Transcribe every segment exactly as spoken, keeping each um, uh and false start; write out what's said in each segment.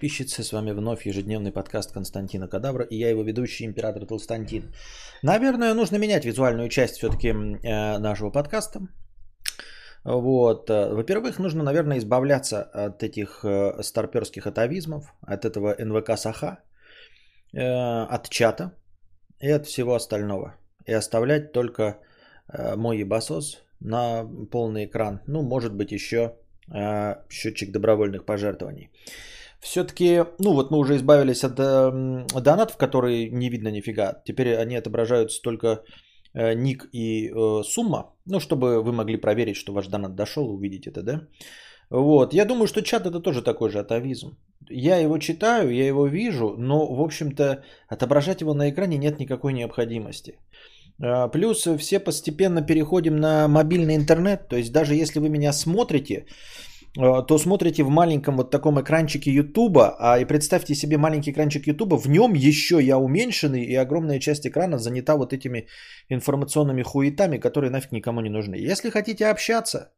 подписчицы. С вами вновь ежедневный подкаст Константина Кадавра и я его ведущий, император Толстантин. Наверное, нужно менять визуальную часть все-таки нашего подкаста. Вот. Во-первых, нужно, наверное, избавляться от этих старперских атовизмов, от этого эн вэ ка-саха, от чата и от всего остального. И оставлять только мой ебасос на полный экран. Ну, может быть, еще счетчик добровольных пожертвований. Все-таки, ну вот мы уже избавились от донатов, которые не видно нифига. Теперь они отображаются только ник и сумма. Ну, чтобы вы могли проверить, что ваш донат дошел, увидеть это, да? Вот, я думаю, что чат это тоже такой же атовизм. Я его читаю, я его вижу, но, в общем-то, отображать его на экране нет никакой необходимости. Плюс все постепенно переходим на мобильный интернет. То есть даже если вы меня смотрите, то смотрите в маленьком вот таком экранчике Ютуба. А и представьте себе маленький экранчик Ютуба. В нем еще я уменьшенный, и огромная часть экрана занята вот этими информационными хуетами, которые нафиг никому не нужны. Если хотите общаться,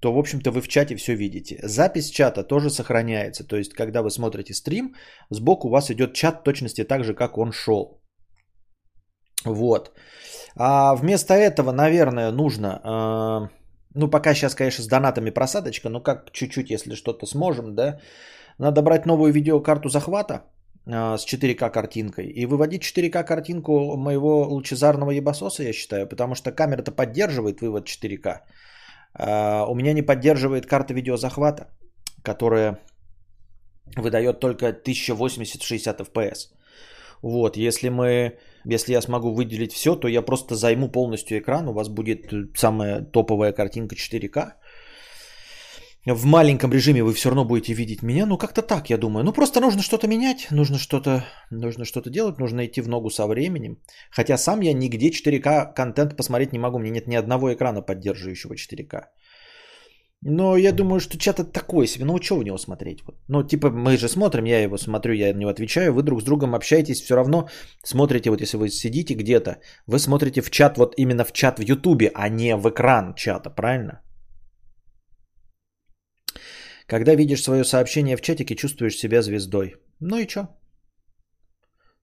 то, в общем-то, вы в чате все видите. Запись чата тоже сохраняется. То есть, когда вы смотрите стрим, сбоку у вас идет чат точности так же, как он шел. Вот. А вместо этого, наверное, нужно... Ну, пока сейчас, конечно, с донатами просадочка, но как чуть-чуть, если что-то сможем, да. Надо брать новую видеокарту захвата э, с четыре ка картинкой и выводить четыре ка картинку моего лучезарного ебасоса, я считаю, потому что камера-то поддерживает вывод четыре ка. Э, у меня не поддерживает карта видеозахвата, которая выдает только тысяча восемьдесят шестьдесят эф пи эс. Вот, если мы... Если я смогу выделить все, то я просто займу полностью экран. У вас будет самая топовая картинка четыре ка. В маленьком режиме вы все равно будете видеть меня. Ну, как-то так, я думаю. Ну, просто нужно что-то менять. Нужно что-то, нужно что-то делать. Нужно идти в ногу со временем. Хотя сам я нигде четыре ка контент посмотреть не могу. У меня нет ни одного экрана, поддерживающего четыре ка. Но я думаю, что чат-то такое себе. Ну, что в него смотреть? Ну, типа, мы же смотрим, я его смотрю, я на него отвечаю. Вы друг с другом общаетесь, все равно смотрите, вот если вы сидите где-то, вы смотрите в чат, вот именно в чат в Ютубе, а не в экран чата, правильно? Когда видишь свое сообщение в чатике, чувствуешь себя звездой. Ну и что?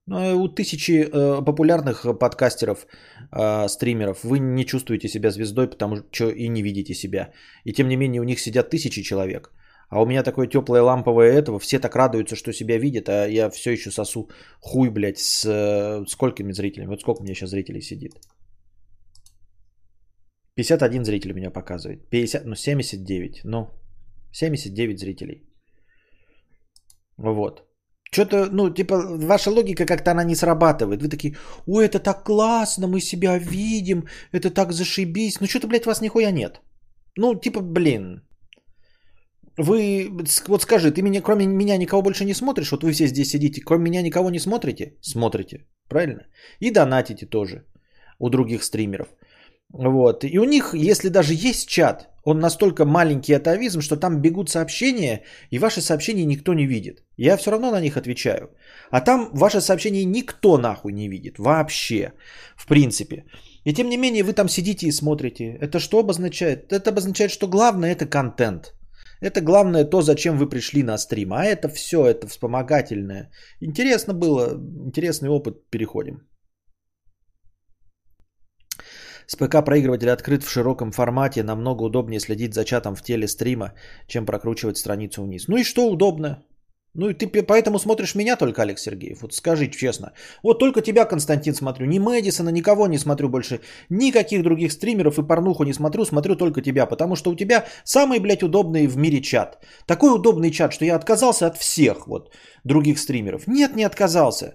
Ну, у тысячи э, популярных подкастеров, э, стримеров вы не чувствуете себя звездой, потому что и не видите себя. И тем не менее у них сидят тысячи человек. А у меня такое теплое ламповое этого. Все так радуются, что себя видят, а я все еще сосу хуй, блядь, с э, сколькими зрителями. Вот сколько у меня сейчас зрителей сидит. пятьдесят один зритель у меня показывает. пятьдесят, ну семьдесят девять. Ну, семьдесят девять зрителей. Вот. Что-то, ну, типа, ваша логика как-то она не срабатывает. Вы такие, ой, это так классно, мы себя видим, это так зашибись. Ну, что-то, блядь, вас нихуя нет. Ну, типа, блин. Вы, вот скажи, ты меня, кроме меня никого больше не смотришь? Вот вы все здесь сидите, кроме меня никого не смотрите? Смотрите, правильно? И донатите тоже у других стримеров. Вот. И у них, если даже есть чат, он настолько маленький атовизм, что там бегут сообщения, и ваши сообщения никто не видит. Я все равно на них отвечаю. А там ваши сообщения никто нахуй не видит. Вообще. В принципе. И тем не менее, вы там сидите и смотрите. Это что обозначает? Это обозначает, что главное это контент. Это главное то, зачем вы пришли на стрим. А это все, это вспомогательное. Интересно было. Интересный опыт. Переходим. С ПК-проигрыватель открыт в широком формате, намного удобнее следить за чатом в теле стрима, чем прокручивать страницу вниз. Ну и что удобно? Ну и ты поэтому смотришь меня только, Олег Сергеев, вот скажи честно. Вот только тебя, Константин, смотрю, ни Мэдисона, никого не смотрю больше, никаких других стримеров и порнуху не смотрю, смотрю только тебя, потому что у тебя самый, блядь, удобный в мире чат. Такой удобный чат, что я отказался от всех вот других стримеров. Нет, не отказался.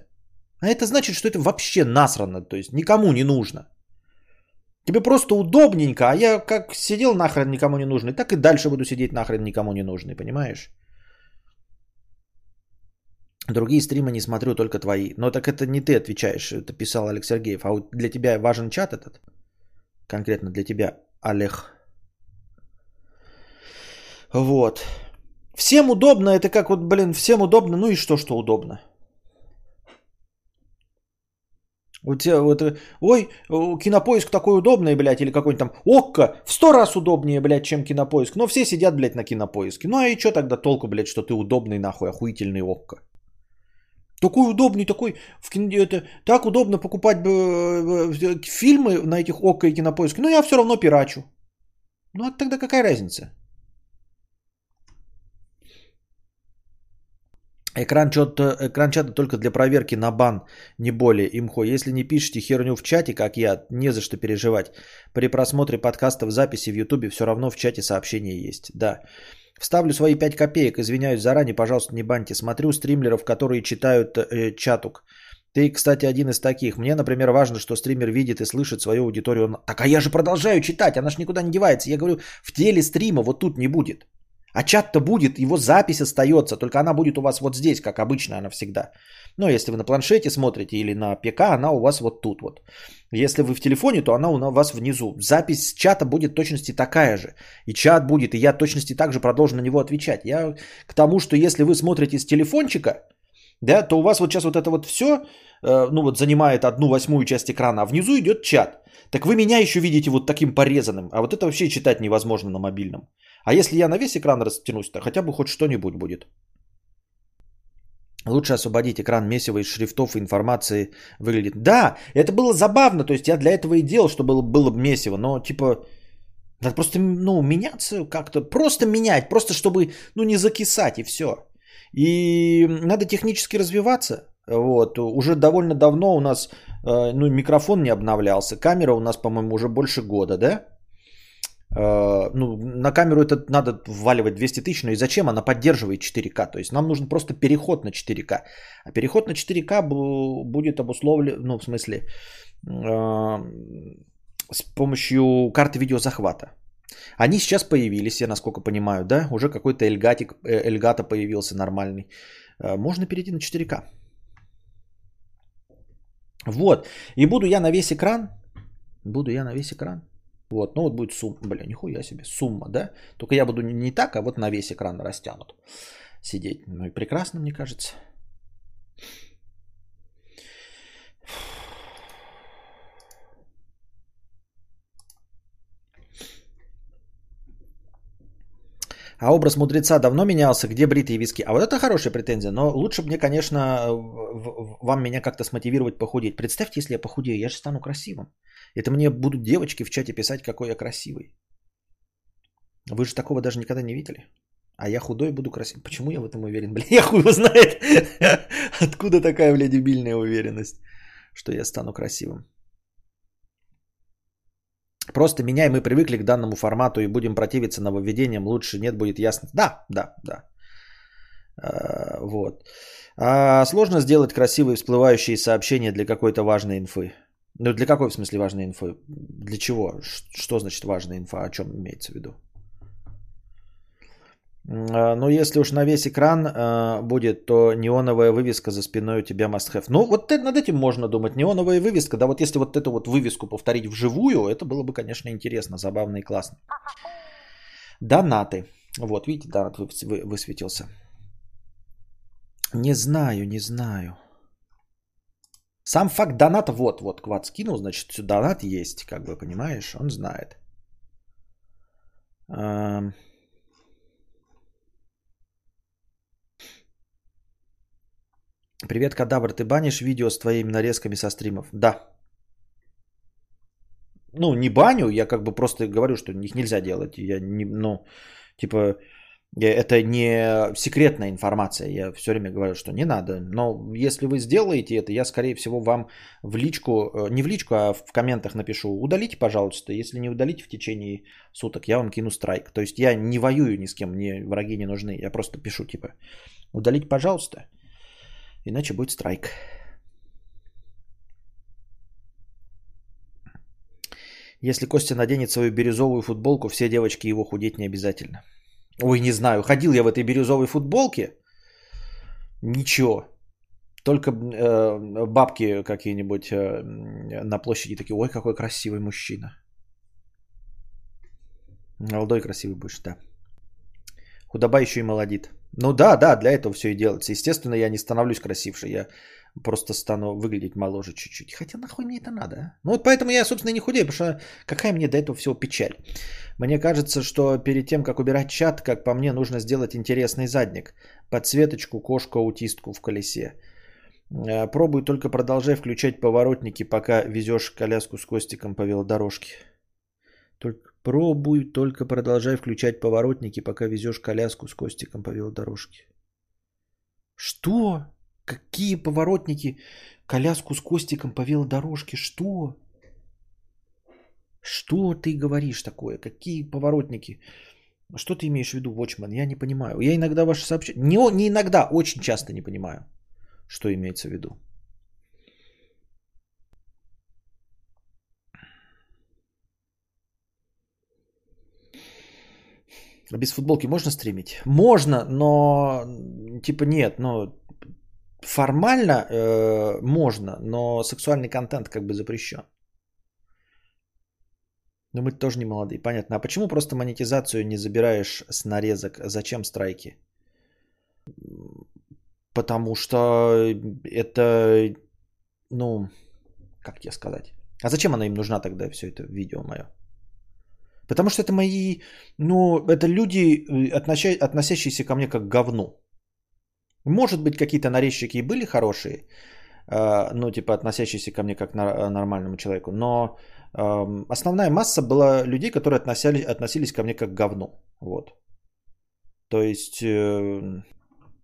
А это значит, что это вообще насрано, то есть никому не нужно. Тебе просто удобненько, а я как сидел нахрен никому не нужный, так и дальше буду сидеть нахрен никому не нужный, понимаешь? Другие стримы не смотрю, только твои. Но так это не ты отвечаешь, это писал Олег Сергеев. А для тебя важен чат этот? Конкретно для тебя, Олег. Вот. Всем удобно, это как вот, блин, всем удобно, ну и что, что удобно. У тебя вот, ой, Кинопоиск такой удобный, блядь, или какой-нибудь там Окко в сто раз удобнее, блядь, чем Кинопоиск. Но все сидят, блядь, на Кинопоиске. Ну а и что тогда толку, блядь, что ты удобный, нахуй, охуительный Окко? Такой удобный, такой, в кино, это, так удобно покупать э, фильмы на этих Окко и Кинопоиске. Но я все равно пирачу. Ну а тогда какая разница? Экран чата, экран чата только для проверки на бан, не более, имхо. Если не пишете херню в чате, как я, не за что переживать. При просмотре подкастов, записи в Ютубе все равно в чате сообщения есть. Да. Вставлю свои пять копеек, извиняюсь заранее, пожалуйста, не баньте. Смотрю стримлеров, которые читают э, чатук. Ты, кстати, один из таких. Мне, например, важно, что стример видит и слышит свою аудиторию. Так, а я же продолжаю читать, она же никуда не девается. Я говорю, в теле стрима вот тут не будет. А чат-то будет, его запись остается, только она будет у вас вот здесь, как обычно она всегда. Но если вы на планшете смотрите или на ПК, она у вас вот тут вот. Если вы в телефоне, то она у вас внизу. Запись чата будет точности такая же. И чат будет, и я точности так же продолжу на него отвечать. Я к тому, что если вы смотрите с телефончика, да, то у вас вот сейчас вот это вот все, ну вот занимает одну восьмую часть экрана, а внизу идет чат. Так вы меня еще видите вот таким порезанным, а вот это вообще читать невозможно на мобильном. А если я на весь экран растянусь, то хотя бы хоть что-нибудь будет. Лучше освободить экран месива из шрифтов и информации выглядит. Да, это было забавно, то есть я для этого и делал, что было, было месиво, но типа надо просто, ну, меняться как-то, просто менять, просто чтобы, ну, не закисать и все. И надо технически развиваться. Вот. Уже довольно давно у нас, ну, микрофон не обновлялся, камера у нас, по-моему, уже больше года, да? Ну, на камеру это надо вваливать двести тысяч, но и зачем? Она поддерживает четыре ка, то есть нам нужен просто переход на четыре ка. А переход на четыре ка будет обусловлен, ну, в смысле, с помощью карты видеозахвата. Они сейчас появились, я насколько понимаю, да? Уже какой-то Эльгатик, Эльгата появился нормальный. Можно перейти на четыре ка. Вот, и буду я на весь экран, буду я на весь экран, вот, ну вот будет сумма, бля, нихуя себе, сумма, да, только я буду не так, а вот на весь экран растянут сидеть, ну и прекрасно, мне кажется. А образ мудреца давно менялся, где бритые виски? А вот это хорошая претензия, но лучше мне, конечно, вам меня как-то смотивировать похудеть. Представьте, если я похудею, я же стану красивым. Это мне будут девочки в чате писать, какой я красивый. Вы же такого даже никогда не видели. А я худой буду красивым. Почему я в этом уверен? Блин, я хуй его знает. Откуда такая, блядь, дебильная уверенность, что я стану красивым? Просто меня, и мы привыкли к данному формату и будем противиться нововведениям. Лучше нет, будет ясно. Да, да, да. А, вот. А сложно сделать красивые всплывающие сообщения для какой-то важной инфы. Ну, для какой, в смысле, важной инфы? Для чего? Что значит важная инфа? О чем имеется в виду? А, ну, если уж на весь экран а, будет, то неоновая вывеска за спиной у тебя must have. Ну, вот над этим можно думать. Неоновая вывеска. Да вот если вот эту вот вывеску повторить вживую, это было бы, конечно, интересно, забавно и классно. Донаты. Вот, видите, донат высветился. Не знаю, не знаю. Сам факт доната, вот, вот, Квад скинул, значит, донат есть, как бы, понимаешь, он знает. Эм... Привет, Кадавр, ты банишь видео с твоими нарезками со стримов? Да. Ну, не баню, я как бы просто говорю, что их нельзя делать. Я не, ну, типа... Это не секретная информация, я все время говорю, что не надо. Но если вы сделаете это, я, скорее всего, вам в личку, не в личку, а в комментах напишу, удалите, пожалуйста. Если не удалите в течение суток, я вам кину страйк. То есть я не воюю ни с кем, мне враги не нужны. Я просто пишу, типа, удалите, пожалуйста, иначе будет страйк. Если Костя наденет свою бирюзовую футболку, все девочки его худеть не обязательно. Ой, не знаю, ходил я в этой бирюзовой футболке, ничего, только э, бабки какие-нибудь э, на площади такие, ой, какой красивый мужчина. Молодой красивый будешь, да. Худоба еще и молодит. Ну да, да, для этого все и делается. Естественно, я не становлюсь красивше, я Просто стану выглядеть моложе чуть-чуть. Хотя нахуй мне это надо, а? Ну вот поэтому я, собственно, и не худею, потому что какая мне до этого всего печаль. Мне кажется, что перед тем, как убирать чат, как по мне, нужно сделать интересный задник. Подсветочку, кошку-аутистку в колесе. Пробуй только продолжай включать поворотники, пока везешь коляску с Костиком по велодорожке. Только пробуй, только продолжай включать поворотники, пока везешь коляску с Костиком по велодорожке. Что? Какие поворотники? Коляску с Костиком по велодорожке? Что? Что ты говоришь такое? Какие поворотники? Что ты имеешь в виду, Watchman? Я не понимаю. Я иногда ваши сообщения... Не, не иногда, очень часто не понимаю, что имеется в виду. Без футболки можно стримить? Можно, но типа нет, но формально э, можно, но сексуальный контент как бы запрещен. Но мы тоже не молодые, понятно. А почему просто монетизацию не забираешь с нарезок? Зачем страйки? Потому что это, ну, как тебе сказать? А зачем она им нужна тогда, все это видео мое? Потому что это мои, ну, это люди, относя, относящиеся ко мне как к говну. Может быть, какие-то нарезчики и были хорошие, э, ну, типа, относящиеся ко мне как к на, нормальному человеку, но э, основная масса была людей, которые относили, относились ко мне как к говну, вот. То есть, э,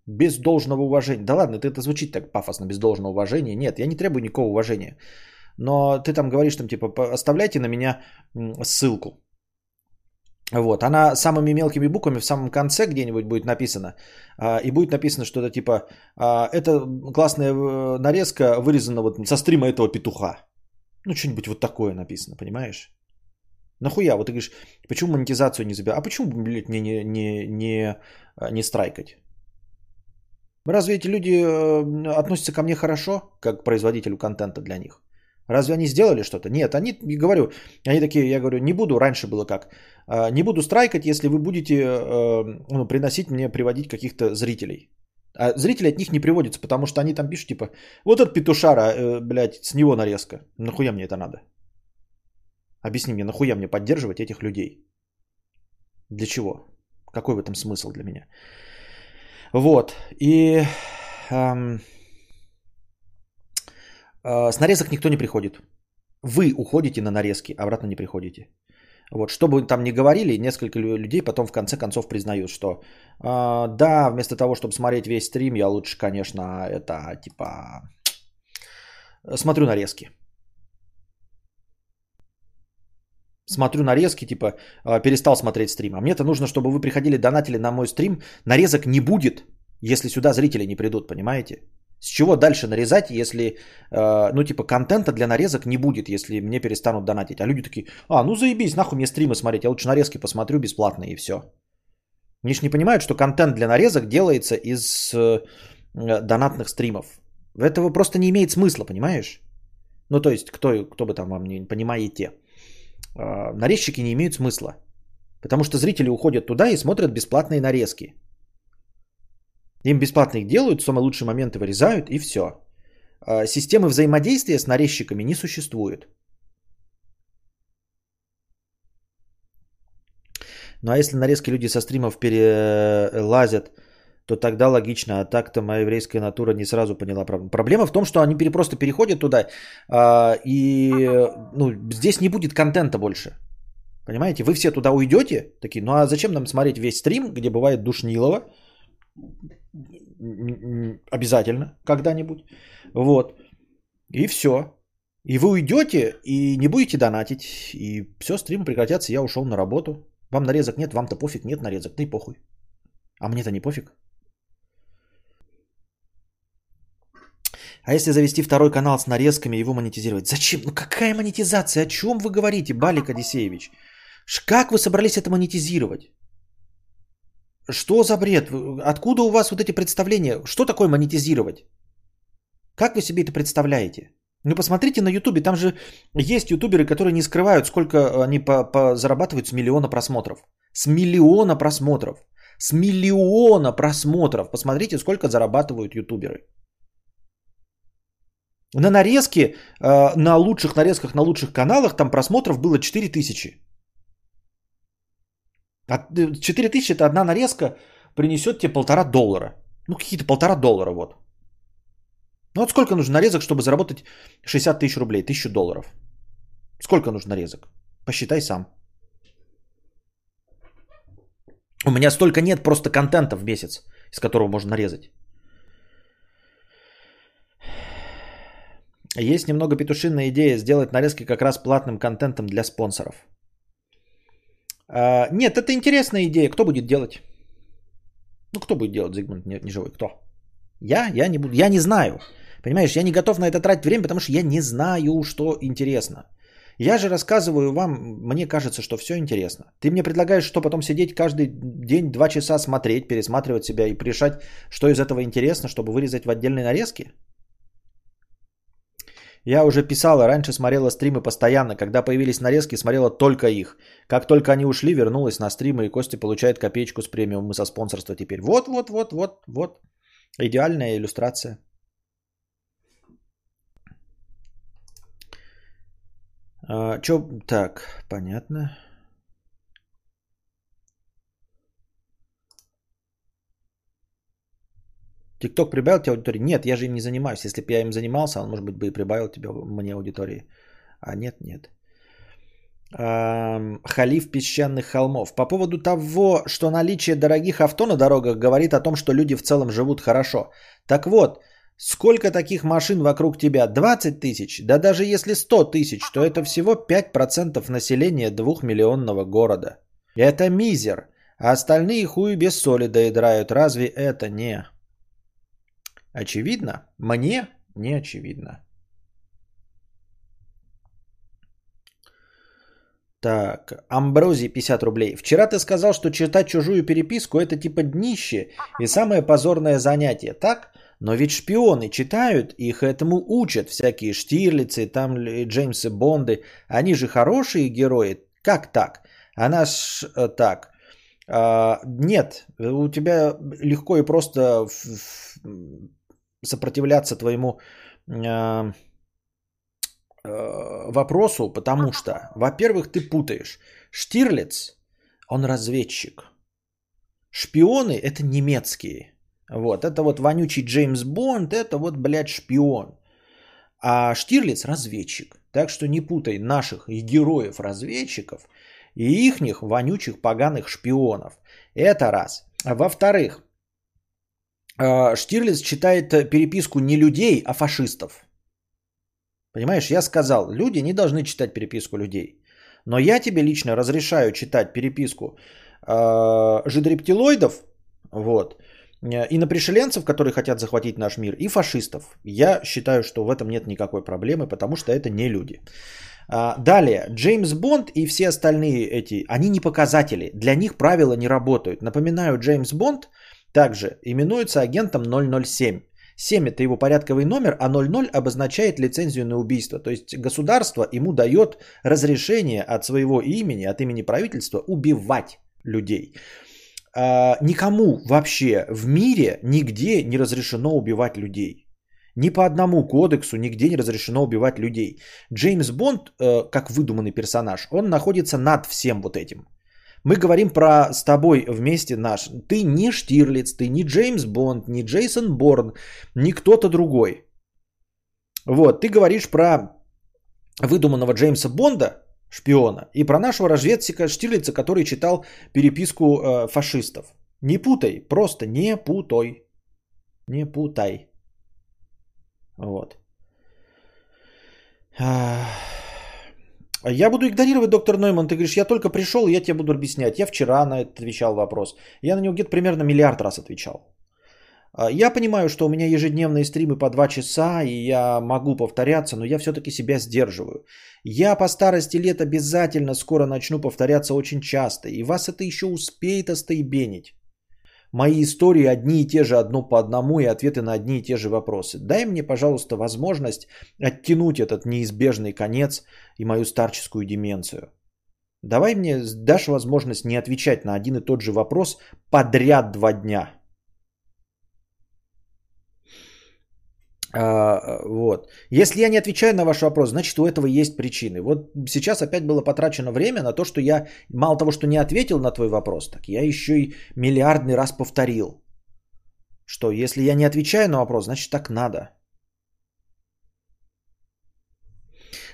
без должного уважения. Да ладно, это звучит так пафосно, без должного уважения. Нет, я не требую никакого уважения. Но ты там говоришь, там, типа, оставляйте на меня ссылку. Вот, она самыми мелкими буквами в самом конце где-нибудь будет написана. И будет написано что-то типа, это классная нарезка вырезана вот со стрима этого петуха. Ну, что-нибудь вот такое написано, понимаешь? Нахуя? Вот ты говоришь, почему монетизацию не забирать? А почему, блядь, мне не, не, не, не страйкать? Разве эти люди относятся ко мне хорошо, как к производителю контента для них? Разве они сделали что-то? Нет, они, говорю, они такие, я говорю, не буду, раньше было как, не буду страйкать, если вы будете ну, приносить мне, приводить каких-то зрителей. А зрители от них не приводятся, потому что они там пишут, типа, вот этот петушара, блядь, с него нарезка, нахуя мне это надо? Объясни мне, нахуя мне поддерживать этих людей? Для чего? Какой в этом смысл для меня? Вот, и... Эм... С нарезок никто не приходит. Вы уходите на нарезки, обратно не приходите. Вот, что бы там ни говорили, несколько людей потом в конце концов признают, что э, да, вместо того, чтобы смотреть весь стрим, я лучше, конечно, это типа смотрю нарезки. Смотрю нарезки, типа э, перестал смотреть стрим. А мне-то нужно, чтобы вы приходили, донатили на мой стрим. Нарезок не будет, если сюда зрители не придут, понимаете? С чего дальше нарезать, если, э, ну, типа, контента для нарезок не будет, если мне перестанут донатить. А люди такие, а, ну, заебись, нахуй мне стримы смотреть, я лучше нарезки посмотрю бесплатно и все. Они же не понимают, что контент для нарезок делается из э, донатных стримов. Этого просто не имеет смысла, понимаешь? Ну, то есть, кто, кто бы там вам не понимаете. Э, нарезчики не имеют смысла, потому что зрители уходят туда и смотрят бесплатные нарезки. Им бесплатно их делают, самые лучшие моменты вырезают и все. Системы взаимодействия с нарезчиками не существует. Ну а если нарезки люди со стримов перелазят, то тогда логично. А так-то моя еврейская натура не сразу поняла проблему. Проблема в том, что они просто переходят туда, и ну, здесь не будет контента больше. Понимаете? Вы все туда уйдете, такие, ну а зачем нам смотреть весь стрим, где бывает душнилово? Обязательно когда-нибудь. Вот. И все. И вы уйдете и не будете донатить. И все, стримы прекратятся. Я ушел на работу. Вам нарезок нет, вам-то пофиг, нет нарезок. Да и похуй. А мне-то не пофиг. А если завести второй канал с нарезками и его монетизировать? Зачем? Ну какая монетизация? О чем вы говорите, Балик Одиссеевич? Как вы собрались это монетизировать? Что за бред? Откуда у вас вот эти представления? Что такое монетизировать? Как вы себе это представляете? Ну, посмотрите на Ютубе. Там же есть ютуберы, которые не скрывают, сколько они зарабатывают с миллиона просмотров. С миллиона просмотров. С миллиона просмотров. Посмотрите, сколько зарабатывают ютуберы. На нарезке, на лучших нарезках, на лучших каналах там просмотров было четыре тысячи. четыре тысячи это одна нарезка принесет тебе полтора доллара. Ну, какие-то полтора доллара, вот. Ну, вот сколько нужно нарезок, чтобы заработать шестьдесят тысяч рублей, тысячу долларов? Сколько нужно нарезок? Посчитай сам. У меня столько нет просто контента в месяц, из которого можно нарезать. Есть немного петушиная идея сделать нарезки как раз платным контентом для спонсоров. А, нет, это интересная идея. Кто будет делать? Ну, кто будет делать, Зигмунд Неживой? Кто? Я? Я не буду. Я не знаю. Понимаешь, я не готов на это тратить время, потому что я не знаю, что интересно. Я же рассказываю вам, мне кажется, что все интересно. Ты мне предлагаешь, что потом сидеть каждый день два часа смотреть, пересматривать себя и решать, что из этого интересно, чтобы вырезать в отдельные нарезки? Я уже писала, раньше смотрела стримы постоянно. Когда появились нарезки, смотрела только их. Как только они ушли, вернулась на стримы, и Костя получает копеечку с премиумом и со спонсорства теперь. Вот, вот, вот, вот, вот. Идеальная иллюстрация. А, чё? Так, понятно. ТикТок прибавил тебе аудитории? Нет, я же им не занимаюсь. Если бы я им занимался, он, может быть, бы и прибавил тебе мне аудитории. А нет, нет. Халиф песчаных холмов. По поводу того, что наличие дорогих авто на дорогах говорит о том, что люди в целом живут хорошо. Так вот, сколько таких машин вокруг тебя? двадцать тысяч? Да даже если сто тысяч, то это всего пять процентов населения двухмиллионного города. Это мизер. А остальные хуй без соли доедрают. Разве это не... Очевидно? Мне не очевидно. Так, Амброзий пятьдесят рублей. Вчера ты сказал, что читать чужую переписку это типа днище и самое позорное занятие, так? Но ведь шпионы читают, их этому учат. Всякие Штирлицы, там Джеймсы Бонды. Они же хорошие герои. Как так? А наш так... А, нет, у тебя легко и просто... сопротивляться твоему э, э, вопросу, потому что, во-первых, ты путаешь. Штирлиц, он разведчик. Шпионы, это немецкие. Вот, это вот вонючий Джеймс Бонд, это вот, блядь, шпион. А Штирлиц разведчик. Так что не путай наших и героев-разведчиков и ихних вонючих поганых шпионов. Это раз. Во-вторых, Штирлиц читает переписку не людей, а фашистов. Понимаешь, я сказал, люди не должны читать переписку людей. Но я тебе лично разрешаю читать переписку э, жидрептилоидов, вот, инопришеленцев, которые хотят захватить наш мир, и фашистов. Я считаю, что в этом нет никакой проблемы, потому что это не люди. А, далее, Джеймс Бонд и все остальные эти, они не показатели. Для них правила не работают. Напоминаю, Джеймс Бонд также именуется агентом ноль ноль семь. семь это его порядковый номер, а ноль ноль обозначает лицензию на убийство. То есть государство ему дает разрешение от своего имени, от имени правительства убивать людей. Никому вообще в мире нигде не разрешено убивать людей. Ни по одному кодексу нигде не разрешено убивать людей. Джеймс Бонд, как выдуманный персонаж, он находится над всем вот этим. Мы говорим про с тобой вместе наш. Ты не Штирлиц, ты не Джеймс Бонд, не Джейсон Борн, не кто-то другой. Вот, ты говоришь про выдуманного Джеймса Бонда, шпиона, и про нашего разведчика Штирлица, который читал переписку э, фашистов. Не путай, просто не путай. Не путай. Вот. Я буду игнорировать, доктор Нойман, ты говоришь, я только пришел, и я тебе буду объяснять. Я вчера на это отвечал вопрос. Я на него где-то примерно миллиард раз отвечал. Я понимаю, что у меня ежедневные стримы по два часа, и я могу повторяться, но я все-таки себя сдерживаю. Я по старости лет обязательно скоро начну повторяться очень часто, и вас это еще успеет остойбенить. Мои истории одни и те же, одно по одному, и ответы на одни и те же вопросы. Дай мне, пожалуйста, возможность оттянуть этот неизбежный конец и мою старческую деменцию. Давай мне дашь возможность не отвечать на один и тот же вопрос подряд два дня. А, вот. Если я не отвечаю на ваш вопрос, значит, у этого есть причины. Вот сейчас опять было потрачено время на то, что я мало того, что не ответил на твой вопрос, так я еще и миллиардный раз повторил, что если я не отвечаю на вопрос, значит, так надо.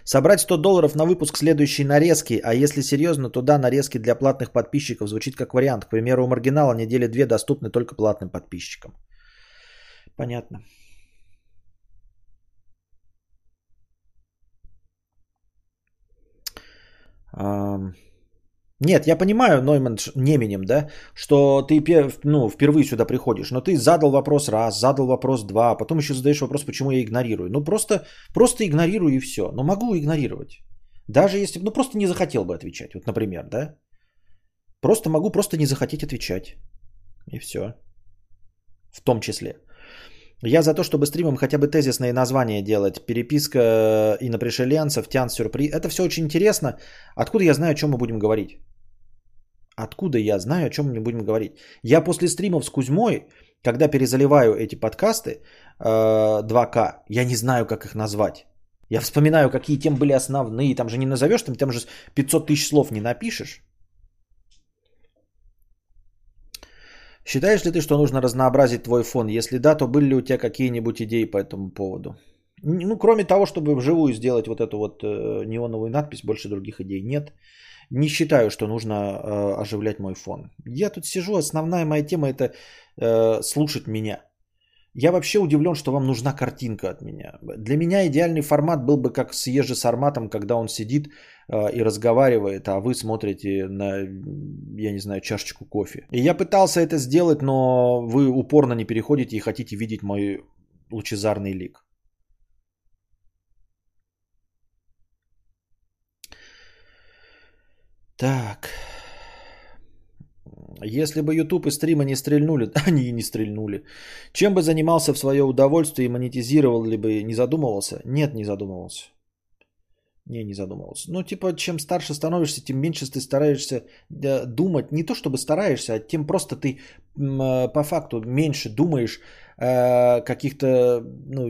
Собрать сто долларов на выпуск следующей нарезки, а если серьезно, то да, нарезки для платных подписчиков звучит как вариант. К примеру, у Маргинала недели две доступны только платным подписчикам. Понятно. Нет, я понимаю, Нойман Неменем, да, что ты, ну, впервые сюда приходишь, но ты задал вопрос раз, задал вопрос два, потом еще задаешь вопрос, почему я игнорирую. Ну, просто, просто игнорирую и все. Но могу игнорировать. Даже если, ну, просто не захотел бы отвечать, вот, например, да. Просто могу просто не захотеть отвечать. И все. В том числе. Я за то, чтобы стримом хотя бы тезисные названия делать. Переписка инопришельянцев, тян-сюрприз. Это все очень интересно. Откуда я знаю, о чем мы будем говорить? Откуда я знаю, о чем мы будем говорить? Я после стримов с Кузьмой, когда перезаливаю эти подкасты два ка, я не знаю, как их назвать. Я вспоминаю, какие темы были основные. Там же не назовешь, там, там же пятьсот тысяч слов не напишешь. Считаешь ли ты, что нужно разнообразить твой фон? Если да, то были ли у тебя какие-нибудь идеи по этому поводу? Ну, кроме того, чтобы вживую сделать вот эту вот э, неоновую надпись, больше других идей нет. Не считаю, что нужно э, оживлять мой фон. Я тут сижу, основная моя тема это э, слушать меня. Я вообще удивлен, что вам нужна картинка от меня. Для меня идеальный формат был бы как с Ежи Сарматом, когда он сидит э, и разговаривает, а вы смотрите на, я не знаю, чашечку кофе. И я пытался это сделать, но вы упорно не переходите и хотите видеть мой лучезарный лик. Так... Если бы YouTube и стримы не стрельнули, они и не стрельнули. Чем бы занимался в свое удовольствие и монетизировал ли бы, не задумывался? Нет, не задумывался. Не, не задумывался. Ну, типа, чем старше становишься, тем меньше ты стараешься думать. Не то, чтобы стараешься, а тем просто ты по факту меньше думаешь каких-то, ну,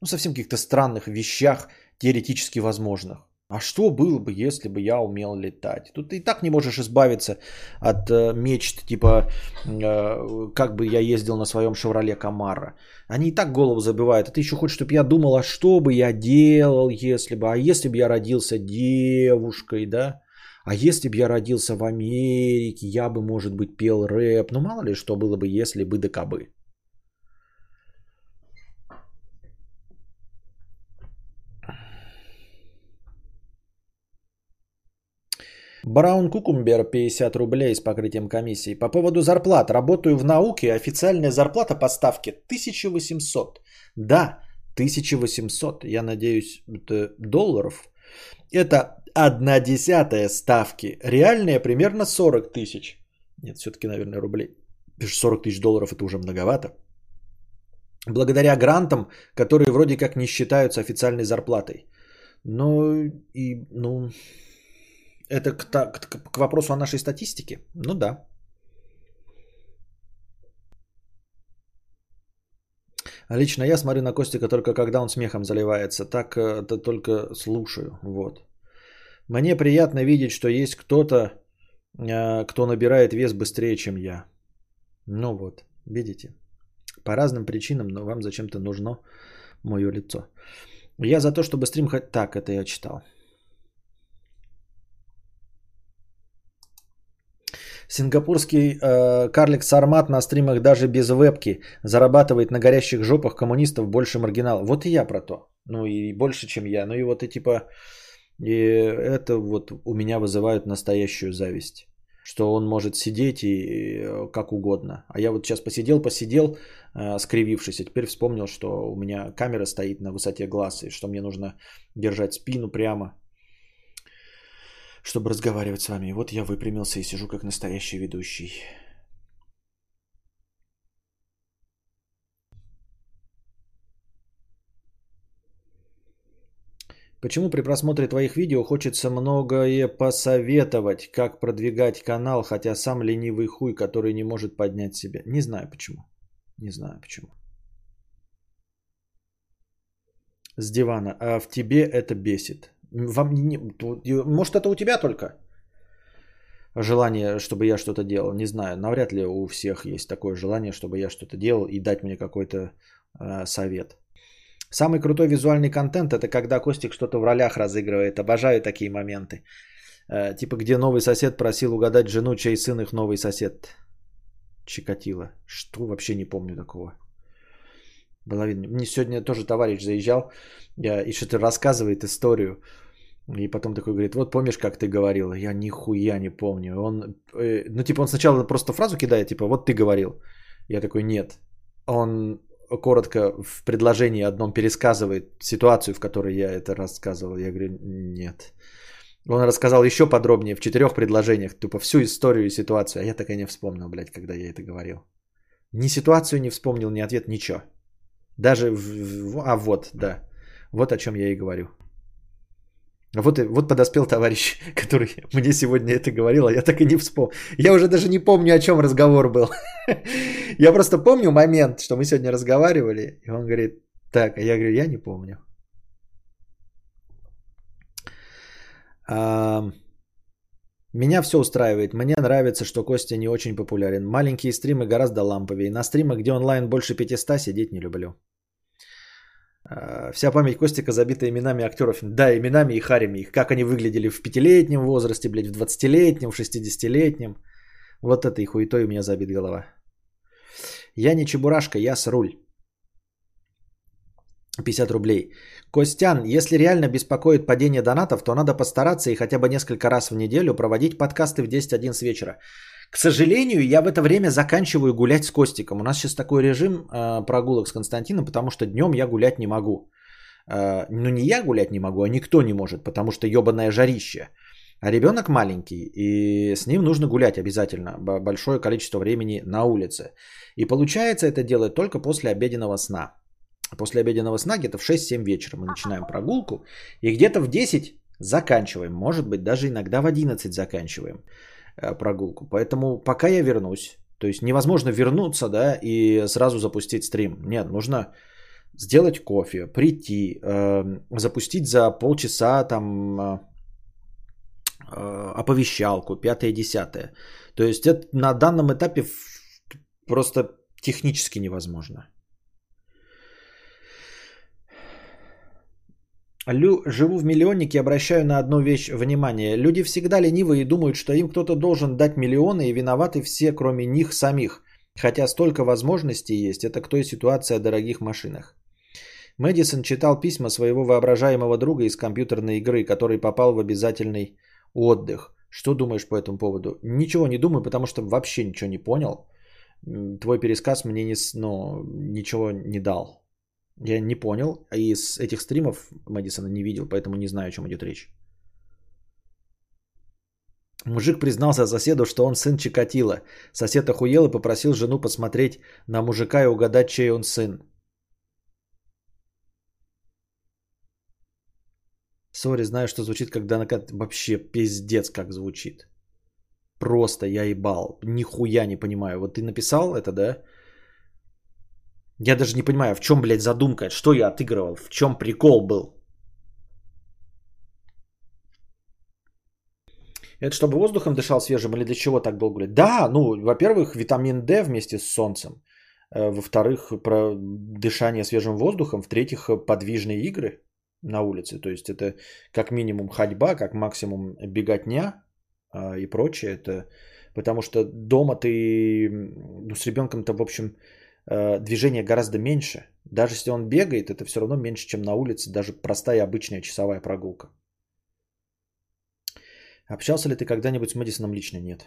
ну, совсем каких-то странных вещах, теоретически возможных. А что было бы, если бы я умел летать? Тут ты и так не можешь избавиться от э, мечт, типа, э, как бы я ездил на своем «Шевроле Камаро». Они и так голову забивают. А ты еще хочешь, чтобы я думал, а что бы я делал, если бы? А если бы я родился девушкой, да? А если бы я родился в Америке, я бы, может быть, пел рэп. Ну, мало ли, что было бы, если бы да кабы. Браун Кукумбер, пятьдесят рублей с покрытием комиссии. По поводу зарплат. Работаю в науке. Официальная зарплата по ставке тысяча восемьсот. Да, тысяча восемьсот. Я надеюсь, это долларов. Это одна десятая ставки. Реальная примерно сорок тысяч. Нет, все-таки, наверное, рублей. сорок тысяч долларов это уже многовато. Благодаря грантам, которые вроде как не считаются официальной зарплатой. Ну и, ну... Это к, к, к вопросу о нашей статистике? Ну да. Лично я смотрю на Костика только когда он смехом заливается. Так это только слушаю. Вот. Мне приятно видеть, что есть кто-то, кто набирает вес быстрее, чем я. Ну вот, видите. По разным причинам, но вам зачем-то нужно мое лицо. Я за то, чтобы стрим... Так, это я читал. Сингапурский э, карлик Сармат на стримах даже без вебки зарабатывает на горящих жопах коммунистов больше маргинала. Вот и я про то. Ну и больше, чем я. Ну и вот и типа... И это вот у меня вызывает настоящую зависть. Что он может сидеть и как угодно. А я вот сейчас посидел-посидел, э, скривившись. А теперь вспомнил, что у меня камера стоит на высоте глаз. И что мне нужно держать спину прямо, чтобы разговаривать с вами. И вот я выпрямился и сижу как настоящий ведущий. Почему при просмотре твоих видео хочется многое посоветовать, как продвигать канал, хотя сам ленивый хуй, который не может поднять себя? Не знаю почему. Не знаю почему. с дивана, а в тебе это бесит. Вам не... Может, это у тебя только желание, чтобы я что-то делал? Не знаю, навряд ли у всех есть такое желание, чтобы я что-то делал и дать мне какой-то э, совет. Самый крутой визуальный контент – это когда Костик что-то в ролях разыгрывает. Обожаю такие моменты. Э, типа, где новый сосед просил угадать жену, чей сын их новый сосед. Чикатило. Что? Вообще не помню такого. Было видно. Мне сегодня тоже товарищ заезжал я, и что-то рассказывает историю. И потом такой говорит: вот помнишь, как ты говорил? Я нихуя не помню. Он, э, ну типа он сначала просто фразу кидает, типа вот ты говорил. Я такой: нет. Он коротко в предложении одном пересказывает ситуацию, в которой я это рассказывал. Я говорю: нет. Он рассказал еще подробнее в четырех предложениях, типа всю историю и ситуацию. А я так и не вспомнил, блядь, когда я это говорил. Ни ситуацию не вспомнил, ни ответ, ничего. Даже, в... а вот, да, вот о чем я и говорю. Вот, вот подоспел товарищ, который мне сегодня это говорил, а я так и не вспомнил. Я уже даже не помню, о чем разговор был. Я просто помню момент, что мы сегодня разговаривали, и он говорит: так, а я говорю: я не помню. Меня все устраивает. Мне нравится, что Костя не очень популярен. Маленькие стримы гораздо ламповее. На стримах, где онлайн больше пятисот, сидеть не люблю. Вся память Костика забита именами актеров. Да, именами и харями их. Как они выглядели в пятилетнем возрасте, блядь, в двадцатилетнем, в шестидесятилетнем. Вот этой хуетой у меня забита голова. Я не чебурашка, я с руль. пятьдесят рублей. Костян, если реально беспокоит падение донатов, то надо постараться и хотя бы несколько раз в неделю проводить подкасты в десять-одиннадцать вечера. К сожалению, я в это время заканчиваю гулять с Костиком. У нас сейчас такой режим э, прогулок с Константином, потому что днем я гулять не могу. Э, ну не я гулять не могу, а никто не может, потому что ебаное жарище. А ребенок маленький, и с ним нужно гулять обязательно. Большое количество времени на улице. И получается это делать только после обеденного сна. После обеденного сна где-то в шесть-семь вечера мы начинаем прогулку. И где-то в десять заканчиваем. Может быть, даже иногда в одиннадцать заканчиваем прогулку. Поэтому пока я вернусь. То есть невозможно вернуться, да, и сразу запустить стрим. Нет, нужно сделать кофе, прийти, э, запустить за полчаса там э, оповещалку, пятое-десятое. То есть это на данном этапе просто технически невозможно. Лю, живу в миллионнике, обращаю на одну вещь внимание. Люди всегда ленивы и думают, что им кто-то должен дать миллионы, и виноваты все, кроме них самих. Хотя столько возможностей есть. Это к той ситуации о дорогих машинах. Мэдисон читал письма своего воображаемого друга из компьютерной игры, который попал в обязательный отдых. Что думаешь по этому поводу? Ничего не думаю, потому что вообще ничего не понял. Твой пересказ мне не, ну, ничего не дал. Я не понял, а из этих стримов Мэдисона не видел, поэтому не знаю, о чем идет речь. Мужик признался соседу, что он сын Чикатило. Сосед охуел и попросил жену посмотреть на мужика и угадать, чей он сын. Сори, знаю, что звучит, когда накат... Вообще пиздец, как звучит. Просто я ебал. Нихуя не понимаю. Вот ты написал это, да? Я даже не понимаю, в чем, блядь, задумка, что я отыгрывал, в чем прикол был. Это чтобы воздухом дышал свежим или для чего так долго, блядь? Да, ну, во-первых, витамин Д вместе с солнцем. Во-вторых, про дышание свежим воздухом. В-третьих, подвижные игры на улице. То есть это как минимум ходьба, как максимум беготня и прочее. Это потому что дома ты, ну, с ребенком-то, в общем... движение гораздо меньше. Даже если он бегает, это все равно меньше, чем на улице. Даже простая обычная часовая прогулка. Общался ли ты когда-нибудь с Мэдисоном лично? Нет.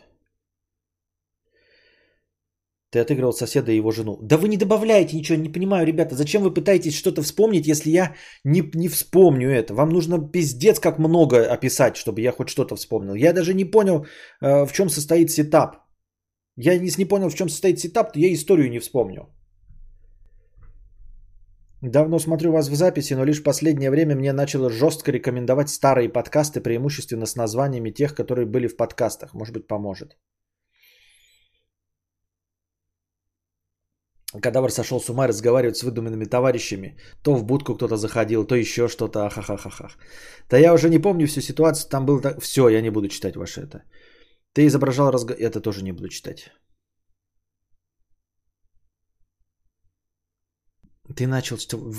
Ты отыгрывал соседа и его жену. Да вы не добавляете ничего, не понимаю, ребята. Зачем вы пытаетесь что-то вспомнить, если я не, не вспомню это? Вам нужно пиздец как много описать, чтобы я хоть что-то вспомнил. Я даже не понял, в чем состоит сетап. Я если не понял, в чем состоит сетап, то я историю не вспомню. Давно смотрю вас в записи, но лишь в последнее время мне начало жестко рекомендовать старые подкасты, преимущественно с названиями тех, которые были в подкастах. Может быть, поможет. Кадавр сошел с ума разговаривать с выдуманными товарищами. То в будку кто-то заходил, то еще что-то. Ахахахаха. Да я уже не помню всю ситуацию. Там было так... Все, я не буду читать ваше это. Ты изображал разговор... Это тоже не буду читать. Ты начал...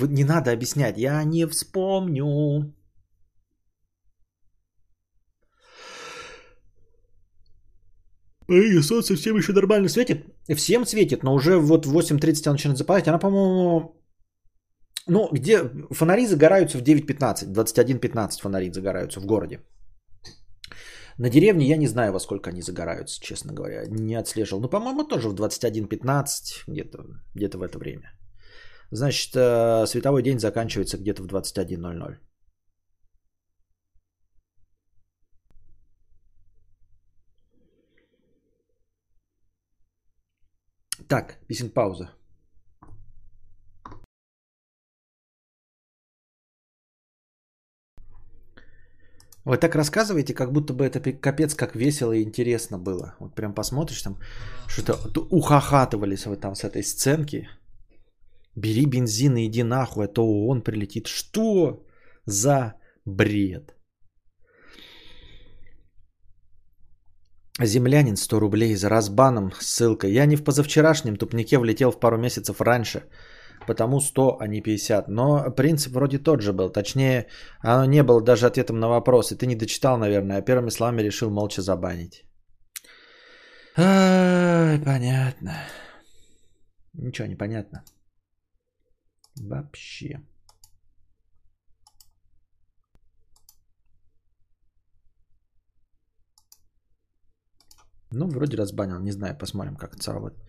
Не надо объяснять. Я не вспомню. И солнце всем еще нормально светит? Всем светит, но уже вот в восемь тридцать она начинает западать. Она, по-моему... Ну, где... Фонари загораются в девять пятнадцать. двадцать один пятнадцать фонари загораются в городе. На деревне я не знаю, во сколько они загораются, честно говоря. Не отслеживал. Ну, по-моему, тоже в двадцать один пятнадцать. Где-то, где-то в это время. Значит, световой день заканчивается где-то в двадцать один ноль ноль. Так, песен пауза. Вы так рассказываете, как будто бы это капец как весело и интересно было. Вот прям посмотришь там, что-то ухахатывались вы там с этой сценки. Бери бензин и иди нахуй, а то ООН прилетит. Что за бред? Землянин сто рублей за разбаном, ссылка. Я не в позавчерашнем тупнике влетел в пару месяцев раньше, потому сто, а не пятьдесят. Но принцип вроде тот же был. Точнее, оно не было даже ответом на вопросы. Ты не дочитал, наверное, а первыми словами решил молча забанить. Ай, понятно. Ничего не понятно. Вообще. Ну, вроде разбанил, не знаю, посмотрим, как это сработает.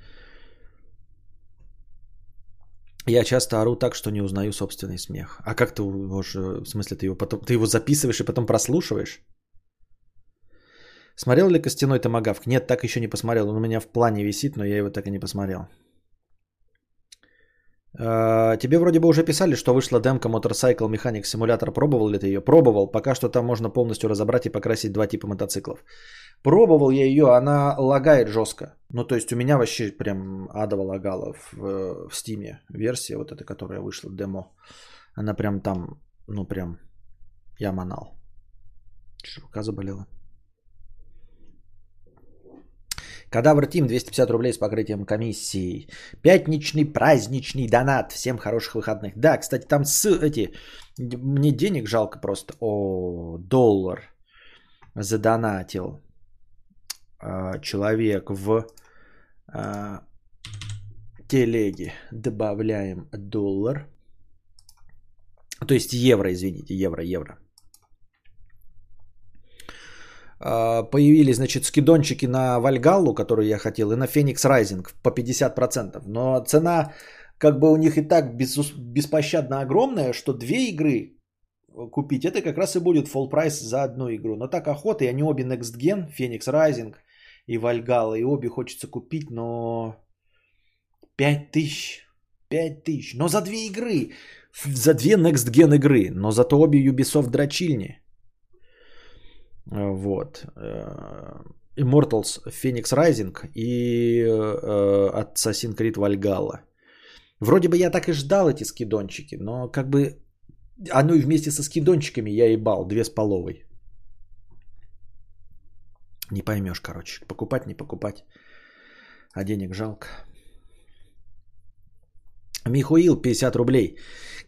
Я часто ору так, что не узнаю собственный смех. А как ты можешь, в смысле, ты его потом, ты его записываешь и потом прослушиваешь? Смотрел ли «Костяной томагавк»? Нет, так еще не посмотрел. Он у меня в плане висит, но я его так и не посмотрел. Тебе вроде бы уже писали, что вышла демка Motorcycle Mechanic Simulator. Пробовал ли ты ее? Пробовал. Пока что там можно полностью разобрать и покрасить два типа мотоциклов. Пробовал я ее, она лагает жестко. Ну, то есть у меня вообще прям адово лагала в, в Steam версия, вот эта, которая вышла, демо. Она прям там, ну прям, я манал. Рука заболела. Кадавр Тим, двести пятьдесят рублей с покрытием комиссии. Пятничный праздничный донат. Всем хороших выходных. Да, кстати, там с эти... Мне денег жалко просто. О, доллар задонатил э, человек в э, телеге. Добавляем доллар. То есть евро, извините. Евро, евро. Появились, значит, скидончики на Вальгаллу, которую я хотел, и на Феникс Райзинг по пятьдесят процентов. Но цена как бы у них и так без, беспощадно огромная, что две игры купить, это как раз и будет full прайс за одну игру. Но так охота, и они обе Next Gen, Феникс Райзинг и Вальгалла, и обе хочется купить, но пять тысяч, пять тысяч, но за две игры, за две Next Gen игры, но зато обе Ubisoft дрочильни. Вот. Immortals Fenyx Rising и Assassin's Creed Valhalla. Вроде бы я так и ждал эти скидончики, но как бы оно и вместе со скидончиками я ебал. Две с половой. Не поймешь, короче. Покупать, не покупать. А денег жалко. Михаил, пятьдесят рублей.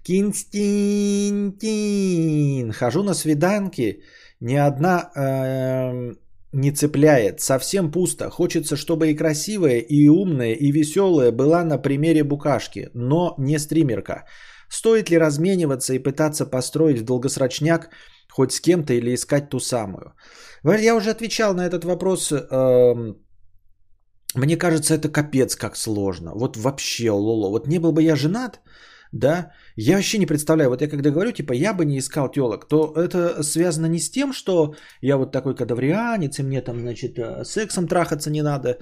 Константин. Хожу на свиданки. Ни одна э, не цепляет. Совсем пусто. Хочется, чтобы и красивая, и умная, и веселая была на примере букашки, но не стримерка. Стоит ли размениваться и пытаться построить в долгосрочняк хоть с кем-то или искать ту самую? Я уже отвечал на этот вопрос. Мне кажется, это капец как сложно. Вот вообще, лоло. Вот не был бы я женат, да, я вообще не представляю, вот я когда говорю, типа, я бы не искал телок, то это связано не с тем, что я вот такой кадаврианец, и мне там, значит, сексом трахаться не надо,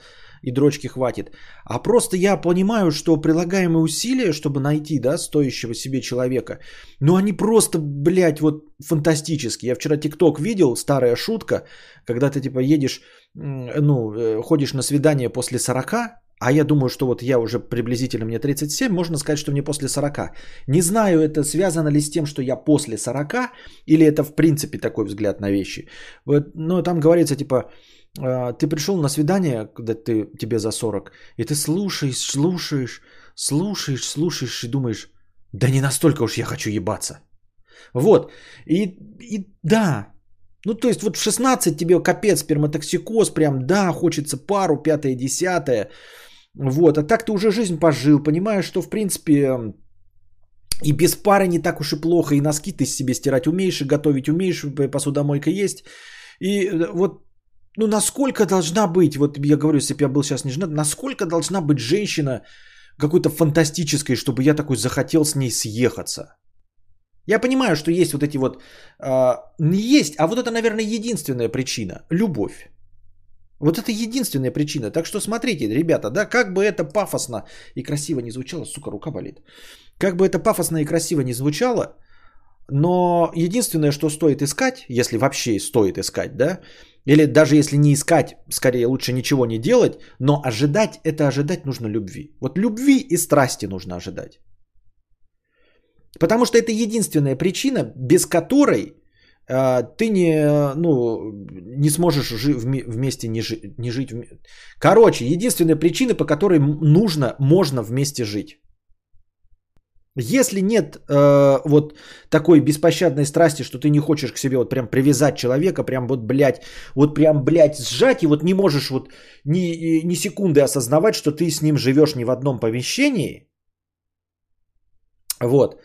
и дрочки хватит, а просто я понимаю, что прилагаемые усилия, чтобы найти, да, стоящего себе человека, ну, они просто, блядь, вот фантастические. Я вчера TikTok видел, старая шутка, когда ты, типа, едешь, ну, ходишь на свидание после сорока, А я думаю, что вот я уже приблизительно, мне тридцать семь, можно сказать, что мне после сорока. Не знаю, это связано ли с тем, что я после сорока, или это в принципе такой взгляд на вещи. Вот, но там говорится, типа, ты пришел на свидание, когда ты, тебе за сорок, и ты слушаешь, слушаешь, слушаешь, слушаешь и думаешь, да не настолько уж я хочу ебаться. Вот, и, и да... Ну, то есть, вот в шестнадцать тебе капец, сперматоксикоз, прям, да, хочется пару, пятое, десятое, вот, а так ты уже жизнь пожил, понимаешь, что, в принципе, и без пары не так уж и плохо, и носки ты себе стирать умеешь, и готовить умеешь, посудомойка есть, и вот, ну, насколько должна быть, вот я говорю, если бы я был сейчас не женат, насколько должна быть женщина какой-то фантастической, чтобы я такой захотел с ней съехаться? Я понимаю, что есть вот эти вот... Э, есть, а вот это, наверное, единственная причина. Любовь. Вот это единственная причина. Так что смотрите, ребята, да, как бы это пафосно и красиво не звучало... Сука, рука болит. Как бы это пафосно и красиво не звучало, но единственное, что стоит искать, если вообще стоит искать, да, или даже если не искать, скорее лучше ничего не делать, но ожидать, это ожидать нужно любви. Вот любви и страсти нужно ожидать. Потому что это единственная причина, без которой э, ты не, ну, не сможешь жи- вместе не, жи- не жить. Короче, единственная причина, по которой нужно, можно вместе жить. Если нет э, вот такой беспощадной страсти, что ты не хочешь к себе вот прям привязать человека, прям вот, блядь, вот прям, блядь, сжать, и вот не можешь вот ни, ни секунды осознавать, что ты с ним живешь не в одном помещении, вот,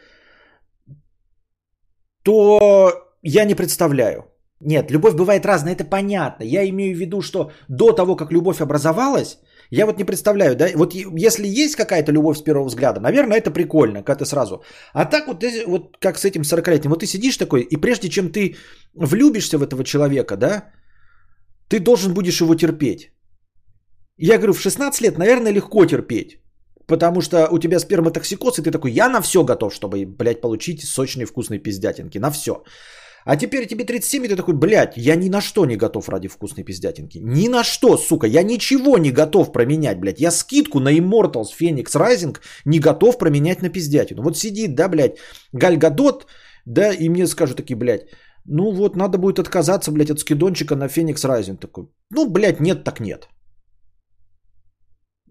то я не представляю. Нет, любовь бывает разная, это понятно. Я имею в виду, что до того, как любовь образовалась, я вот не представляю, да, вот если есть какая-то любовь с первого взгляда, наверное, это прикольно, когда ты сразу. А так вот, вот как с этим сорокалетним, вот ты сидишь такой, и прежде чем ты влюбишься в этого человека, да, ты должен будешь его терпеть. Я говорю, в шестнадцать лет, наверное, легко терпеть. Потому что у тебя сперматоксикоз, и ты такой, я на все готов, чтобы, блядь, получить сочные вкусные пиздятинки, на все. А теперь тебе тридцать семь, и ты такой, блядь, я ни на что не готов ради вкусной пиздятинки. Ни на что, сука, я ничего не готов променять, блядь. Я скидку на Immortals Fenyx Rising не готов променять на пиздятину. Вот сидит, да, блядь, Галь Гадот, да, и мне скажут такие, блядь, ну вот надо будет отказаться, блядь, от скидончика на Fenyx Rising. Такой, ну, блядь, нет так нет.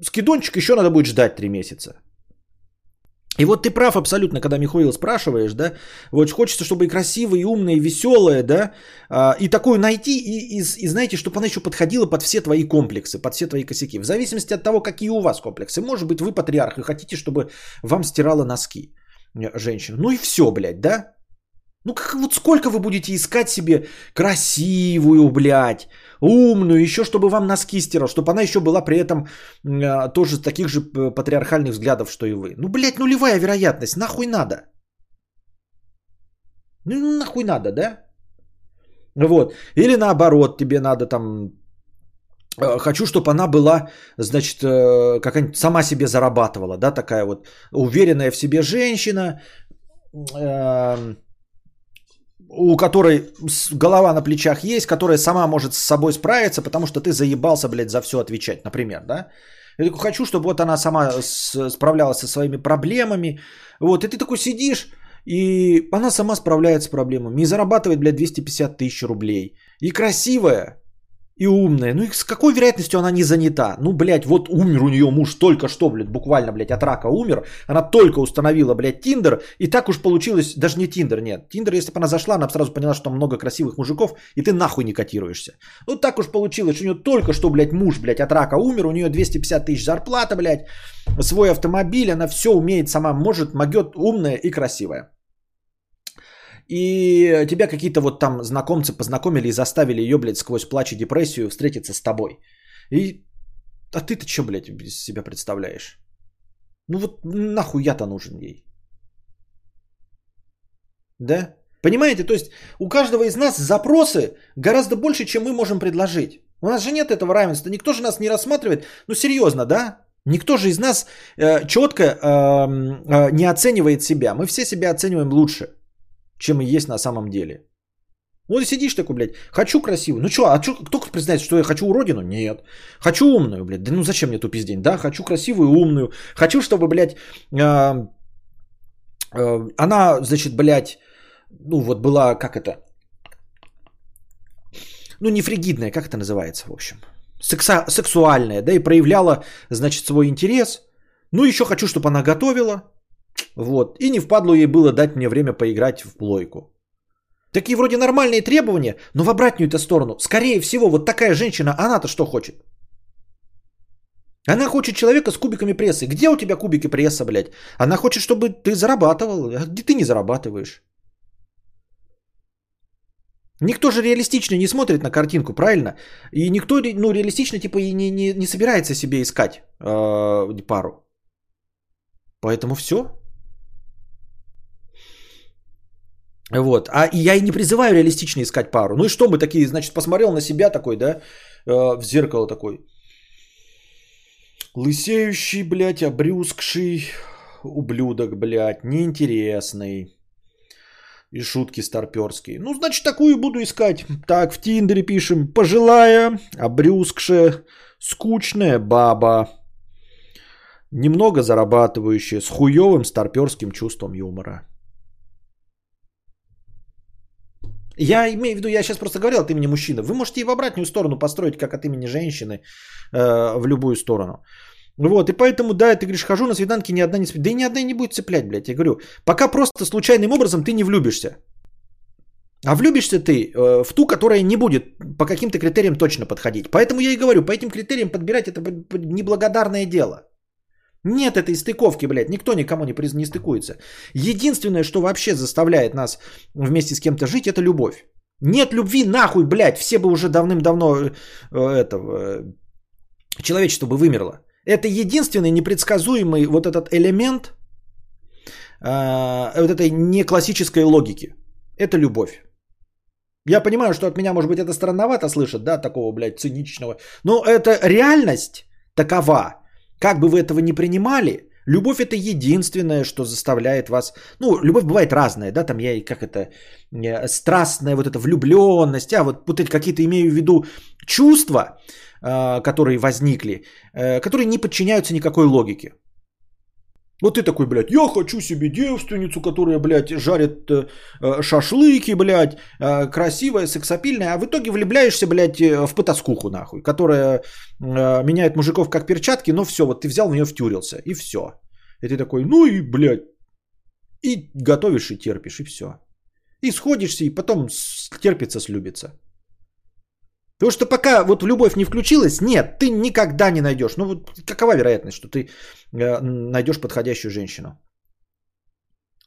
Скидончик еще надо будет ждать три месяца. И вот ты прав абсолютно, когда, Михаил, спрашиваешь, да, вот хочется, чтобы и красивая, и умная, и веселая, да, и такую найти, и, и, и знаете, чтобы она еще подходила под все твои комплексы, под все твои косяки, в зависимости от того, какие у вас комплексы. Может быть, вы патриарх и хотите, чтобы вам стирала носки женщина. Ну и все, блядь, да. Ну, как, вот сколько вы будете искать себе красивую, блядь, умную, еще чтобы вам носки стирал, чтобы она еще была при этом э, тоже таких же патриархальных взглядов, что и вы. Ну, блядь, нулевая вероятность, нахуй надо? Ну, нахуй надо, да? Вот, или наоборот, тебе надо там, э, хочу, чтобы она была, значит, э, какая-нибудь сама себе зарабатывала, да, такая вот уверенная в себе женщина, э, у которой голова на плечах есть, которая сама может с собой справиться, потому что ты заебался, блядь, за все отвечать, например, да? Я такой, хочу, чтобы вот она сама справлялась со своими проблемами, вот, и ты такой сидишь, и она сама справляется с проблемами, и зарабатывает, блядь, двести пятьдесят тысяч рублей, и красивая, и умная, ну и с какой вероятностью она не занята? Ну, блядь, вот умер у нее муж только что, блядь, буквально, блядь, от рака умер, она только установила, блядь, Тиндер, и так уж получилось, даже не Тиндер, нет, Тиндер, если бы она зашла, она бы сразу поняла, что там много красивых мужиков, и ты нахуй не котируешься. Ну, так уж получилось, у нее только что, блядь, муж, блядь, от рака умер, у нее двести пятьдесят тысяч зарплата, блядь, свой автомобиль, она все умеет, сама может, могет, умная и красивая. И тебя какие-то вот там знакомцы познакомили и заставили ее, блядь, сквозь плач и депрессию встретиться с тобой. И... А ты-то что, блядь, из себя представляешь? Ну вот нахуй я-то нужен ей. Да? Понимаете, то есть у каждого из нас запросы гораздо больше, чем мы можем предложить. У нас же нет этого равенства, никто же нас не рассматривает. Ну серьезно, да? Никто же из нас э, четко э, э, не оценивает себя. Мы все себя оцениваем лучше, чем и есть на самом деле. Ну и сидишь такой, блядь, хочу красивую. Ну что, а чё, кто признается, что я хочу уродину? Нет. Хочу умную, блядь. Да ну зачем мне тупить день? Да, хочу красивую и умную. Хочу, чтобы, блядь, э, э, она, значит, блядь, ну вот была, как это, ну не фригидная, как это называется, в общем, секса, сексуальная, да, и проявляла, значит, свой интерес. Ну еще хочу, чтобы она готовила, вот, и не впадло ей было дать мне время поиграть в плойку. Такие вроде нормальные требования, но в обратную-то сторону. Скорее всего, вот такая женщина, она-то что хочет? Она хочет человека с кубиками прессы. Где у тебя кубики пресса, блядь? Она хочет, чтобы ты зарабатывал, а где ты не зарабатываешь. Никто же реалистично не смотрит на картинку, правильно? И никто, ну, реалистично типа и не, не, не собирается себе искать э, пару. Поэтому все. Вот. А я и не призываю реалистично искать пару. Ну и что мы такие, значит, посмотрел на себя такой, да, э, в зеркало такой. Лысеющий, блядь, обрюзгший ублюдок, блядь, неинтересный. И шутки старперские. Ну, значит, такую буду искать. Так, в Тиндере пишем. Пожилая, обрюзгшая, скучная баба. Немного зарабатывающая, с хуёвым старпёрским чувством юмора. Я имею в виду, я сейчас просто говорил от имени мужчины. Вы можете и в обратную сторону построить, как от имени женщины, э, в любую сторону. Вот, и поэтому, да, ты говоришь, хожу на свиданки, ни одна не цепляет. Да и ни одна не будет цеплять, блядь, я говорю. Пока просто случайным образом ты не влюбишься. А влюбишься ты э, в ту, которая не будет по каким-то критериям точно подходить. Поэтому я и говорю, по этим критериям подбирать это неблагодарное дело. Нет этой стыковки, блядь, никто никому не, приз... не стыкуется. Единственное, что вообще заставляет нас вместе с кем-то жить, это любовь. Нет любви, нахуй, блядь, все бы уже давным-давно э, этого, э, человечество бы вымерло. Это единственный непредсказуемый вот этот элемент э, вот этой неклассической логики. Это любовь. Я понимаю, что от меня, может быть, это странновато слышат, да, такого, блядь, циничного. Но это реальность такова. Как бы вы этого не принимали, любовь это единственное, что заставляет вас... Ну, любовь бывает разная, да, там я и как это... Страстная вот эта влюбленность, а вот, вот эти какие-то, имею в виду, чувства, которые возникли, которые не подчиняются никакой логике. Вот ты такой, блядь, я хочу себе девственницу, которая, блядь, жарит шашлыки, блядь, красивая, сексапильная, а в итоге влюбляешься, блядь, в потаскуху, нахуй, которая меняет мужиков как перчатки, но все, вот ты взял в нее, втюрился, и все. И ты такой, ну и, блядь, и готовишь, и терпишь, и все. И сходишься, и потом терпится, слюбится. Потому что пока вот в любовь не включилась, нет, ты никогда не найдешь. Ну вот какова вероятность, что ты э, найдешь подходящую женщину?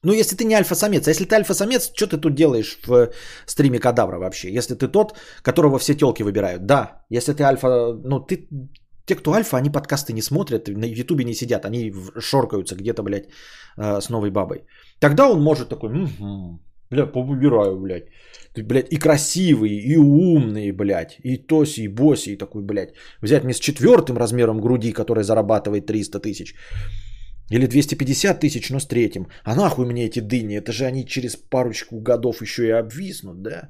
Ну если ты не альфа-самец. А если ты альфа-самец, что ты тут делаешь в э, стриме Кадавра вообще? Если ты тот, которого все телки выбирают. Да, если ты альфа... Ну ты... Те, кто альфа, они подкасты не смотрят, на ютубе не сидят. Они шоркаются где-то, блядь, э, с новой бабой. Тогда он может такой... Угу. Бля, повыбираю, блядь. Ты, блядь, и красивые, и умные, блядь, и тоси, и боси, и такой, блядь. Взять мне с четвертым размером груди, которая зарабатывает триста тысяч. Или двести пятьдесят тысяч, но с третьим. А нахуй мне эти дыни? Это же они через парочку годов еще и обвиснут, да?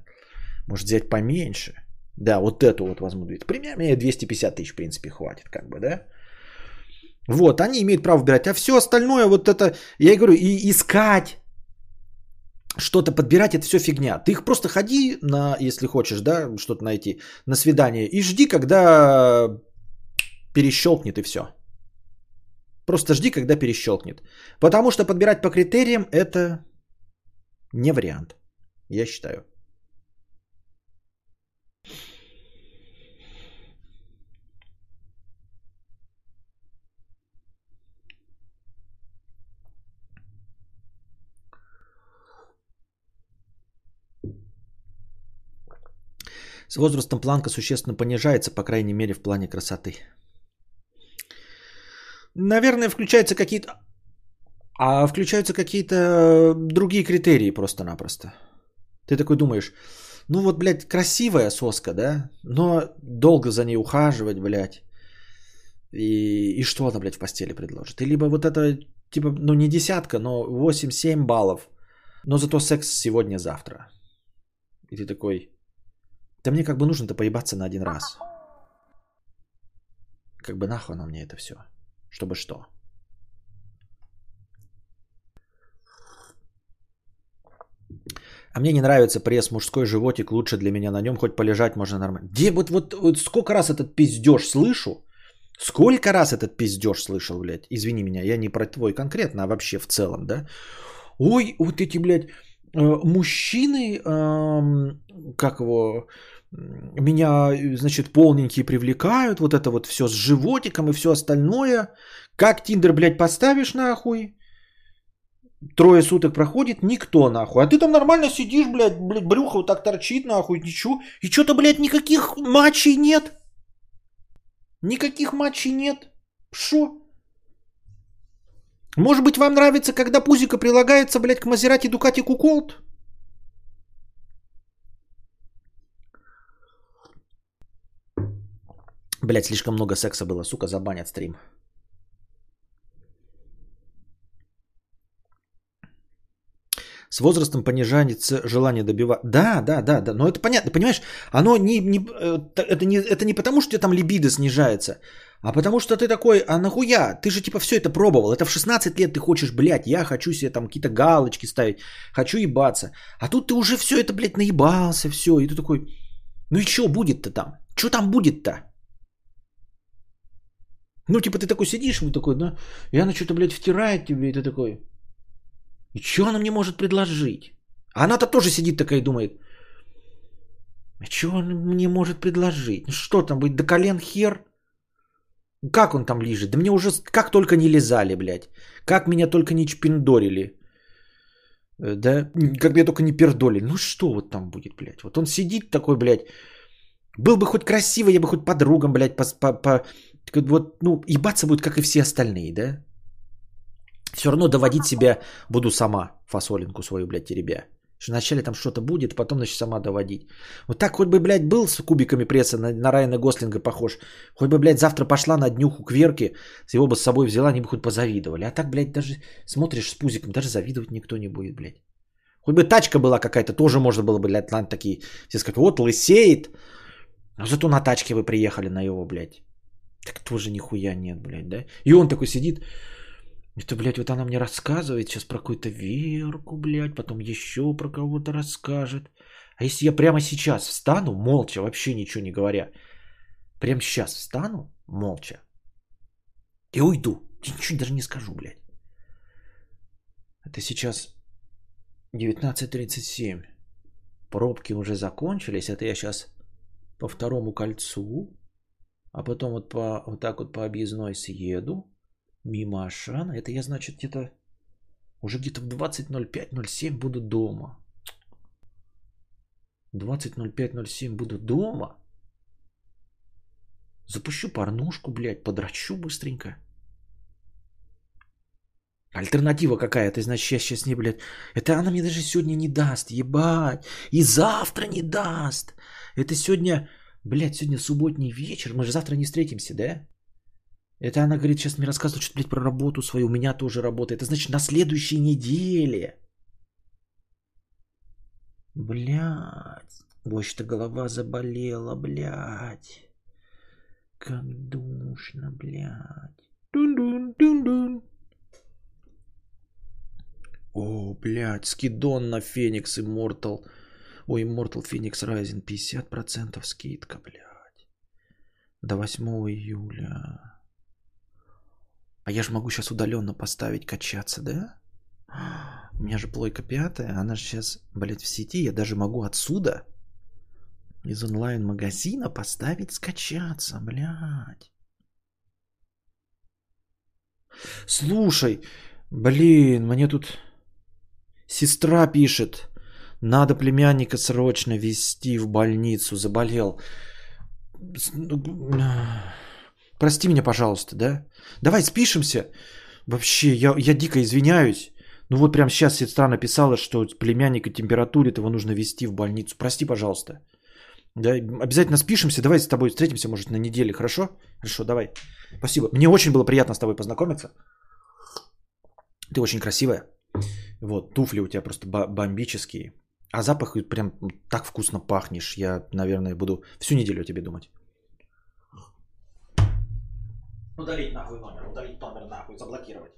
Может взять поменьше? Да, вот эту вот возьму. Примерно двести пятьдесят тысяч, в принципе, хватит, как бы, да? Вот, они имеют право выбирать. А все остальное, вот это, я и говорю, и искать... Что-то подбирать, это все фигня. Ты их просто ходи, на, если хочешь, да, что-то найти, на свидание. И жди, когда перещелкнет, и все. Просто жди, когда перещелкнет. Потому что подбирать по критериям это не вариант. Я считаю. С возрастом планка существенно понижается, по крайней мере, в плане красоты. Наверное, включаются какие-то... А включаются какие-то другие критерии просто-напросто. Ты такой думаешь, ну вот, блядь, красивая соска, да? Но долго за ней ухаживать, блядь. И, и что она, блядь, в постели предложит? И либо вот это, типа, ну не десятка, но восемь-семь баллов. Но зато секс сегодня-завтра. И ты такой, да мне как бы нужно-то поебаться на один раз. Как бы нахуй оно мне это все. Чтобы что? А мне не нравится пресс, мужской животик лучше для меня, на нем хоть полежать можно нормально. Где вот, вот, вот сколько раз этот пиздеж слышу? Сколько раз этот пиздеж слышал, блядь? Извини меня, я не про твой конкретно, а вообще в целом, да? Ой, вот эти, блядь, мужчины, как его, меня, значит, полненькие привлекают, вот это вот все с животиком и все остальное. Как Тиндер, блядь, поставишь нахуй? Трое суток проходит, никто нахуй. А ты там нормально сидишь, блядь, блядь, брюхо вот так торчит нахуй, ничего. И что-то, блядь, никаких матчей нет. Никаких матчей нет. Шо? Может быть, вам нравится, когда пузико прилагается, блядь, к Мазерати, Дукати, Куколт? Блядь, слишком много секса было, сука, забанят стрим. С возрастом понижается желание добивать. Да, да, да, да. Но это понятно, понимаешь? Оно не, не, это не, это не потому, что у тебя там либидо снижается, а потому что ты такой, а нахуя? Ты же типа все это пробовал. Это в шестнадцать лет ты хочешь, блядь, я хочу себе там какие-то галочки ставить, хочу ебаться. А тут ты уже все это, блядь, наебался, все. И ты такой, ну и что будет-то там? Что там будет-то? Ну типа ты такой сидишь, вот такой, да, и она что-то, блядь, втирает тебе, и ты такой... И что она мне может предложить? Она-то тоже сидит такая и думает. А что она мне может предложить? Ну что там, быть до колен хер? Как он там лежит? Да мне уже как только не лизали, блядь. Как меня только не чпиндорили. Да, как меня только не пердолили. Ну что вот там будет, блядь? Вот он сидит такой, блядь. Был бы хоть красиво, я бы хоть подругам, блядь, по, по, по... Вот, ну, ебаться будет, как и все остальные, да? Все равно доводить себя буду сама, фасолинку свою, блядь, теребя. Что вначале там что-то будет, потом, значит, сама доводить. Вот так хоть бы, блядь, был с кубиками пресса на, на Райана Гослинга похож. Хоть бы, блядь, завтра пошла на днюху к Верке, его бы с собой взяла, они бы хоть позавидовали. А так, блядь, даже смотришь с пузиком, даже завидовать никто не будет, блядь. Хоть бы тачка была какая-то, тоже можно было бы, блядь, там такие. Все скажут, вот лысеет, а зато на тачке вы приехали на его, блядь. Так тоже нихуя нет, блядь, да? И он такой сидит... Это, блядь, вот она мне рассказывает сейчас про какую-то Верку, блядь, потом еще про кого-то расскажет. А если я прямо сейчас встану, молча, вообще ничего не говоря, прямо сейчас встану, молча, и уйду, ничего даже не скажу, блядь. Это сейчас девятнадцать тридцать семь, пробки уже закончились, это я сейчас по второму кольцу, а потом вот, по, вот так вот по объездной съеду. Мимо Ашана. Это я, значит, где-то уже где-то в двадцать ноль пять ноль семь буду дома. двадцать ноль пять ноль семь буду дома. Запущу порнушку, блядь, подрачу быстренько. Альтернатива какая-то, значит, я сейчас не, блядь. Это она мне даже сегодня не даст, ебать. И завтра не даст. Это сегодня, блядь, сегодня субботний вечер. Мы же завтра не встретимся, да? Это она говорит, сейчас мне рассказывает что-то, блядь, про работу свою. У меня тоже работа. Это значит на следующей неделе. Блядь. Больше-то голова заболела, блядь. Как душно, блядь. Дун-дун-дун-дун. О, блядь. Скидон на Феникс Immortal. Ой, Immortal Fenyx Rising. пятьдесят процентов скидка, блядь. До восьмого июля. А я же могу сейчас удаленно поставить качаться, да? У меня же плойка пятая, она же сейчас, блядь, в сети. Я даже могу отсюда, из онлайн-магазина, поставить скачаться, блядь. Слушай, блин, мне тут сестра пишет. Надо племянника срочно везти в больницу, заболел. Прости меня, пожалуйста, да? Давай спишемся. Вообще, я, я дико извиняюсь. Ну вот прямо сейчас сестра написала, что племянника температурит, его нужно везти в больницу. Прости, пожалуйста. Да? Обязательно спишемся. Давай с тобой встретимся, может, на неделе. Хорошо? Хорошо, давай. Спасибо. Мне очень было приятно с тобой познакомиться. Ты очень красивая. Вот, туфли у тебя просто бомбические. А запах прям так вкусно пахнешь. Я, наверное, буду всю неделю о тебе думать. Удалить нахуй номер, удалить номер нахуй, заблокировать.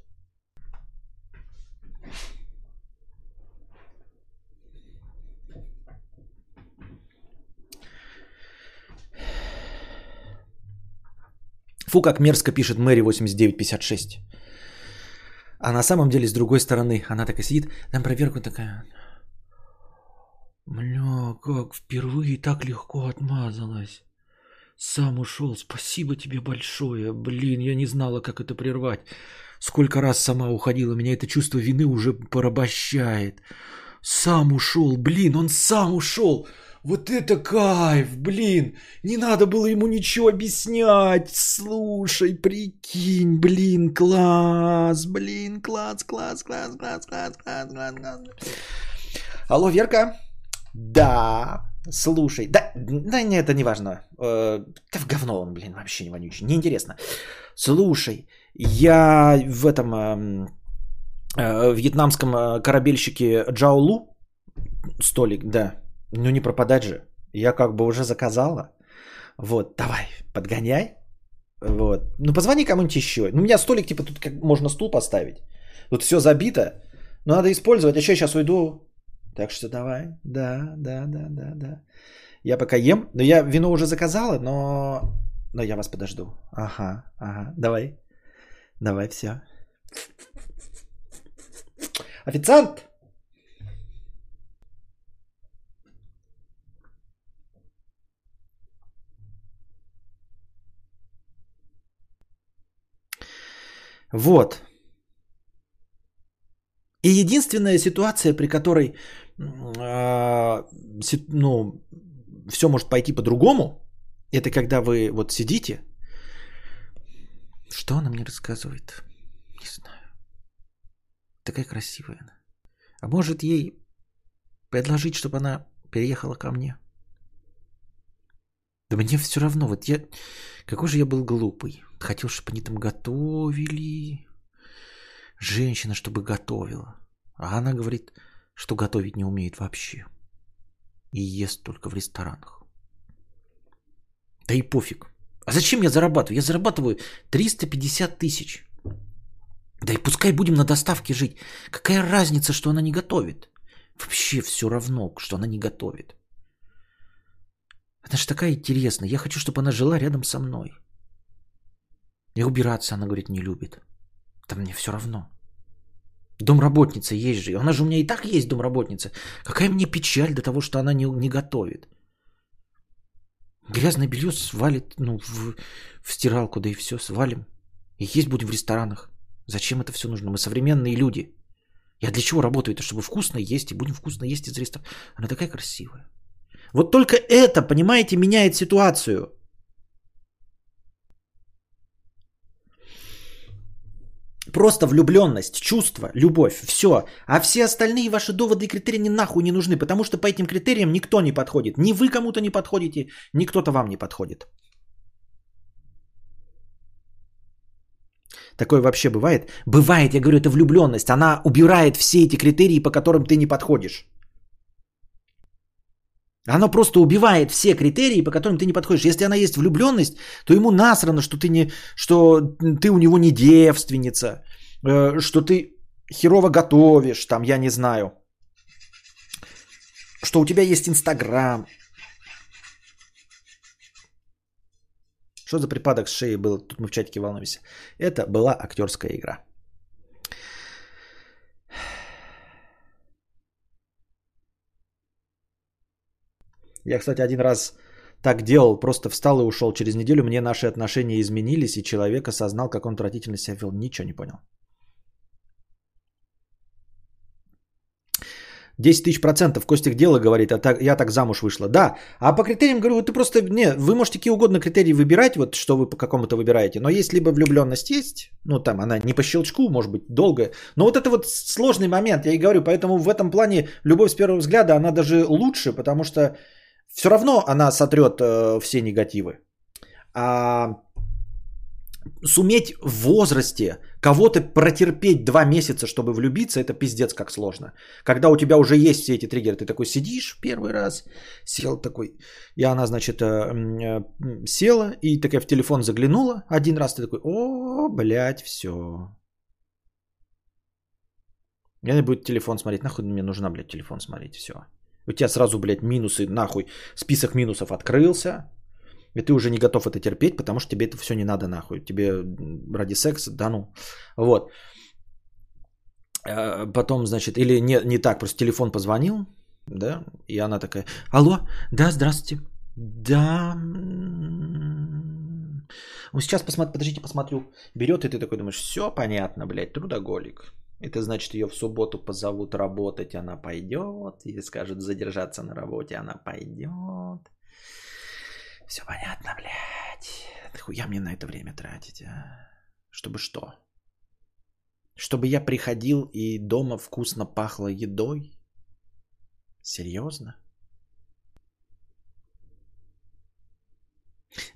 Фу, как мерзко пишет Мэри восемьдесят девять пятьдесят шесть. А на самом деле, с другой стороны, она такая сидит, там проверку такая... Бля, как впервые так легко отмазалась. Сам ушел, спасибо тебе большое. Блин, я не знала, как это прервать. Сколько раз сама уходила, меня это чувство вины уже порабощает. Сам ушел, блин, он сам ушел. Вот это кайф, блин. Не надо было ему ничего объяснять. Слушай, прикинь, блин, класс, блин, класс, класс, класс, класс, класс, класс, класс, класс. Алло, Верка? Да, слушай, да, да, не, это не важно, э, да в говно он, блин, вообще не вонючий, неинтересно. Слушай, я в этом э, э, вьетнамском корабельщике Джаолу, столик, да, ну не пропадать же, я как бы уже заказала, вот, давай, подгоняй, вот, ну позвони кому-нибудь еще, ну у меня столик, типа, тут как можно стул поставить, тут все забито, но надо использовать, а еще я сейчас уйду. Так что давай, да, да, да, да, да. Я пока ем, но я вино уже заказала, но, но я вас подожду. Ага, ага, давай, давай, все. Официант! Вот. И единственная ситуация, при которой э, ну, все может пойти по-другому, это когда вы вот сидите. Что она мне рассказывает? Не знаю. Такая красивая она. А может ей предложить, чтобы она переехала ко мне? Да мне все равно. Вот я... Какой же я был глупый. Хотел, чтобы они там готовили... Женщина, чтобы готовила. А она говорит, что готовить не умеет вообще. И ест только в ресторанах. Да и пофиг. А зачем я зарабатываю? Я зарабатываю триста пятьдесят тысяч. Да и пускай будем на доставке жить. Какая разница, что она не готовит? Вообще все равно, что она не готовит. Она же такая интересная. Я хочу, чтобы она жила рядом со мной. И убираться, она говорит, не любит. Да мне все равно. Домработница есть же. Она же у меня и так есть домработница. Какая мне печаль до того, что она не, не готовит. Грязное белье свалит, ну, в, в стиралку, да и все, свалим. И есть будем в ресторанах. Зачем это все нужно? Мы современные люди. Я для чего работаю-то? Чтобы вкусно есть, и будем вкусно есть из ресторана. Она такая красивая. Вот только это, понимаете, меняет ситуацию. Просто влюбленность, чувство, любовь, все. А все остальные ваши доводы и критерии не нахуй не нужны, потому что по этим критериям никто не подходит. Ни вы кому-то не подходите, ни кто-то вам не подходит. Такое вообще бывает? Бывает, я говорю, это влюбленность. Она убирает все эти критерии, по которым ты не подходишь. Она просто убивает все критерии, по которым ты не подходишь. Если она есть влюбленность, то ему насрано, что ты, не, что ты у него не девственница, что ты херово готовишь, там, я не знаю, что у тебя есть Инстаграм. Что за припадок с шеей был? Тут мы в чатике волнуемся. Это была актерская игра. Я, кстати, один раз так делал, просто встал и ушел. Через неделю мне наши отношения изменились, и человек осознал, как он отвратительно себя вел. Ничего не понял. десять тысяч процентов. Костик дело говорит, а так, я так замуж вышла. Да, а по критериям, говорю, вот ты просто... Не, вы можете какие угодно критерии выбирать, вот что вы по какому-то выбираете. Но есть либо влюбленность есть, ну там она не по щелчку, может быть, долгая. Но вот это вот сложный момент, я и говорю. Поэтому в этом плане любовь с первого взгляда, она даже лучше, потому что... Все равно она сотрет э, все негативы. А суметь в возрасте кого-то протерпеть два месяца, чтобы влюбиться, это пиздец как сложно. Когда у тебя уже есть все эти триггеры, ты такой сидишь первый раз, сел такой, и она, значит, села и такая в телефон заглянула один раз, ты такой, о, блядь, все. Я не буду телефон смотреть, нахуй мне нужна, блядь, телефон смотреть, все. У тебя сразу, блядь, минусы, нахуй, список минусов открылся. И ты уже не готов это терпеть, потому что тебе это все не надо нахуй. Тебе ради секса, да ну. Вот. Потом, значит, или не, не так, просто телефон позвонил, да, и она такая, алло, да, здравствуйте, да, ну, сейчас посмотри, подождите, посмотрю. Берет, и ты такой думаешь, все понятно, блядь, трудоголик. Это значит, ее в субботу позовут работать, она пойдет, или скажут задержаться на работе, она пойдет. Все понятно, блядь. Да хуя мне на это время тратить, а? Чтобы что? Чтобы я приходил и дома вкусно пахло едой? Серьезно?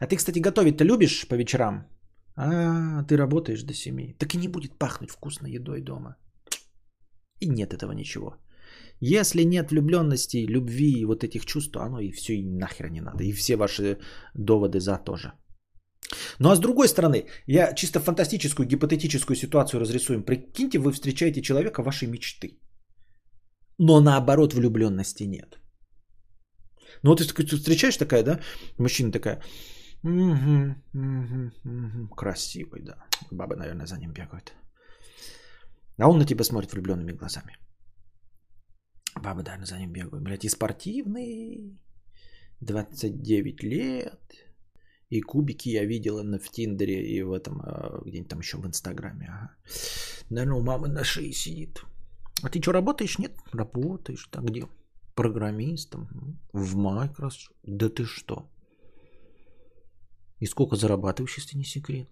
А ты, кстати, готовить-то любишь по вечерам? А, ты работаешь до семи. Так и не будет пахнуть вкусно едой дома. И нет этого ничего. Если нет влюбленности, любви и вот этих чувств, то оно и все и нахер не надо. И все ваши доводы за тоже. Ну а с другой стороны, я чисто фантастическую, гипотетическую ситуацию разрисуем. Прикиньте, вы встречаете человека вашей мечты. Но наоборот влюбленности нет. Ну вот ты встречаешь такая, да, мужчина такая, угу, угу, угу. Красивый, да. Бабы, наверное, за ним бегают. А он на тебя смотрит влюбленными глазами. Бабы, наверное, за ним бегают. Блядь, и спортивный, двадцать девять лет. И кубики я видела в Тиндере и в этом, где-нибудь там еще в Инстаграме. Ага. Наверное, у мамы на шее сидит. А ты что, работаешь? Нет? Работаешь. Так где? Программистом. В Microsoft. Да ты что? И сколько зарабатываешь, если не секрет?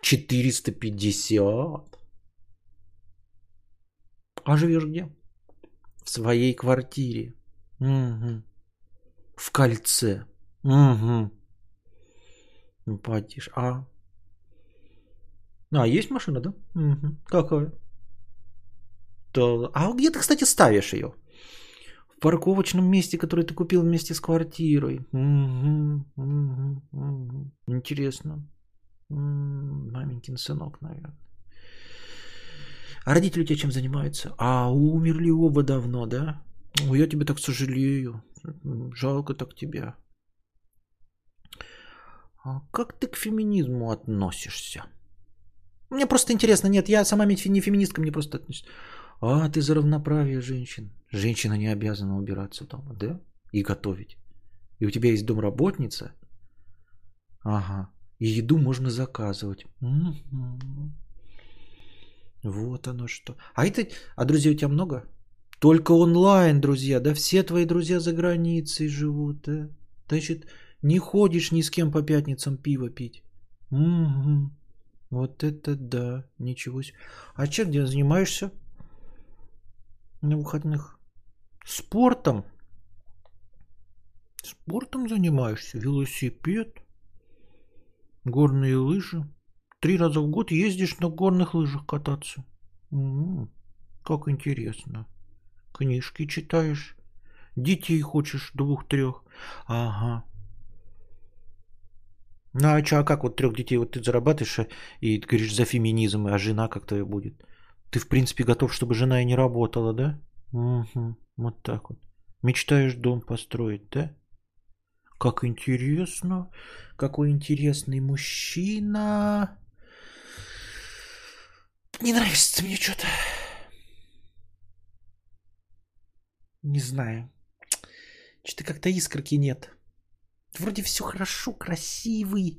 четыреста пятьдесят. А живешь где? В своей квартире. Угу. В кольце. Угу. Ну, подишь. А? А, есть машина, да? Угу. Какая? То... А где ты, кстати, ставишь ее? В парковочном месте, который ты купил вместе с квартирой. Угу. Угу. Угу. Интересно. М-м-м. Маменькин сынок, наверное. А родители у тебя чем занимаются? А умерли оба давно, да? Ой, я тебя так сожалею. Жалко так тебя. А как ты к феминизму относишься? Мне просто интересно. Нет, я сама не феминистка, мне просто относится. А, ты за равноправие женщин. Женщина не обязана убираться дома, да? И готовить. И у тебя есть домработница. Ага. И еду можно заказывать. Угу. Вот оно что. А это, а друзей у тебя много? Только онлайн, друзья, да? Все твои друзья за границей живут, да? Значит, не ходишь ни с кем по пятницам пиво пить. Угу. Вот это да, ничего себе. А чем где занимаешься на выходных? Спортом. Спортом занимаешься? Велосипед, горные лыжи. Три раза в год ездишь на горных лыжах кататься. М-м-м, как интересно. Книжки читаешь. Детей хочешь двух-трех. Ага. Ну а что, а как вот трех детей вот ты зарабатываешь и ты говоришь за феминизм, а жена как твоя будет? Ты в принципе готов, чтобы жена и не работала, да? Угу. Вот так вот. Мечтаешь дом построить, да? Как интересно. Какой интересный мужчина. Не нравится мне что-то. Не знаю. Что-то как-то искорки нет. Вроде все хорошо, красивый.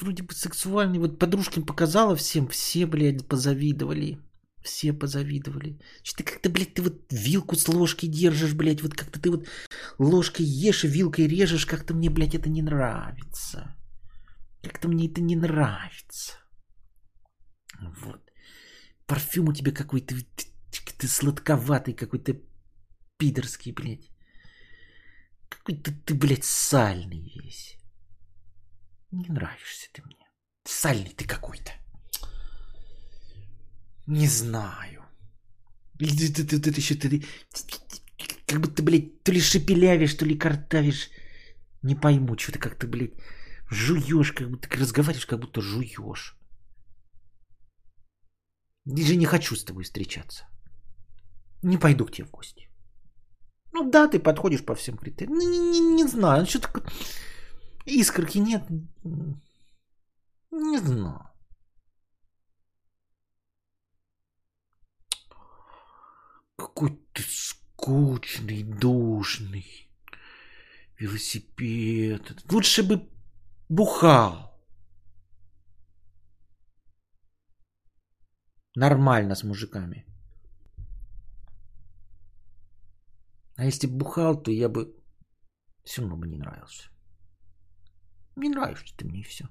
Вроде бы сексуальный. Вот подружкин показала всем. Все, блядь, позавидовали. Все позавидовали. Что-то как-то, блядь, ты вот вилку с ложкой держишь, блядь. Вот как-то ты вот ложкой ешь и вилкой режешь. Как-то мне, блядь, это не нравится. Как-то мне это не нравится. Вот. Парфюм у тебя какой-то, ты сладковатый, какой-то пидорский, блядь. Какой-то ты, блядь, сальный весь. Не нравишься ты мне. Сальный ты какой-то. Не знаю. Это еще ты... Как будто, блядь, то ли шепелявишь, то ли картавишь. Не пойму, что ты как-то, блядь, жуешь, как будто разговариваешь, как будто жуешь. Я же не хочу с тобой встречаться. Не пойду к тебе в гости. Ну да, ты подходишь по всем критериям. Не, не, не знаю, что-то... Искорки нет. Не знаю. Какой ты скучный, душный. Велосипед. Лучше бы бухал. Нормально с мужиками. А если бы бухал, то я бы все равно бы не нравился. Не нравишься ты мне и все.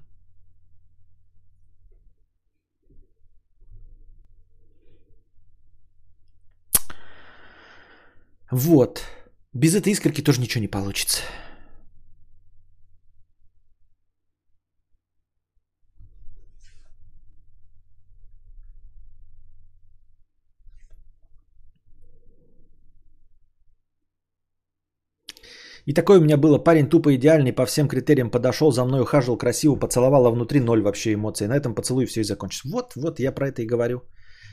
Вот. Без этой искорки тоже ничего не получится. И такой у меня было. Парень тупо идеальный, по всем критериям подошел, за мной ухаживал, красиво поцеловал, а внутри ноль вообще эмоций. На этом поцелуй все и закончится. Вот, вот, я про это и говорю.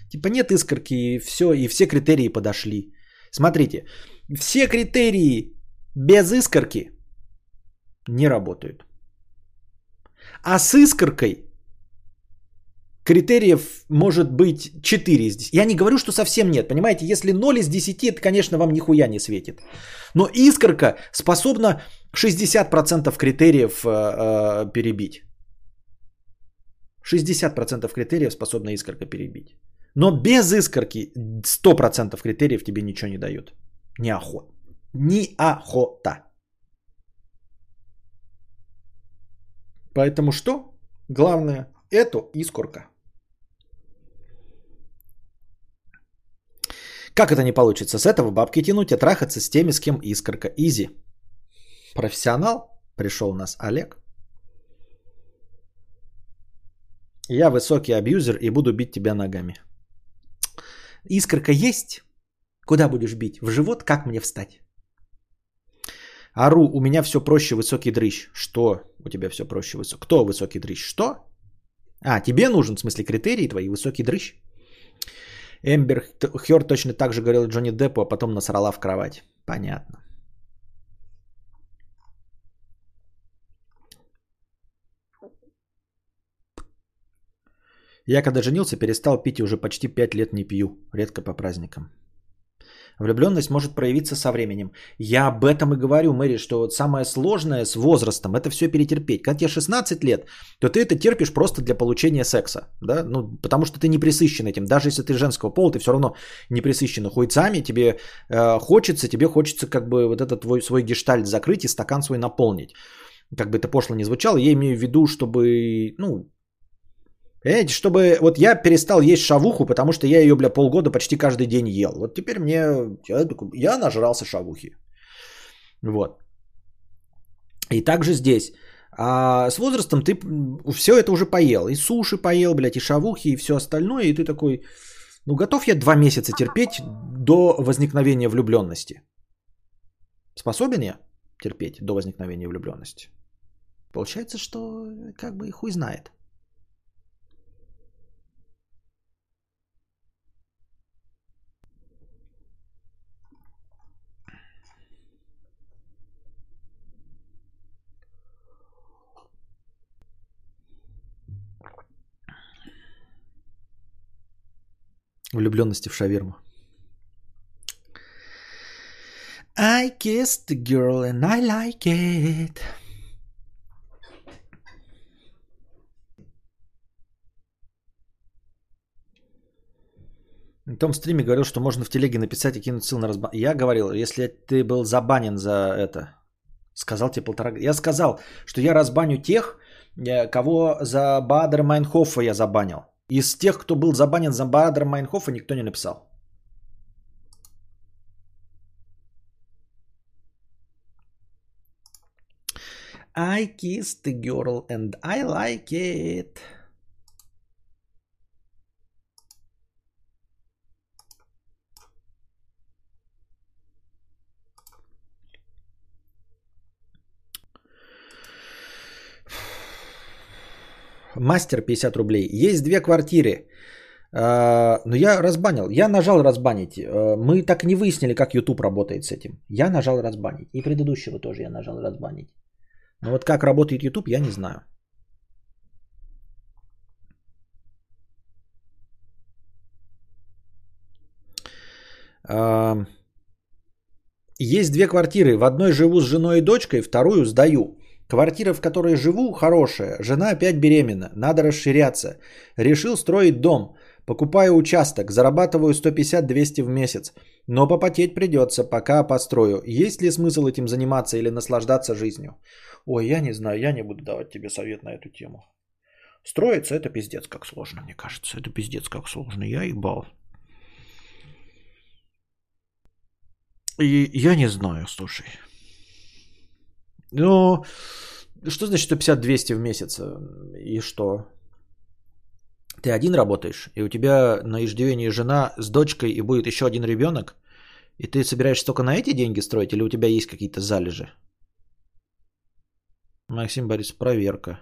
Типа нет искорки, и все, и все критерии подошли. Смотрите, все критерии без искорки не работают. А с искоркой критериев может быть четыре из десяти. Я не говорю, что совсем нет. Понимаете, если ноль из десяти, это, конечно, вам нихуя не светит. Но искорка способна шестьдесят процентов критериев э, э, перебить. шестьдесят процентов критериев способна искорка перебить. Но без искорки сто процентов критериев тебе ничего не дают. Неохота. Неохота. Поэтому что? Главное, это искорка. Как это не получится? С этого бабки тянуть, а трахаться с теми, с кем искорка. Изи. Профессионал. Пришел у нас Олег. Я высокий абьюзер и буду бить тебя ногами. Искорка есть? Куда будешь бить? В живот? Как мне встать? Ару, у меня все проще, высокий дрыщ. Что? У тебя все проще, высокий. Кто высокий дрыщ? Что? А, тебе нужен, в смысле, критерии твои, высокий дрыщ? Эмбер Хёрд точно так же говорила Джонни Деппу, а потом насрала в кровать. Понятно. Я когда женился, перестал пить и уже почти пять лет не пью. Редко по праздникам. Влюбленность может проявиться со временем. Я об этом и говорю, Мэри, что вот самое сложное с возрастом – это все перетерпеть. Когда тебе шестнадцать лет, то ты это терпишь просто для получения секса. Да? Ну, потому что ты не пресыщен этим. Даже если ты женского пола, ты все равно не пресыщен хуйцами. Тебе э, хочется, тебе хочется как бы вот этот твой, свой гештальт закрыть и стакан свой наполнить. Как бы это пошло не звучало, я имею в виду, чтобы... ну, понимаете, чтобы... Вот я перестал есть шавуху, потому что я ее, бля, полгода почти каждый день ел. Вот теперь мне... Я нажрался шавухи. Вот. И также здесь. А с возрастом ты все это уже поел. И суши поел, блядь, и шавухи, и все остальное. И ты такой... Ну, готов я два месяца терпеть до возникновения влюбленности? Способен я терпеть до возникновения влюбленности? Получается, что как бы хуй знает. Влюбленности в шаверму. I kissed the girl and I like it. На том стриме говорил, что можно в телеге написать и кинуть ссылку на разбан. Я говорил, если ты был забанен за это, сказал тебе полтора... Я сказал, что я разбаню тех, кого за Бадер-Майнхофа я забанил. Из тех, кто был забанен за Бадер-Майнхофа, никто не написал. I kissed the girl and I like it. Мастер пятьдесят рублей. Есть две квартиры. Но я разбанил. Я нажал разбанить. Мы так не выяснили, как YouTube работает с этим. Я нажал разбанить. И предыдущего тоже я нажал разбанить. Но вот как работает YouTube, я не знаю. Есть две квартиры. В одной живу с женой и дочкой, вторую сдаю. Квартира, в которой живу, хорошая. Жена опять беременна. Надо расширяться. Решил строить дом. Покупаю участок. Зарабатываю сто пятьдесят - двести в месяц. Но попотеть придется, пока построю. Есть ли смысл этим заниматься или наслаждаться жизнью? Ой, я не знаю. Я не буду давать тебе совет на эту тему. Строиться — это пиздец как сложно, мне кажется. Это пиздец как сложно. Я ебал. И я не знаю, слушай. Ну, что значит сто пятьдесят - двести в месяц? И что? Ты один работаешь, и у тебя на иждивении жена с дочкой, и будет еще один ребенок, и ты собираешься только на эти деньги строить, или у тебя есть какие-то залежи? Максим Борисович, проверка.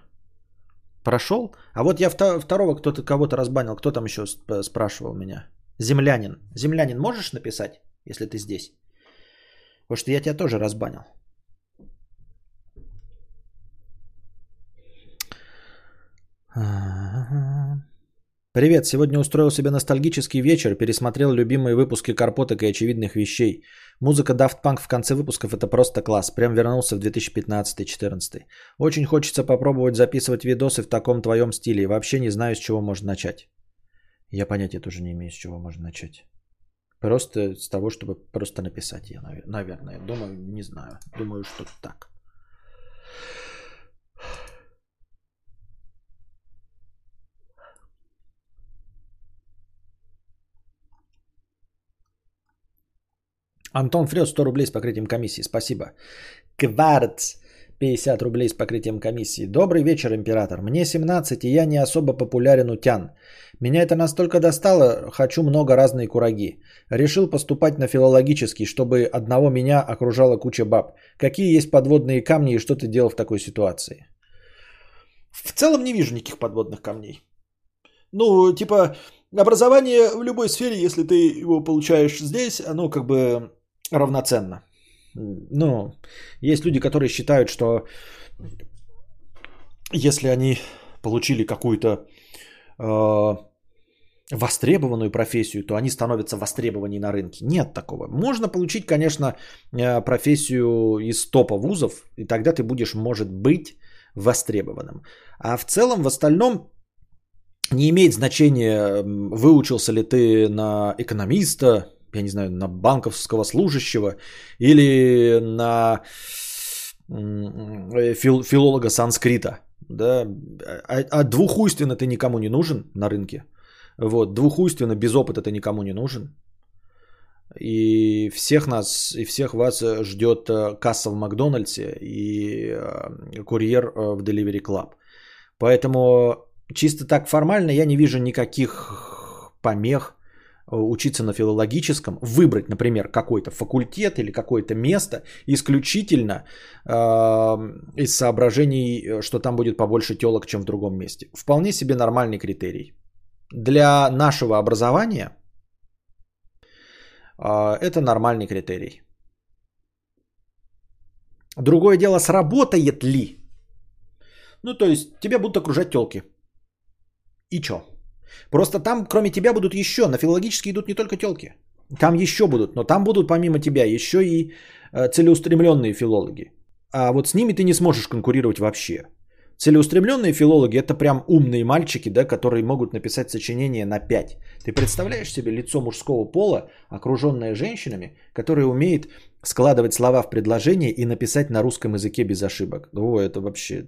Прошел? А вот я второго кто-то кого-то разбанил. Кто там еще спрашивал меня? Землянин. Землянин, можешь написать, если ты здесь? Потому что я тебя тоже разбанил. Привет, сегодня устроил себе ностальгический вечер, пересмотрел любимые выпуски Карпоток и очевидных вещей. Музыка Daft Punk в конце выпусков — это просто класс, прям вернулся в две тысячи пятнадцатый - две тысячи четырнадцатый. Очень хочется попробовать записывать видосы в таком твоем стиле, и вообще не знаю, с чего можно начать. Я понятия тоже не имею, с чего можно начать. Просто с того, чтобы просто написать, я, наверное, думаю, не знаю, думаю, что так. Антон Фрёс, сто рублей с покрытием комиссии. Спасибо. Кварц, пятьдесят рублей с покрытием комиссии. Добрый вечер, император. Мне семнадцать, и я не особо популярен утян. Меня это настолько достало, хочу много разные кураги. Решил поступать на филологический, чтобы одного меня окружала куча баб. Какие есть подводные камни и что ты делал в такой ситуации? В целом не вижу никаких подводных камней. Ну, типа... Образование в любой сфере, если ты его получаешь здесь, оно как бы равноценно. Ну, есть люди, которые считают, что если они получили какую-то э, востребованную профессию, то они становятся востребованней на рынке. Нет такого. Можно получить, конечно, профессию из топа вузов, и тогда ты будешь, может быть, востребованным. А в целом, в остальном... Не имеет значения, выучился ли ты на экономиста, я не знаю, на банковского служащего или на фил- филолога санскрита. Да? А, а двухуйственно ты никому не нужен на рынке. Вот, двухуйственно, без опыта ты никому не нужен. И всех нас, и всех вас ждет касса в Макдональдсе и курьер в Delivery Club. Поэтому... Чисто так формально я не вижу никаких помех учиться на филологическом, выбрать, например, какой-то факультет или какое-то место исключительно э, из соображений, что там будет побольше телок, чем в другом месте. Вполне себе нормальный критерий. Для нашего образования э, это нормальный критерий. Другое дело, сработает ли? Ну, то есть тебя будут окружать телки. И чё? Просто там, кроме тебя, будут еще. На филологически идут не только тёлки. Там еще будут. Но там будут, помимо тебя, еще и целеустремленные филологи. А вот с ними ты не сможешь конкурировать вообще. Целеустремленные филологи — это прям умные мальчики, да, которые могут написать сочинение на пять. Ты представляешь себе лицо мужского пола, окруженное женщинами, которые умеют складывать слова в предложение и написать на русском языке без ошибок? О, это вообще...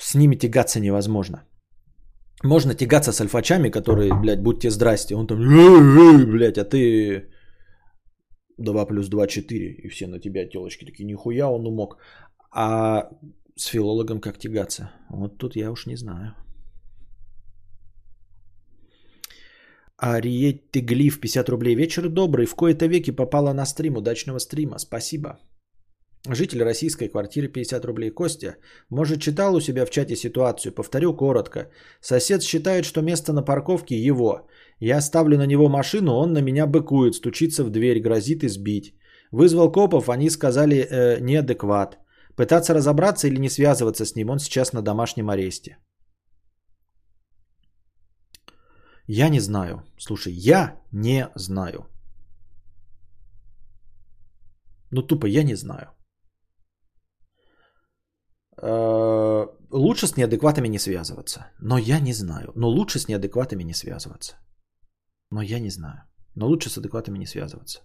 С ними тягаться невозможно. Можно тягаться с альфачами, которые, блядь, будьте здрасте. Он там, блядь, а ты два плюс два, четыре. И все на тебя телочки такие, нихуя он умок. А с филологом как тягаться? Вот тут я уж не знаю. Ариет Теглиф, пятьдесят рублей. Вечер добрый. В кои-то веки попала на стрим. Удачного стрима. Спасибо. Житель российской квартиры пятьдесят рублей. Костя, может, читал у себя в чате ситуацию? Повторю коротко. Сосед считает, что место на парковке его. Я ставлю на него машину, он на меня быкует, стучится в дверь, грозит избить. Вызвал копов, они сказали э, неадекват. Пытаться разобраться или не связываться с ним? Он сейчас на домашнем аресте. Я не знаю. Слушай, я не знаю. Ну тупо я не знаю. Лучше с неадекватами не связываться. Но я не знаю. Но лучше с неадекватами не связываться. Но я не знаю. Но лучше с адекватами не связываться.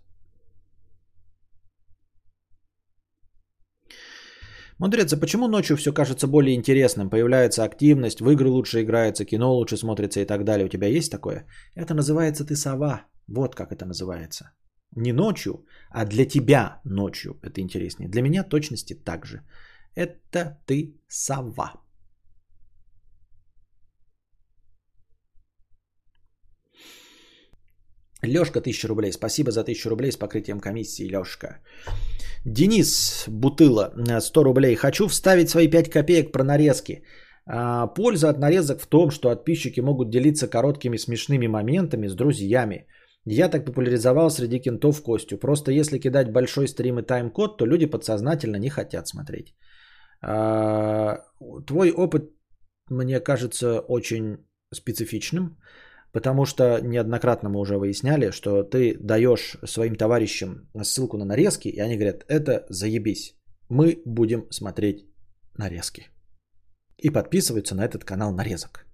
Мудрец, а почему ночью все кажется более интересным? Появляется активность, в игры лучше играется, кино лучше смотрится и так далее. У тебя есть такое? Это называется ты сова. Вот как это называется. Не ночью, а для тебя ночью это интереснее. Для меня точности так же. Это ты сова. Лешка, тысяча рублей. Спасибо за тысячу рублей с покрытием комиссии, Лешка. Денис Бутыла, сто рублей. Хочу вставить свои пять копеек про нарезки. Польза от нарезок в том, что подписчики могут делиться короткими смешными моментами с друзьями. Я так популяризовал среди кентов Костю. Просто если кидать большой стрим и тайм-код, то люди подсознательно не хотят смотреть. Твой опыт, мне кажется, очень специфичным. Потому что неоднократно мы уже выясняли, что ты даешь своим товарищам ссылку на нарезки, и они говорят, это заебись, мы будем смотреть нарезки. И подписываются на этот канал нарезок.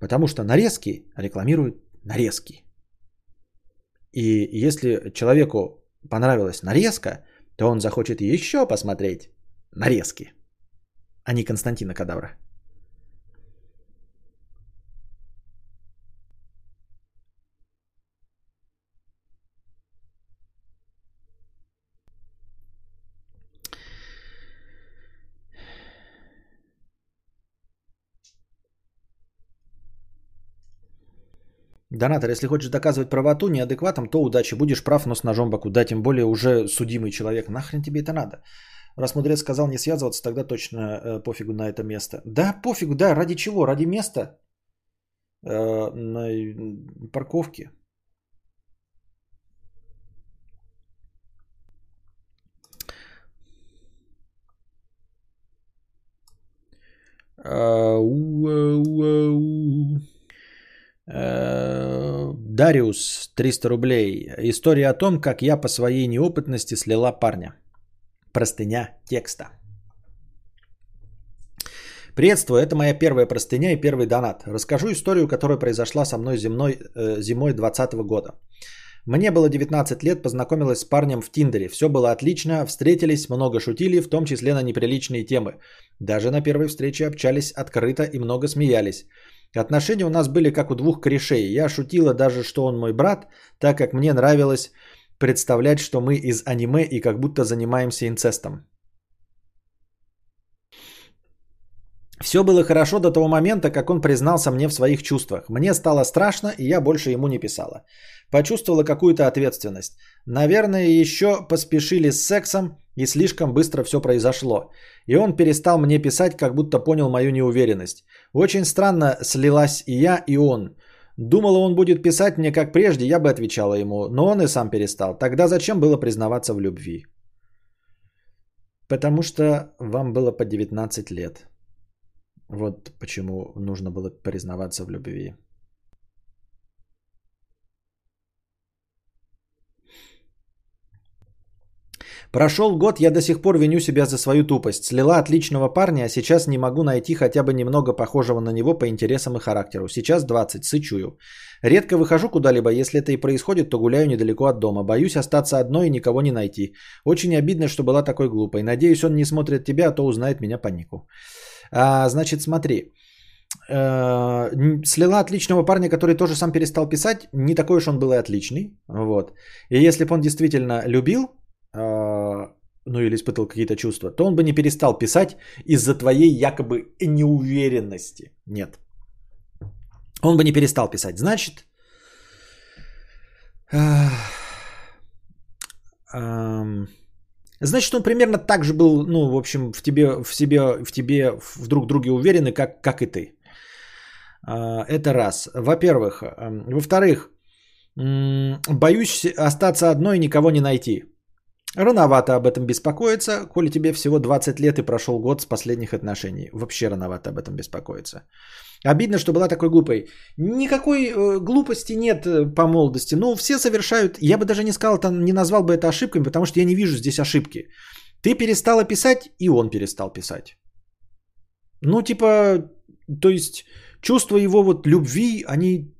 Потому что нарезки рекламируют нарезки. И если человеку понравилась нарезка, то он захочет еще посмотреть нарезки, а не Константина Кадавра. Донатор, если хочешь доказывать правоту неадекватом, то удачи. Будешь прав, но с ножом в боку. Да, тем более уже судимый человек. Нахрен тебе это надо? Раз мудрец сказал не связываться, тогда точно э, пофигу на это место. Да, пофигу, да. Ради чего? Ради места? Э, на парковке. Э, у, у, у, у. Дариус, триста рублей. История о том, как я по своей неопытности слила парня. Простыня текста. Приветствую, это моя первая простыня и первый донат. Расскажу историю, которая произошла со мной земной, э, зимой двадцатого года. Мне было девятнадцать лет, познакомилась с парнем в Тиндере. Все было отлично, встретились, много шутили, в том числе на неприличные темы. Даже на первой встрече общались открыто и много смеялись. Отношения у нас были как у двух корешей. Я шутила даже, что он мой брат, так как мне нравилось представлять, что мы из аниме и как будто занимаемся инцестом. Все было хорошо до того момента, как он признался мне в своих чувствах. Мне стало страшно, и я больше ему не писала. Почувствовала какую-то ответственность. Наверное, еще поспешили с сексом, и слишком быстро все произошло. И он перестал мне писать, как будто понял мою неуверенность. Очень странно слилась и я, и он. Думала, он будет писать мне как прежде, я бы отвечала ему. Но он и сам перестал. Тогда зачем было признаваться в любви? Потому что вам было по девятнадцать лет. Вот почему нужно было признаваться в любви. Прошел год, я до сих пор виню себя за свою тупость. Слила отличного парня, а сейчас не могу найти хотя бы немного похожего на него по интересам и характеру. Сейчас двадцать, сычую. Редко выхожу куда-либо, если это и происходит, то гуляю недалеко от дома. Боюсь остаться одной и никого не найти. Очень обидно, что была такой глупой. Надеюсь, он не смотрит тебя, а то узнает меня по нику. А, значит, смотри. Слила отличного парня, который тоже сам перестал писать. Не такой уж он был и отличный. Вот. И если бы он действительно любил, ну или испытал какие-то чувства, то он бы не перестал писать из-за твоей якобы неуверенности. Нет. Он бы не перестал писать. Значит, Значит, он примерно так же был, ну, в общем, в тебе, в себе, в тебе, в друг друге уверены, как, как и ты. Это раз. Во-первых. Во-вторых, боюсь остаться одной и никого не найти. Рановато об этом беспокоиться, коли тебе всего двадцать лет и прошел год с последних отношений. Вообще рановато об этом беспокоиться. Обидно, что была такой глупой. Никакой глупости нет по молодости. Ну, все совершают, я бы даже не сказал, не назвал бы это ошибками, потому что я не вижу здесь ошибки. Ты перестала писать, и он перестал писать. Ну, типа, то есть, чувства его вот любви, они,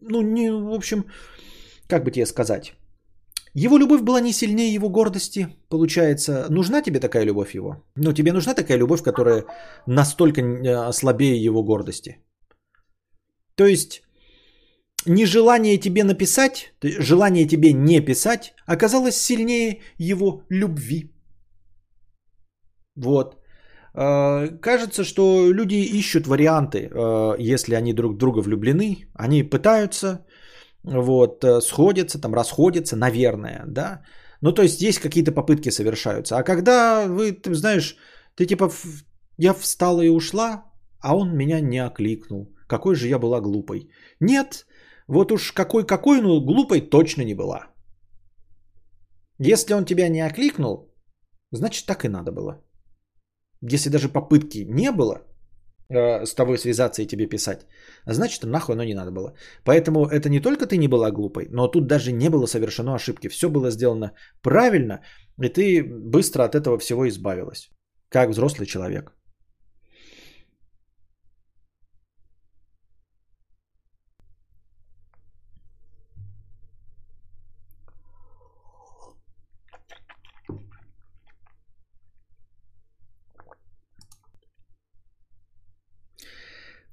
ну, не, в общем, как бы тебе сказать... Его любовь была не сильнее его гордости, получается. Нужна тебе такая любовь его? Ну, тебе нужна такая любовь, которая настолько слабее его гордости? То есть, нежелание тебе написать, желание тебе не писать оказалось сильнее его любви. Вот. Кажется, что люди ищут варианты, если они друг в друга влюблены. Они пытаются... Вот, сходятся, там, расходятся, наверное, да. Ну, то есть, здесь какие-то попытки совершаются. А когда вы, ты знаешь, ты типа, я встала и ушла, а он меня не окликнул. Какой же я была глупой. Нет, вот уж какой-какой, но глупой точно не была. Если он тебя не окликнул, значит, так и надо было. Если даже попытки не было, с тобой связаться и тебе писать, значит, нахуй оно не надо было. Поэтому это не только ты не была глупой, но тут даже не было совершено ошибки. Все было сделано правильно, и ты быстро от этого всего избавилась, как взрослый человек.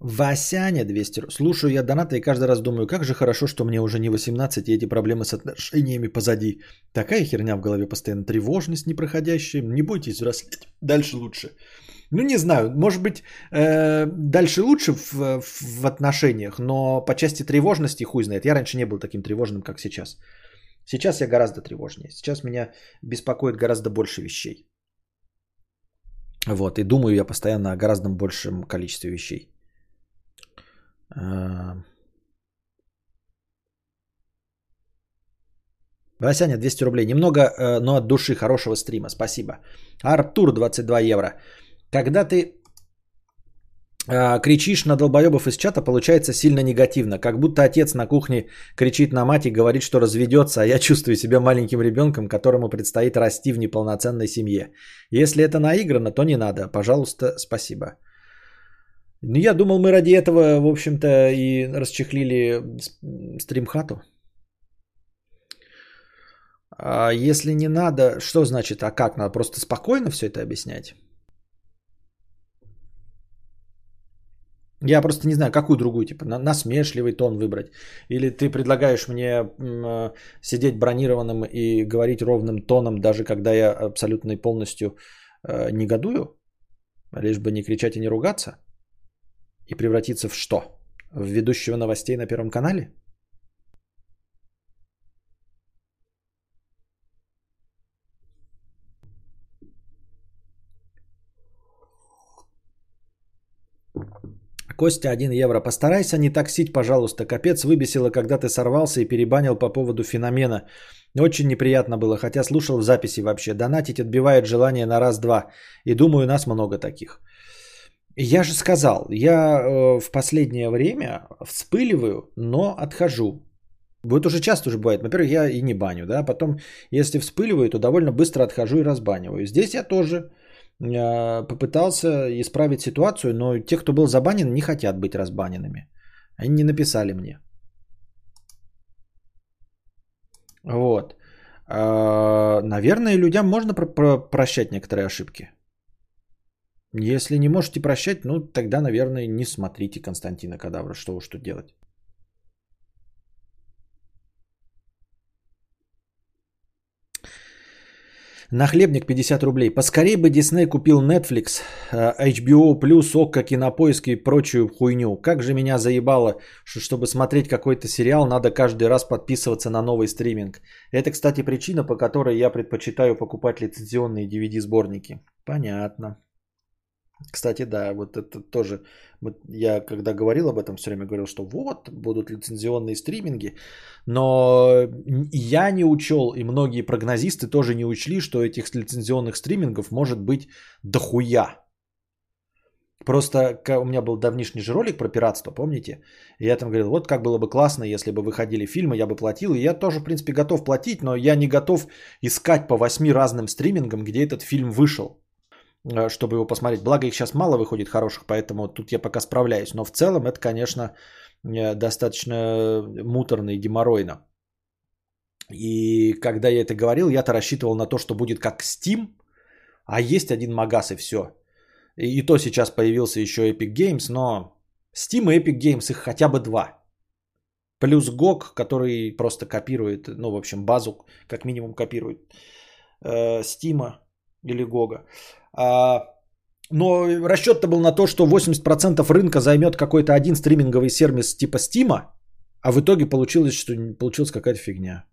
Васяня двести рублей. Слушаю я донаты и каждый раз думаю, как же хорошо, что мне уже не восемнадцать, и эти проблемы с отношениями позади. Такая херня в голове постоянно, тревожность непроходящая. Не бойтесь взрослеть. Дальше лучше. Ну, не знаю, может быть, э, дальше лучше в, в отношениях, но по части тревожности хуй знает. Я раньше не был таким тревожным, как сейчас. Сейчас я гораздо тревожнее. Сейчас меня беспокоит гораздо больше вещей. Вот, и думаю я постоянно о гораздо большем количестве вещей. Васяня, двести рублей. Немного, но от души хорошего стрима. Спасибо. Артур, двадцать два евро. Когда ты кричишь на долбоебов из чата, получается сильно негативно. Как будто отец на кухне кричит на мать и говорит, что разведется, а я чувствую себя маленьким ребенком, которому предстоит расти в неполноценной семье. Если это наиграно, то не надо. Пожалуйста, спасибо. Ну, я думал, мы ради этого, в общем-то, и расчехлили стримхату. А если не надо, что значит, а как? Надо просто спокойно все это объяснять? Я просто не знаю, какую другую, типа, насмешливый тон выбрать. Или ты предлагаешь мне сидеть бронированным и говорить ровным тоном, даже когда я абсолютно и полностью негодую? Лишь бы не кричать и не ругаться? И превратиться в что? В ведущего новостей на Первом канале? Костя, один евро. Постарайся не таксить, пожалуйста. Капец выбесило, когда ты сорвался и перебанил по поводу феномена. Очень неприятно было, хотя слушал в записи вообще. Донатить отбивает желание на раз-два. И думаю, нас много таких. Я же сказал, я в последнее время вспыливаю, но отхожу. Вот уже часто уже бывает. Во-первых, я и не баню, да. Потом, если вспыливаю, то довольно быстро отхожу и разбаниваю. Здесь я тоже попытался исправить ситуацию, но те, кто был забанен, не хотят быть разбаненными. Они не написали мне. Вот. Наверное, людям можно прощать некоторые ошибки. Если не можете прощать, ну тогда, наверное, не смотрите Константина Кадавра, что уж тут делать. На хлебник пятьдесят рублей. Поскорей бы Disney купил Netflix, эйч би о плюс, Окко, Кинопоиск и прочую хуйню. Как же меня заебало, что чтобы смотреть какой-то сериал, надо каждый раз подписываться на новый стриминг. Это, кстати, причина, по которой я предпочитаю покупать лицензионные ди ви ди-сборники. Понятно. Кстати, да, вот это тоже, вот я когда говорил об этом, все время говорил, что вот, будут лицензионные стриминги, но я не учел, и многие прогнозисты тоже не учли, что этих лицензионных стримингов может быть дохуя. Просто у меня был давнишний же ролик про пиратство, помните? И я там говорил, вот как было бы классно, если бы выходили фильмы, я бы платил. И я тоже, в принципе, готов платить, но я не готов искать по восьми разным стримингам, где этот фильм вышел, чтобы его посмотреть. Благо их сейчас мало выходит хороших, поэтому тут я пока справляюсь. Но в целом это, конечно, достаточно муторно и геморройно. И когда я это говорил, я-то рассчитывал на то, что будет как Steam, а есть один магаз и все. И то сейчас появился еще Epic Games, но Steam и Epic Games, их хотя бы два. Плюс джи о джи, который просто копирует, ну, в общем, базу как минимум копирует э, Steam или джи о джи. Но расчет-то был на то, что восемьдесят процентов рынка займет какой-то один стриминговый сервис типа Steam, а в итоге получилось, что получилась какая-то фигня.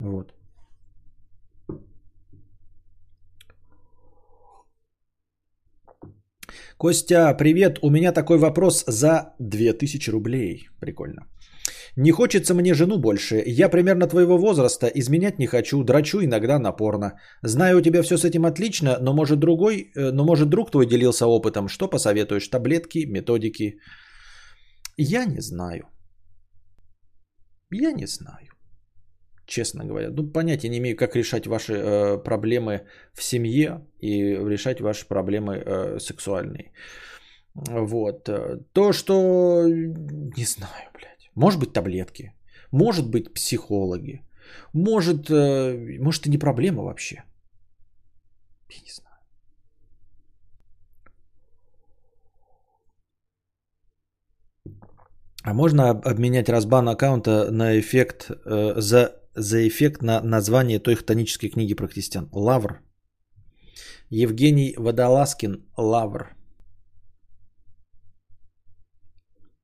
Вот. Костя, привет. У меня такой вопрос за две тысячи рублей. Прикольно. Не хочется мне жену больше. Я примерно твоего возраста, изменять не хочу, дрочу иногда напорно. Знаю, у тебя все с этим отлично, но может другой, но может друг твой делился опытом. Что посоветуешь? Таблетки, методики? Я не знаю. Я не знаю. Честно говоря, ну понятия не имею, как решать ваши э, проблемы в семье и решать ваши проблемы э, сексуальные. Вот. То, что не знаю, блядь. Может быть, таблетки, может быть, психологи, может, может и не проблема вообще. Я не знаю. А можно обменять разбан аккаунта на эффект, э, за, за эффект на название той хтонической книги про христиан? Лавр. Евгений Водолазкин, Лавр.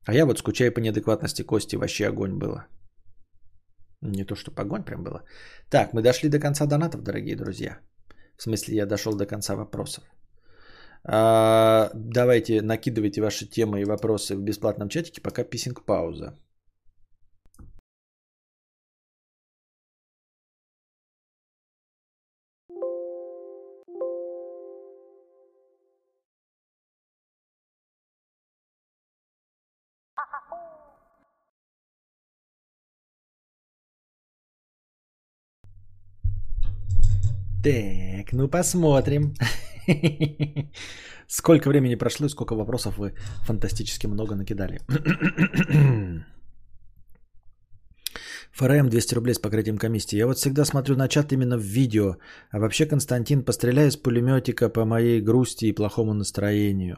А я вот скучаю по неадекватности Кости, вообще огонь было. Не то, что огонь прям было. Так, мы дошли до конца донатов, дорогие друзья. В смысле, я дошел до конца вопросов. А, давайте, накидывайте ваши темы и вопросы в бесплатном чатике, пока писинг-пауза. Так, ну посмотрим, сколько времени прошло и сколько вопросов вы фантастически много накидали. ФРМ двести рублей с покрытием комиссии. Я вот всегда смотрю на чат именно в видео. А вообще, Константин, постреляй из пулеметика по моей грусти и плохому настроению.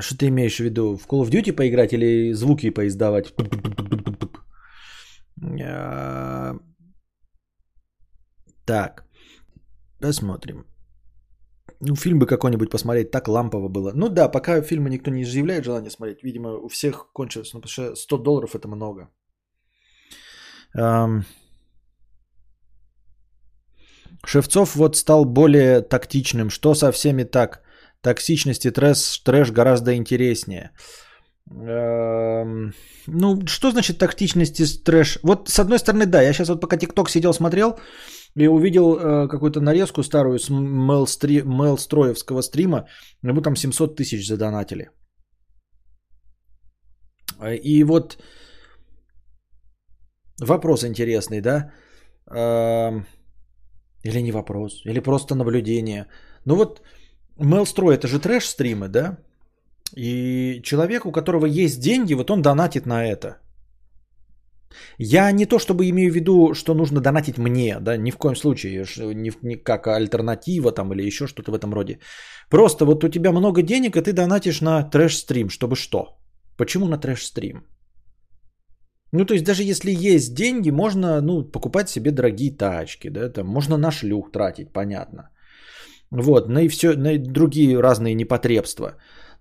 Что ты имеешь в виду? В Call of Duty поиграть или звуки поиздавать? Так, посмотрим. Ну, фильм бы какой-нибудь посмотреть, так лампово было. Ну да, пока фильмы никто не изъявляет желание смотреть. Видимо, у всех кончилось, ну, потому что сто долларов это много. Эм... Шевцов вот стал более тактичным. Что со всеми так? Токсичность и трэш, трэш гораздо интереснее. Ну, что значит тактичность и трэш? Вот с одной стороны, да, я сейчас вот пока TikTok сидел, смотрел и увидел э, какую-то нарезку старую с Мелстри... Мелстроевского стрима, ему там семьсот тысяч задонатили. И вот вопрос интересный, да? Э, или не вопрос, или просто наблюдение. Ну вот Мелстрой, это же трэш-стримы, да? И человек, у которого есть деньги, вот он донатит на это. Я не то чтобы имею в виду, что нужно донатить мне, да, ни в коем случае, ни как альтернатива там или еще что-то в этом роде. Просто вот у тебя много денег, и ты донатишь на трэш-стрим, чтобы что? Почему на трэш-стрим? Ну, то есть, даже если есть деньги, можно, ну, покупать себе дорогие тачки, да, там, можно на шлюх тратить, понятно. Вот, ну и все, ну и другие разные непотребства.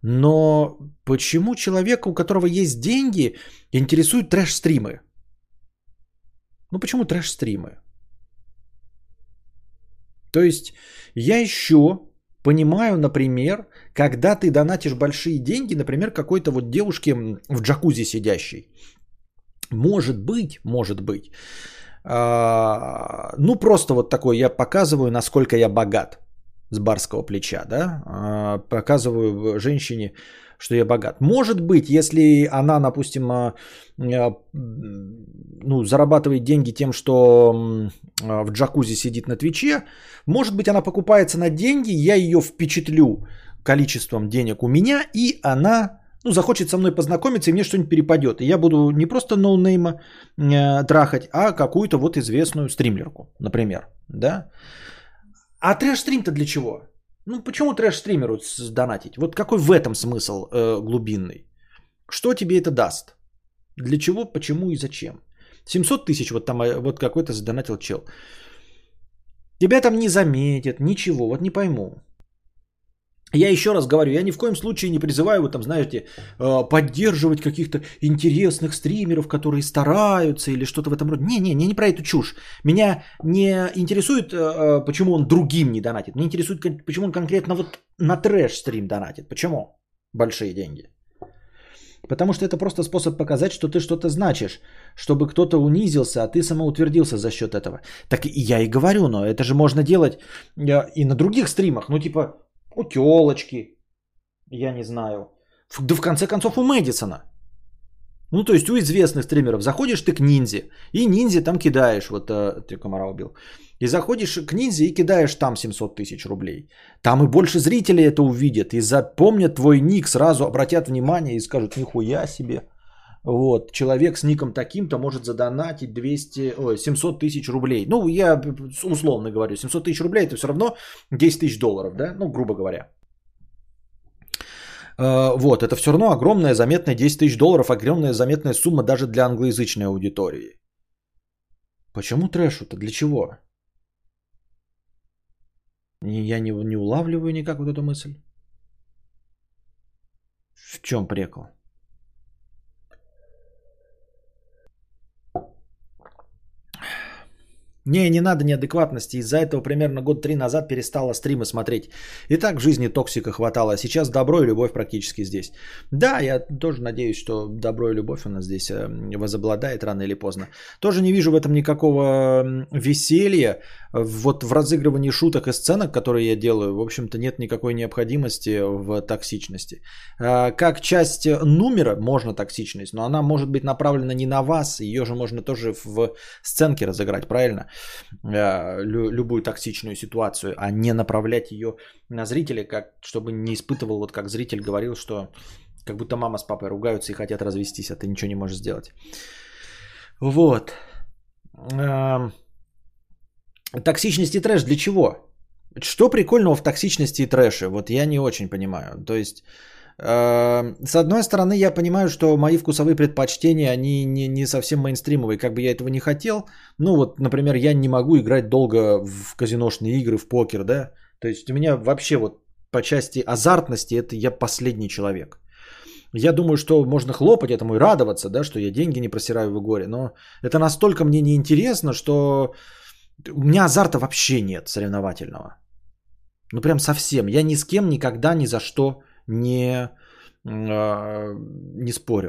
Но почему человека, у которого есть деньги, интересуют трэш-стримы? Ну, почему трэш-стримы? То есть, я еще понимаю, например, когда ты донатишь большие деньги, например, какой-то вот девушке в джакузи сидящей. Может быть, может быть. Ну, просто вот такой я показываю, насколько я богат с барского плеча, да? Показываю женщине, что я богат. Может быть, если она, допустим, ну, зарабатывает деньги тем, что в джакузи сидит на Твиче, может быть, она покупается на деньги, я ее впечатлю количеством денег у меня, и она... Ну, захочет со мной познакомиться, и мне что-нибудь перепадет. И я буду не просто ноунейма э, трахать, а какую-то вот известную стримлерку, например. Да? А трэш-стрим-то для чего? Ну, почему трэш-стримеру донатить? Вот какой в этом смысл э, глубинный? Что тебе это даст? Для чего, почему и зачем? семьсот тысяч вот там вот какой-то задонатил чел. Тебя там не заметят, ничего, вот не пойму. Я еще раз говорю, я ни в коем случае не призываю, вы там, знаете, поддерживать каких-то интересных стримеров, которые стараются или что-то в этом роде. Не-не, не про эту чушь. Меня не интересует, почему он другим не донатит. Меня интересует, почему он конкретно вот на трэш-стрим донатит. Почему? Большие деньги. Потому что это просто способ показать, что ты что-то значишь, чтобы кто-то унизился, а ты самоутвердился за счет этого. Так я и говорю, но это же можно делать и на других стримах. Ну, типа... У телочки, я не знаю. Да в конце концов у Мэдисона. Ну, то есть у известных стримеров. Заходишь ты к Ниндзе, и Ниндзе там кидаешь. Вот ты комара убил. И заходишь к Ниндзе и кидаешь там семьсот тысяч рублей. Там и больше зрителей это увидят. И запомнят твой ник, сразу обратят внимание и скажут, нихуя себе. Вот, человек с ником таким-то может задонатить двести, ой, семьсот тысяч рублей. Ну, я условно говорю, семьсот тысяч рублей это все равно десять тысяч долларов, да? Ну, грубо говоря. Вот, это все равно огромная заметная десять тысяч долларов, огромная заметная сумма даже для англоязычной аудитории. Почему трэшу-то? Для чего? Я не, не улавливаю никак вот эту мысль. В чем прикол? Не, не надо неадекватности. Из-за этого примерно год-три назад перестала стримы смотреть. И так в жизни токсика хватало. А сейчас добро и любовь практически здесь. Да, я тоже надеюсь, что добро и любовь у нас здесь возобладает рано или поздно. Тоже не вижу в этом никакого веселья. Вот в разыгрывании шуток и сценок, которые я делаю, в общем-то нет никакой необходимости в токсичности. Как часть нумера можно токсичность, но она может быть направлена не на вас. Ее же можно тоже в сценке разыграть, правильно? Любую токсичную ситуацию, а не направлять ее на зрителя, как, чтобы не испытывал, вот как зритель говорил, что как будто мама с папой ругаются и хотят развестись, а ты ничего не можешь сделать. Вот. Токсичность и трэш для чего? Что прикольного в токсичности и трэше? Вот я не очень понимаю. То есть... С одной стороны, я понимаю, что мои вкусовые предпочтения, они не, не совсем мейнстримовые, как бы я этого не хотел. Ну вот, например, я не могу играть долго в казиношные игры, в покер, да. То есть у меня вообще вот по части азартности это я последний человек. Я думаю, что можно хлопать этому и радоваться, да, что я деньги не просираю в горе. Но это настолько мне неинтересно, что у меня азарта вообще нет соревновательного. Ну прям совсем. Я ни с кем никогда ни за что Не, э, не спорю.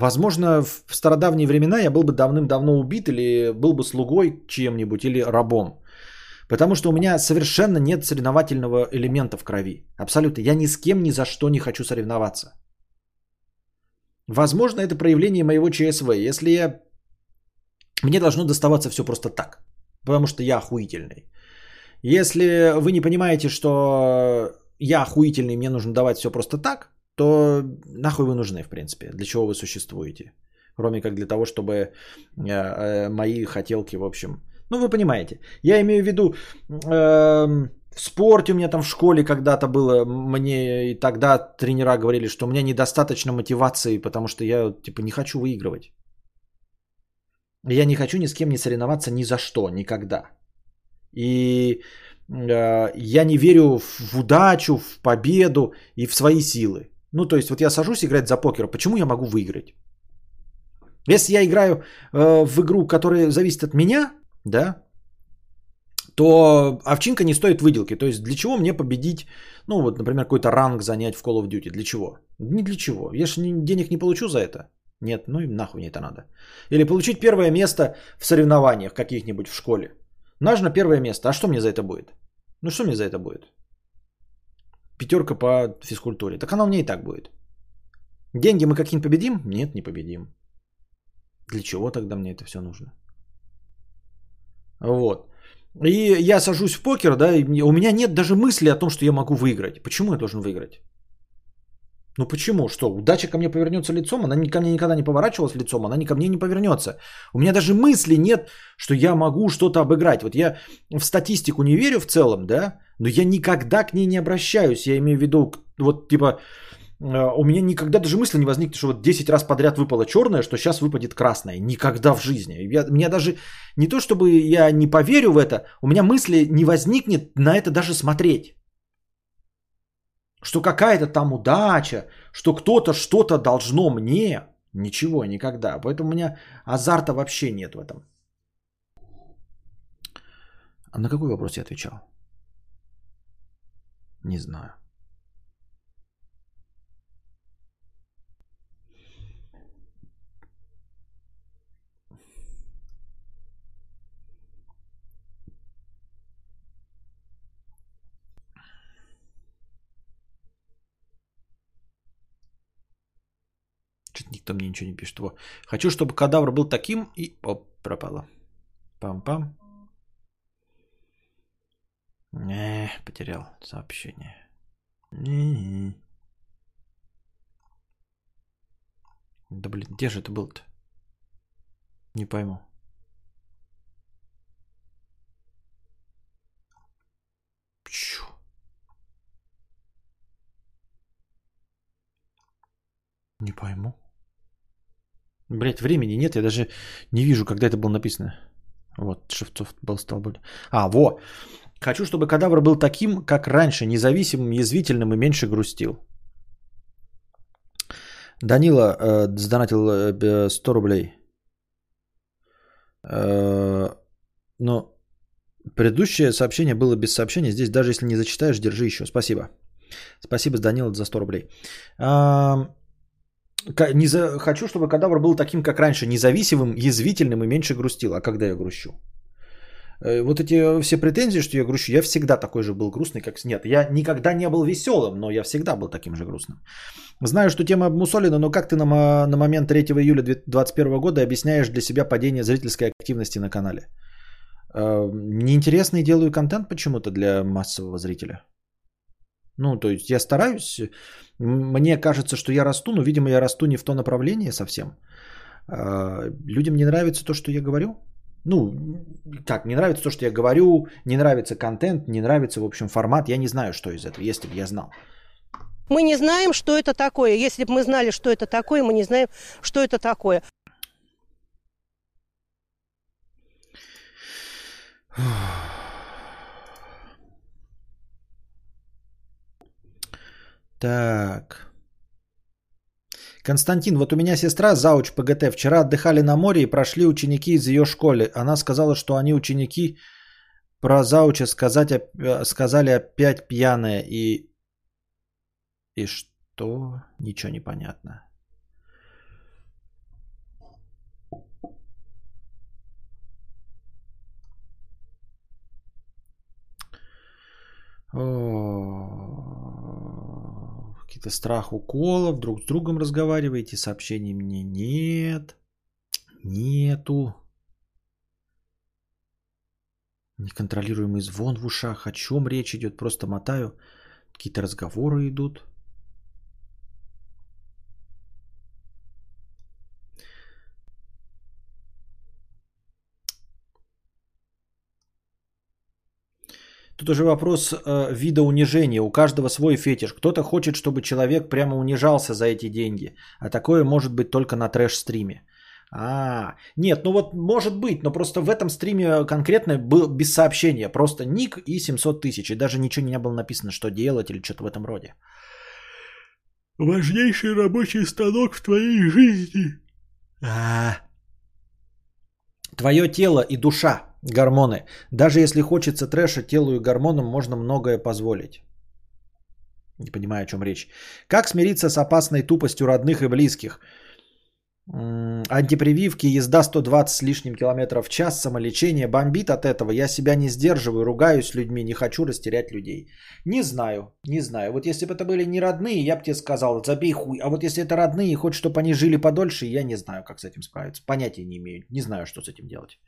Возможно, в стародавние времена я был бы давным-давно убит, или был бы слугой чем-нибудь, или рабом. Потому что у меня совершенно нет соревновательного элемента в крови. Абсолютно. Я ни с кем, ни за что не хочу соревноваться. Возможно, это проявление моего ЧСВ. Если я... Мне должно доставаться все просто так. Потому что я охуительный. Если вы не понимаете, что... я охуительный, мне нужно давать все просто так, то нахуй вы нужны, в принципе. Для чего вы существуете? Кроме как для того, чтобы мои хотелки, в общем... Ну, вы понимаете. Я имею в виду, э, в спорте у меня там в школе когда-то было, мне и тогда тренера говорили, что у меня недостаточно мотивации, потому что я, типа, не хочу выигрывать. Я не хочу ни с кем не соревноваться ни за что, никогда. И э, я не верю в удачу, в победу и в свои силы. Ну, то есть, вот я сажусь играть за покер, почему я могу выиграть? Если я играю э, в игру, которая зависит от меня, да, то овчинка не стоит выделки. То есть, для чего мне победить, ну, вот, например, какой-то ранг занять в Call of Duty? Для чего? Не для чего. Я же денег не получу за это. Нет, ну и нахуй мне это надо. Или получить первое место в соревнованиях каких-нибудь в школе. Нужно первое место. А что мне за это будет? Ну, что мне за это будет? Пятерка по физкультуре. Так она у меня и так будет. Деньги мы какие-нибудь победим? Нет, не победим. Для чего тогда мне это все нужно? Вот. И я сажусь в покер, да, и у меня нет даже мысли о том, что я могу выиграть. Почему я должен выиграть? Ну почему? Что, удача ко мне повернется лицом? Она ко мне никогда не поворачивалась лицом, она ко мне не повернется. У меня даже мысли нет, что я могу что-то обыграть. Вот я в статистику не верю в целом, да, но я никогда к ней не обращаюсь. Я имею в виду, вот типа, у меня никогда даже мысли не возникнет, что вот десять раз подряд выпало черное, что сейчас выпадет красное. Никогда в жизни. Я, меня даже, не то чтобы я не поверю в это, у меня мысли не возникнет на это даже смотреть. Что какая-то там удача, что кто-то что-то должно мне. Ничего, никогда. Поэтому у меня азарта вообще нет в этом. А на какой вопрос я отвечал? Не знаю. Никто мне ничего не пишет. Во. Хочу, чтобы Кадавр был таким, и оп, пропало. Пам-пам. Не, потерял сообщение. Не-не-не. Да блин, где же это был-то? Не пойму. Чу. Не пойму. Блять, времени нет, я даже не вижу, когда это было написано. Вот, Шевцов был стал более. А, во! Хочу, чтобы Кадавр был таким, как раньше, независимым, язвительным и меньше грустил. Данила э, сдонатил э, сто рублей. Э, но предыдущее сообщение было без сообщения. Здесь даже если не зачитаешь, держи еще. Спасибо. Спасибо, Данила, за сто рублей. Э, Не за... Хочу, чтобы Кадавр был таким, как раньше, независимым, язвительным и меньше грустил. А когда я грущу? Вот эти все претензии, что я грущу, я всегда такой же был грустный, как... Нет, я никогда не был веселым, но я всегда был таким же грустным. Знаю, что тема обмусолена, но как ты на, м- на момент третьего июля две тысячи двадцать первого года объясняешь для себя падение зрительской активности на канале? Неинтересный делаю контент почему-то для массового зрителя. Ну, то есть я стараюсь, мне кажется, что я расту, но, видимо, я расту не в то направление совсем. Людям не нравится то, что я говорю. Ну, так, не нравится то, что я говорю, не нравится контент, не нравится, в общем, формат. Я не знаю, что из этого, если бы я знал. Мы не знаем, что это такое. Если бы мы знали, что это такое, мы не знаем, что это такое. Так. Константин, вот у меня сестра зауч ПГТ. Вчера отдыхали на море и прошли ученики из ее школы. Она сказала, что они ученики про зауча сказать, сказали опять пьяные. И, и что? Ничего не понятно. О-о-о. Какие-то страх уколов, друг с другом разговариваете, сообщений мне нет, нету. Неконтролируемый звон в ушах, о чем речь идет, просто мотаю. Какие-то разговоры идут. Тут уже вопрос э, вида унижения. У каждого свой фетиш. Кто-то хочет, чтобы человек прямо унижался за эти деньги. А такое может быть только на трэш-стриме. А, нет, ну вот может быть, но просто в этом стриме конкретно был без сообщения, просто ник и семьсот тысяч, и даже ничего не было написано, что делать или что-то в этом роде. Важнейший рабочий станок в твоей жизни. А-а-а. Твое тело и душа, гормоны. Даже если хочется трэша, телу и гормонам можно многое позволить. Не понимаю, о чем речь. Как смириться с опасной тупостью родных и близких? Антипрививки, езда сто двадцать с лишним километров в час, самолечение, бомбит от этого, я себя не сдерживаю, ругаюсь с людьми, не хочу растерять людей. Не знаю, не знаю, вот если бы это были не родные, я бы тебе сказал, забей хуй, а вот если это родные и хоть чтобы они жили подольше, я не знаю, как с этим справиться, понятия не имею, не знаю, что с этим делать.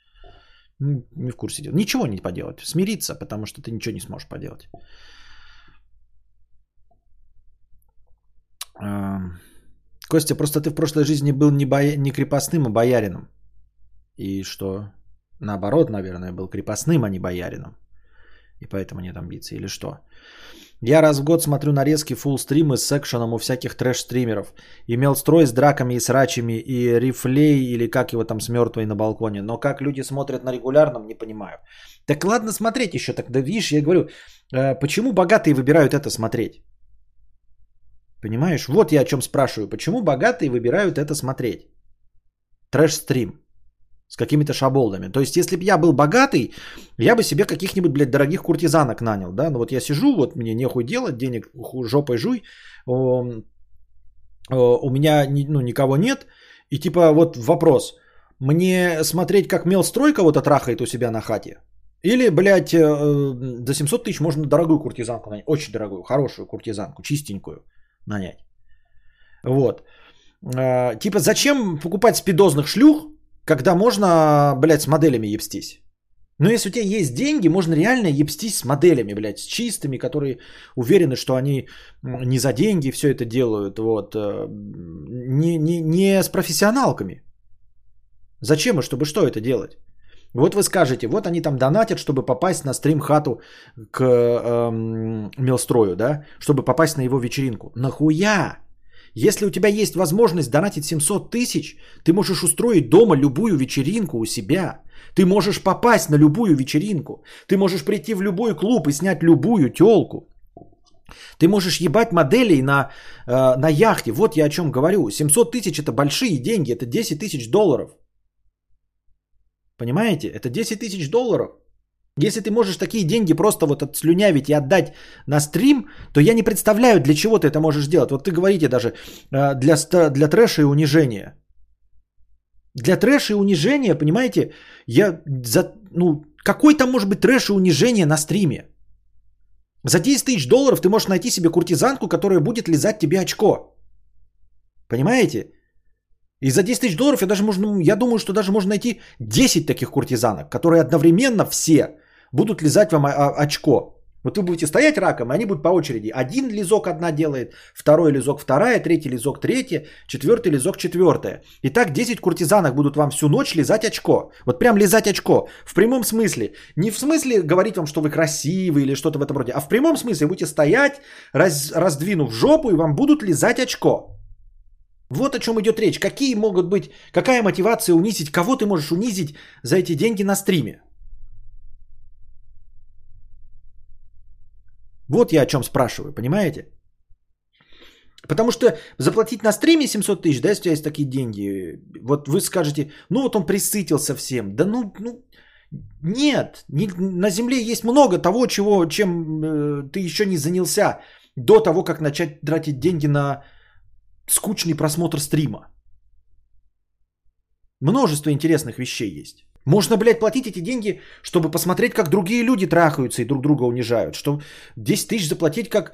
Не в курсе дела, ничего не поделать, смириться, потому что ты ничего не сможешь поделать. Костя, просто ты в прошлой жизни был не, боя... не крепостным, а боярином. И что? Наоборот, наверное, был крепостным, а не боярином. И поэтому нет амбиций. Или что? Я раз в год смотрю нарезки фулл-стримы с экшеном у всяких трэш-стримеров. И Мелстрой с драками и срачами, и Рифлей, или как его там с мертвой на балконе. Но как люди смотрят на регулярном, не понимаю. Так ладно смотреть еще. Так да видишь, я говорю, почему богатые выбирают это смотреть? Понимаешь? Вот я о чем спрашиваю. Почему богатые выбирают это смотреть? Трэш-стрим. С какими-то шаболдами. То есть, если бы я был богатый, я бы себе каких-нибудь, блядь, дорогих куртизанок нанял. Да? Ну вот я сижу, вот мне нехуй делать, денег жопой жуй. У меня ну, никого нет. И типа вот вопрос. Мне смотреть, как Мелстрой кого-то трахает у себя на хате? Или, блядь, до семьсот тысяч можно дорогую куртизанку нанять. Очень дорогую, хорошую куртизанку, чистенькую. Нанять. Вот. Э, типа, зачем покупать спидозных шлюх, когда можно, блядь, с моделями ебстись? Ну, если у тебя есть деньги, можно реально ебстись с моделями, блядь, с чистыми, которые уверены, что они не за деньги все это делают. Вот. Не, не, не с профессионалками. Зачем и чтобы что это делать? Вот вы скажете, вот они там донатят, чтобы попасть на стрим-хату к эм, Мелстрою, да? Чтобы попасть на его вечеринку. Нахуя? Если у тебя есть возможность донатить семьсот тысяч, ты можешь устроить дома любую вечеринку у себя. Ты можешь попасть на любую вечеринку. Ты можешь прийти в любой клуб и снять любую тёлку. Ты можешь ебать моделей на, э, на яхте. Вот я о чём говорю. семьсот тысяч это большие деньги, это десять тысяч долларов. Понимаете? Это десять тысяч долларов. Если ты можешь такие деньги просто вот отслюнявить и отдать на стрим, то я не представляю, для чего ты это можешь делать. Вот ты говорите даже, для, для трэша и унижения. Для трэша и унижения, понимаете, я за, ну, какой там может быть трэш и унижение на стриме? За десять тысяч долларов ты можешь найти себе куртизанку, которая будет лизать тебе очко. Понимаете? И за десять тысяч долларов я даже можно, я думаю, что даже можно найти десять таких куртизанок, которые одновременно все будут лизать вам очко. Вот вы будете стоять раком, и они будут по очереди. Один лизок одна делает, второй лизок вторая, третий лизок третья, четвертый лизок четвертая. И так десять куртизанок будут вам всю ночь лизать очко. Вот прям лизать очко. В прямом смысле. Не в смысле говорить вам, что вы красивы или что-то в этом роде, а в прямом смысле будете стоять, раз, раздвинув жопу, и вам будут лизать очко. Вот о чем идет речь. Какие могут быть, какая мотивация унизить, кого ты можешь унизить за эти деньги на стриме? Вот я о чем спрашиваю, понимаете? Потому что заплатить на стриме семьсот тысяч, да, если у тебя есть такие деньги, вот вы скажете, ну вот он присытился всем. Да ну, ну нет, не, на земле есть много того, чего, чем э, ты еще не занялся до того, как начать тратить деньги на скучный просмотр стрима. Множество интересных вещей есть. Можно, блядь, платить эти деньги, чтобы посмотреть, как другие люди трахаются и друг друга унижают. Что десять тысяч заплатить, как...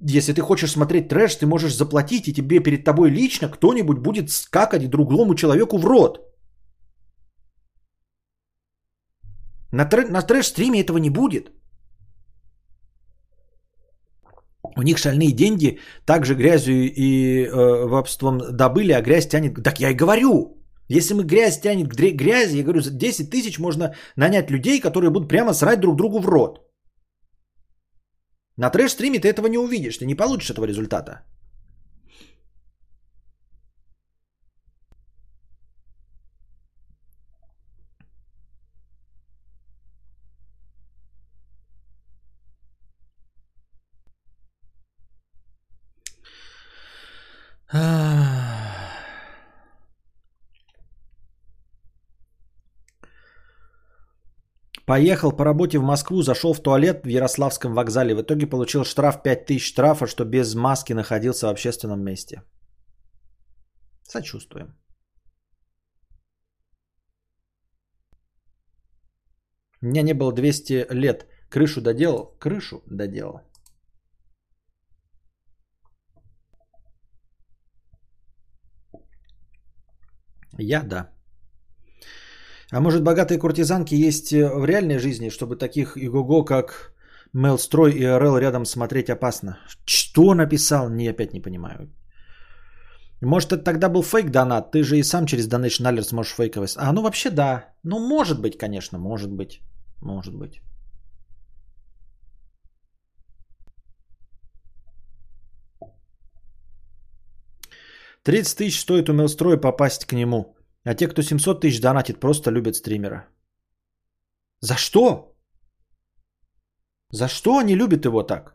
Если ты хочешь смотреть трэш, ты можешь заплатить, и тебе перед тобой лично кто-нибудь будет скакать другому человеку в рот. На, трэ... На трэш-стриме этого не будет. У них шальные деньги также грязью и э, вапством добыли, а грязь тянет... Так я и говорю. Если мы грязь тянет к грязи, я говорю, за десять тысяч можно нанять людей, которые будут прямо срать друг другу в рот. На трэш-стриме ты этого не увидишь, ты не получишь этого результата. Поехал по работе в Москву, зашел в туалет в Ярославском вокзале. В итоге получил штраф пять тысяч штрафа, что без маски находился в общественном месте. Сочувствуем. У меня не было двести лет. Крышу доделал? Крышу доделал. Я да. А может, богатые куртизанки есть в реальной жизни, чтобы таких игого, как Мелстрой и РЛ рядом смотреть опасно? Что написал? Не, опять не понимаю. Может, это тогда был фейк-донат? Ты же и сам через Donation Alerts можешь фейковость. А, ну вообще да. Ну, может быть, конечно, может быть. Может быть. тридцать тысяч стоит у Мелстроя попасть к нему. А те, кто семьсот тысяч донатит, просто любят стримера. За что? За что они любят его так?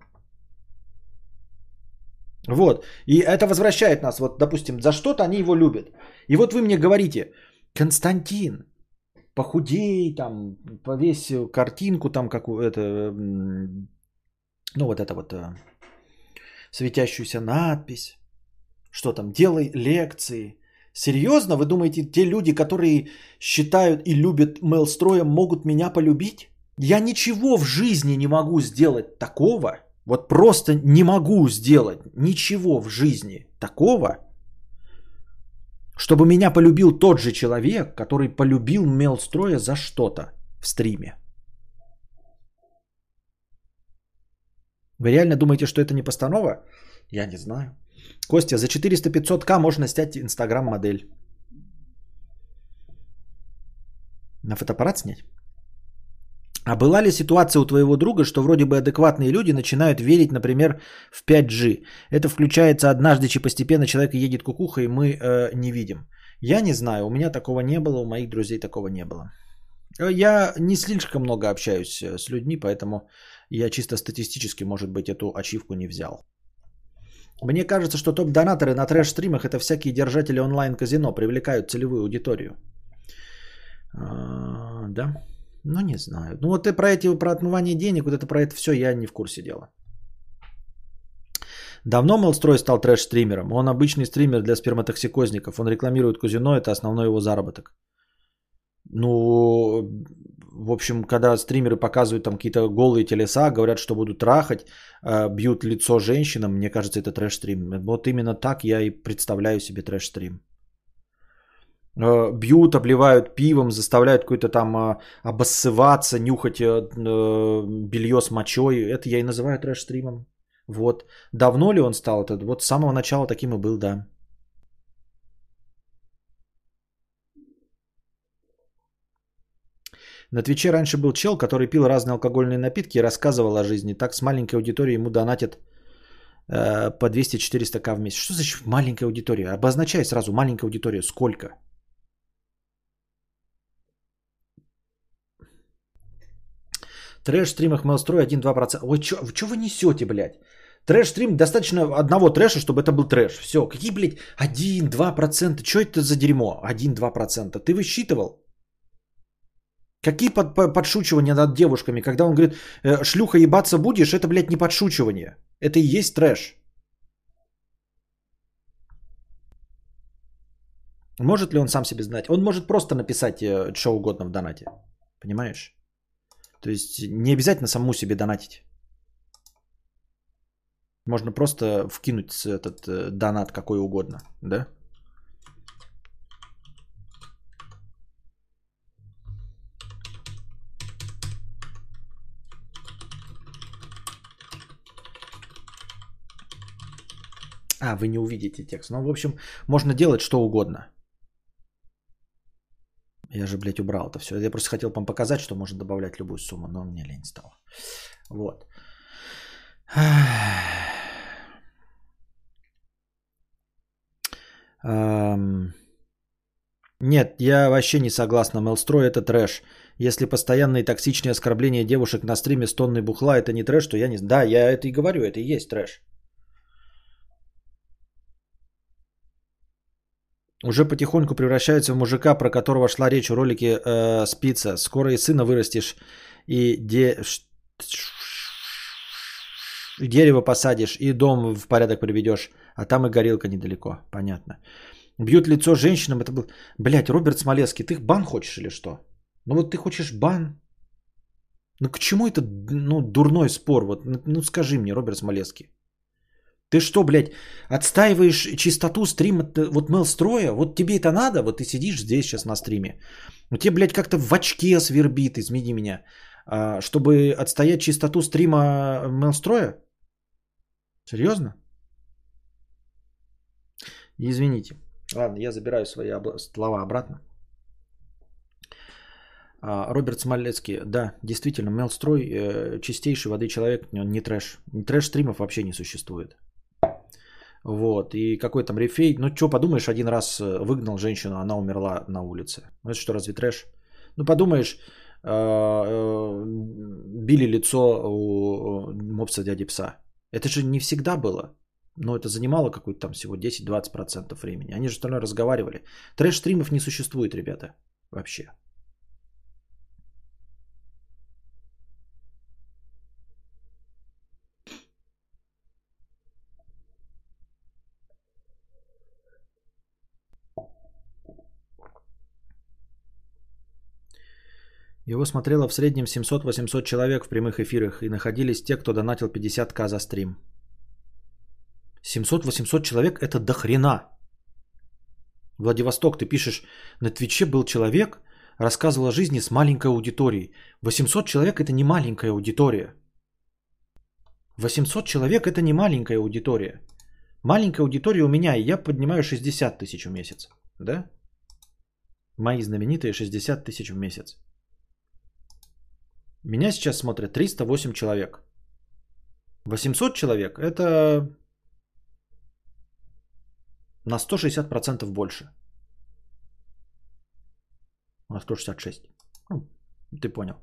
Вот. И это возвращает нас. Вот, допустим, за что-то они его любят. И вот вы мне говорите: Константин, похудей, там, повесь картинку, там, какую-то, ну, вот это вот светящуюся надпись. Что там, делай лекции. Серьезно? Вы думаете, те люди, которые считают и любят Мелстроя, могут меня полюбить? Я ничего в жизни не могу сделать такого. Вот просто не могу сделать ничего в жизни такого, чтобы меня полюбил тот же человек, который полюбил Мелстроя за что-то в стриме. Вы реально думаете, что это не постанова? Я не знаю. Костя, за четыреста-пятьсот тысяч можно снять инстаграм-модель. На фотоаппарат снять? А была ли ситуация у твоего друга, что вроде бы адекватные люди начинают верить, например, в пять джи? Это включается однажды, и постепенно человек едет кукуха, и мы э, не видим. Я не знаю, у меня такого не было, у моих друзей такого не было. Я не слишком много общаюсь с людьми, поэтому я чисто статистически, может быть, эту ачивку не взял. Мне кажется, что топ-донаторы на трэш-стримах – это всякие держатели онлайн-казино, привлекают целевую аудиторию. А, да? Ну, не знаю. Ну, вот и про эти, про отмывание денег, вот это про это все я не в курсе дела. Давно Мелстрой стал трэш-стримером. Он обычный стример для сперматоксикозников. Он рекламирует казино, это основной его заработок. Ну, в общем, когда стримеры показывают там какие-то голые телеса, говорят, что будут трахать, бьют лицо женщинам, мне кажется, это трэш-стрим. Вот именно так я и представляю себе трэш-стрим. Бьют, обливают пивом, заставляют какой-то там обоссываться, нюхать белье с мочой. Это я и называю трэш-стримом. Вот. Давно ли он стал этот? Вот с самого начала таким и был, да. На Твиче раньше был чел, который пил разные алкогольные напитки и рассказывал о жизни. Так с маленькой аудиторией ему донатят э, по двести-четыреста тысяч в месяц. Что значит маленькая аудитория? Обозначай сразу маленькая аудитория. Сколько? Трэш-стримах Мелстрой один-два процента. Ой, что вы несете, блядь? Трэш-стрим, достаточно одного трэша, чтобы это был трэш. Все. Какие, блядь, один-два процента? Что это за дерьмо? один-два процента. Ты высчитывал? Какие под, под, подшучивания над девушками, когда он говорит, э, шлюха, ебаться будешь, это, блядь, не подшучивание. Это и есть трэш. Может ли он сам себе знать? Он может просто написать э, что угодно в донате. Понимаешь? То есть не обязательно самому себе донатить. Можно просто вкинуть этот э, донат какой угодно, да? А, вы не увидите текст. Ну, в общем, можно делать что угодно. Я же, блядь, убрал это все. Я просто хотел вам показать, что можно добавлять любую сумму, но мне лень стало. Вот. Нет, я вообще не согласна. Мелстрой – это трэш. Если постоянные токсичные оскорбления девушек на стриме с тонной бухла – это не трэш, то я не... Да, я это и говорю, это и есть трэш. Уже потихоньку превращается в мужика, про которого шла речь в ролике э, «Спица». Скоро и сына вырастешь, и де... дерево посадишь, и дом в порядок приведешь. А там и горелка недалеко. Понятно. Бьют лицо женщинам. Это был... Блядь, Роберт Смолевский, ты бан хочешь или что? Ну вот ты хочешь бан? Ну к чему это ну, дурной спор? Вот, ну скажи мне, Роберт Смолевский. Ты что, блядь, отстаиваешь чистоту стрима вот Мелстроя? Вот тебе это надо? Вот ты сидишь здесь сейчас на стриме. Ну тебе, блядь, как-то в очке свербит, извини меня, чтобы отстоять чистоту стрима Мелстроя? Серьезно? Извините. Ладно, я забираю свои обла- слова обратно. Роберт Смолецкий, да, действительно, Мелстрой э, чистейшей воды человек, он не трэш. Трэш-стримов вообще не существует. Вот, и какой там рефей. Ну, что подумаешь, один раз выгнал женщину, она умерла на улице. Ну, это что, разве трэш? Ну, подумаешь, э, э, били лицо у мопса дяди пса. Это же не всегда было. Но это занимало какую-то там всего десять-двадцать процентов времени. Они же остальное разговаривали. Трэш-стримов не существует, ребята, вообще. Его смотрело в среднем семьсот-восемьсот человек в прямых эфирах. И находились те, кто донатил пятьдесят тысяч за стрим. семьсот-восемьсот человек – это дохрена. Владивосток, ты пишешь, на Твиче был человек, рассказывал о жизни с маленькой аудиторией. восемьсот человек – это не маленькая аудитория. восемьсот человек – это не маленькая аудитория. Маленькая аудитория у меня, и я поднимаю шестьдесят тысяч в месяц. Да? Мои знаменитые шестьдесят тысяч в месяц. Меня сейчас смотрят триста восемь человек. восемьсот человек – это на сто шестьдесят процентов больше. На сто шестьдесят шесть. Ну, ты понял.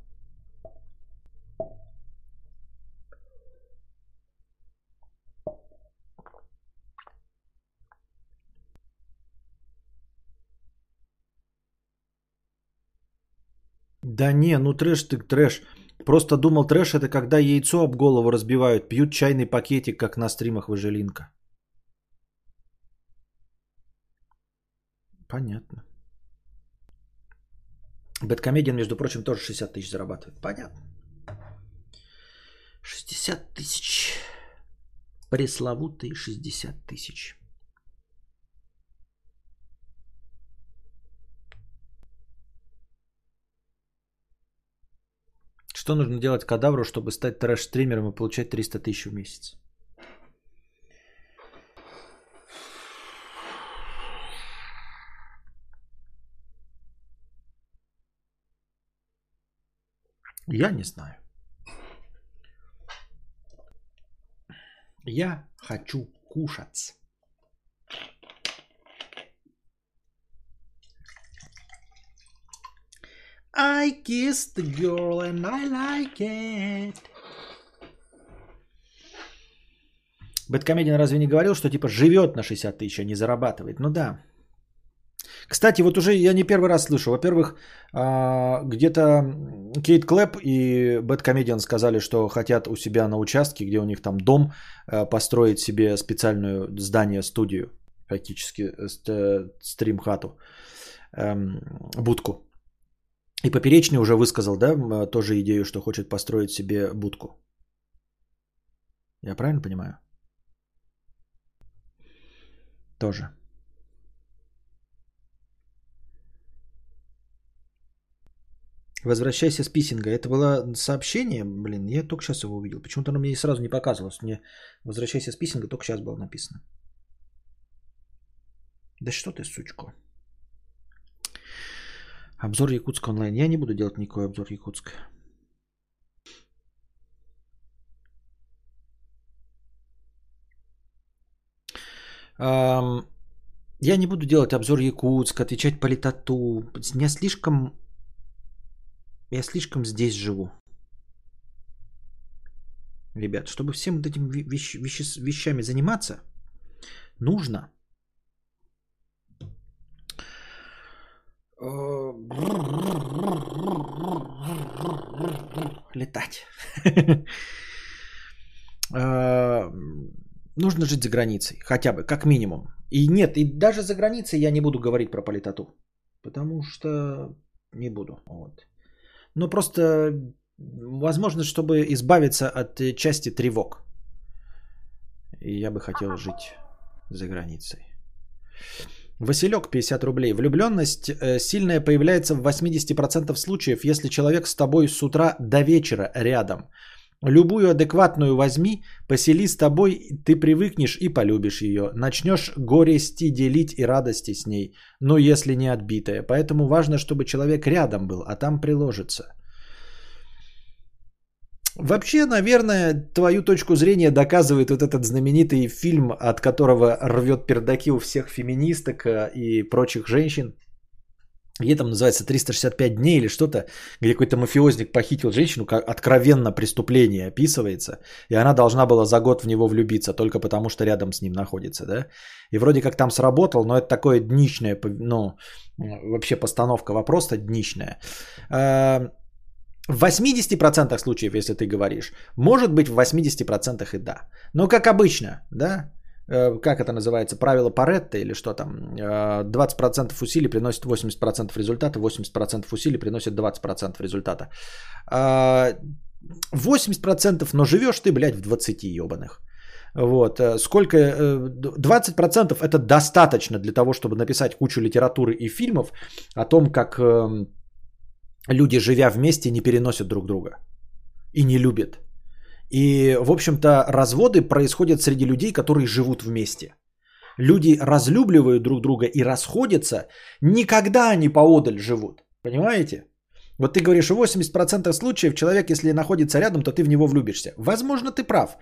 Да не, ну трэш ты трэш. Просто думал, трэш это когда яйцо об голову разбивают, пьют чайный пакетик, как на стримах Выжилинка. Понятно. Бэткомедиан, между прочим, тоже шестьдесят тысяч зарабатывает. Понятно. шестьдесят тысяч. Пресловутые шестьдесят тысяч. Что нужно делать Кадавру, чтобы стать трэш-стримером и получать триста тысяч в месяц? Я не знаю. Я хочу кушать. I kissed the girl and I like it. Бэткомедиан разве не говорил, что типа живет на шестьдесят тысяч, а не зарабатывает? Ну да. Кстати, вот уже я не первый раз слышу. Во-первых, где-то Кейт Клэп и Бэткомедиан сказали, что хотят у себя на участке, где у них там дом, построить себе специальное здание, студию, практически стрим-хату, будку. И Поперечный уже высказал, да, тоже идею, что хочет построить себе будку. Я правильно понимаю? Тоже. Возвращайся с писинга. Это было сообщение, блин, я только сейчас его увидел. Почему-то оно мне сразу не показывалось. Мне возвращайся с писинга только сейчас было написано. Да что ты, сучка. Обзор Якутска онлайн. Я не буду делать никакой обзор Якутска. Я не буду делать обзор Якутска, отвечать по литоту. Я слишком... Я слишком здесь живу. Ребят, чтобы всем вот этими вещ... вещ... вещами заниматься, нужно Летать. Нужно жить за границей, хотя бы, как минимум. И нет, и даже за границей я не буду говорить про политоту, потому что не буду. Вот. Но просто возможность, чтобы избавиться от части тревог. И я бы хотел жить за границей. Василек, пятьдесят рублей. Влюбленность сильная появляется в восемьдесят процентов случаев, если человек с тобой с утра до вечера рядом. Любую адекватную возьми, посели с тобой, ты привыкнешь и полюбишь ее. Начнешь горести, делить и радости с ней, но если не отбитая. Поэтому важно, чтобы человек рядом был, а там приложится. Вообще, наверное, твою точку зрения доказывает вот этот знаменитый фильм, от которого рвет пердаки у всех феминисток и прочих женщин. Где там называется триста шестьдесят пять дней или что-то, где какой-то мафиозник похитил женщину, откровенно преступление описывается, и она должна была за год в него влюбиться, только потому что рядом с ним находится, да? И вроде как там сработал, но это такое днищное, ну, вообще постановка вопроса днищная. В восьмидесяти процентах случаев, если ты говоришь, может быть в восьмидесяти процентах и да. Но как обычно, да? Как это называется, правило Паретта или что там, двадцать процентов усилий приносит восемьдесят процентов результата, восемьдесят процентов усилий приносит двадцать процентов результата. восемьдесят процентов, но живешь ты, блядь, в двадцати ебаных. Вот, сколько, двадцать процентов это достаточно для того, чтобы написать кучу литературы и фильмов о том, как люди, живя вместе, не переносят друг друга и не любят. И, в общем-то, разводы происходят среди людей, которые живут вместе. Люди разлюбливают друг друга и расходятся, никогда они поодаль живут. Понимаете? Вот ты говоришь, восемьдесят процентов случаев человек, если находится рядом, то ты в него влюбишься. Возможно, ты прав.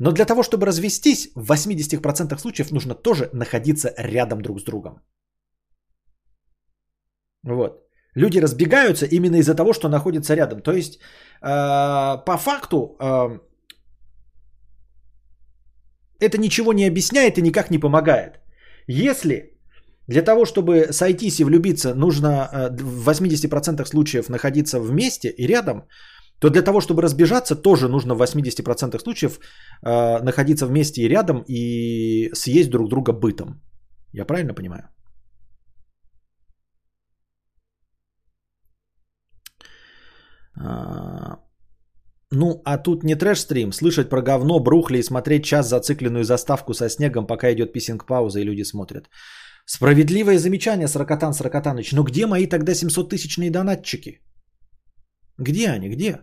Но для того, чтобы развестись, в восьмидесяти процентах случаев нужно тоже находиться рядом друг с другом. Вот. Люди разбегаются именно из-за того, что находятся рядом. То есть, э, по факту, э, это ничего не объясняет и никак не помогает. Если для того, чтобы сойтись и влюбиться, нужно э, в восьмидесяти процентах случаев находиться вместе и рядом, то для того, чтобы разбежаться, тоже нужно в восьмидесяти процентах случаев э, находиться вместе и рядом и съесть друг друга бытом. Я правильно понимаю? Ну, а тут не трэш-стрим. Слышать про говно, брухли и смотреть час зацикленную заставку со снегом, пока идет писинг-пауза и люди смотрят. Справедливое замечание, Саракатан Саракатаныч. Но где мои тогда семисоттысячные донатчики? Где они? Где?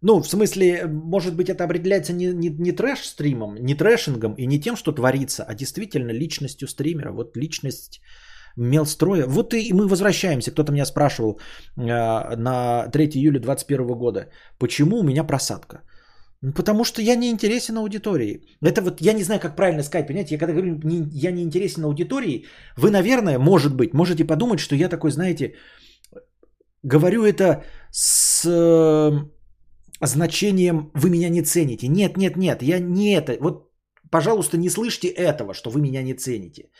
Ну, в смысле, может быть, это определяется не, не, не трэш-стримом, не трэшингом и не тем, что творится, а действительно личностью стримера. Вот личность... Мелстроя. Вот и мы возвращаемся. Кто-то меня спрашивал э, на третьего июля две тысячи двадцать первого года, почему у меня просадка? Потому что я не интересен аудитории. Это вот я не знаю, как правильно сказать, понимаете? Я когда говорю, не, я не интересен аудитории, вы, наверное, может быть, можете подумать, что я такой, знаете, говорю это с э, значением «вы меня не цените». Нет, нет, нет, я не это. Вот, пожалуйста, не слышьте этого, что вы меня не цените.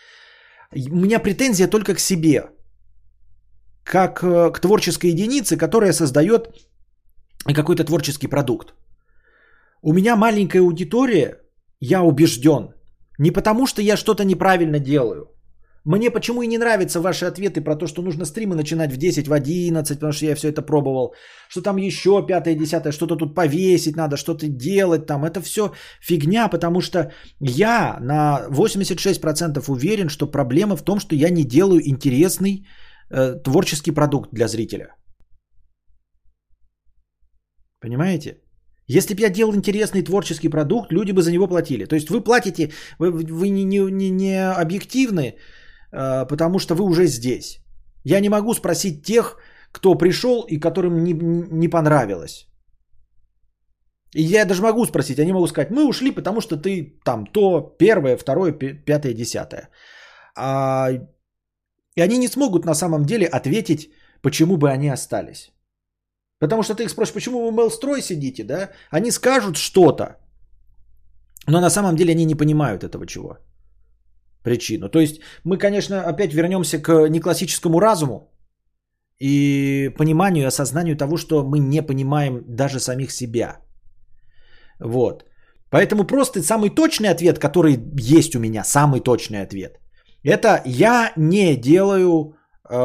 У меня претензия только к себе, как к творческой единице, которая создает какой-то творческий продукт. У меня маленькая аудитория, я убежден, не потому что я что-то неправильно делаю. Мне почему и не нравятся ваши ответы про то, что нужно стримы начинать в десять, в одиннадцать, потому что я все это пробовал, что там еще пятое, десятое, что-то тут повесить надо, что-то делать там. Это все фигня, потому что я на восемьдесят шесть процентов уверен, что проблема в том, что я не делаю интересный э, творческий продукт для зрителя. Понимаете? Если бы я делал интересный творческий продукт, люди бы за него платили. То есть вы платите, вы, вы не, не, не объективны, потому что вы уже здесь. Я не могу спросить тех, кто пришел и которым не, не понравилось. И я даже могу спросить, я не могу сказать, мы ушли, потому что ты там то, первое, второе, пятое, десятое. А... И они не смогут на самом деле ответить, почему бы они остались. Потому что ты их спросишь, почему вы в Мелстрой сидите, да? Они скажут что-то, но на самом деле они не понимают этого чего. причину. То есть мы, конечно, опять вернемся к неклассическому разуму и пониманию, и осознанию того, что мы не понимаем даже самих себя. Вот. Поэтому просто самый точный ответ, который есть у меня, самый точный ответ, это я не делаю э,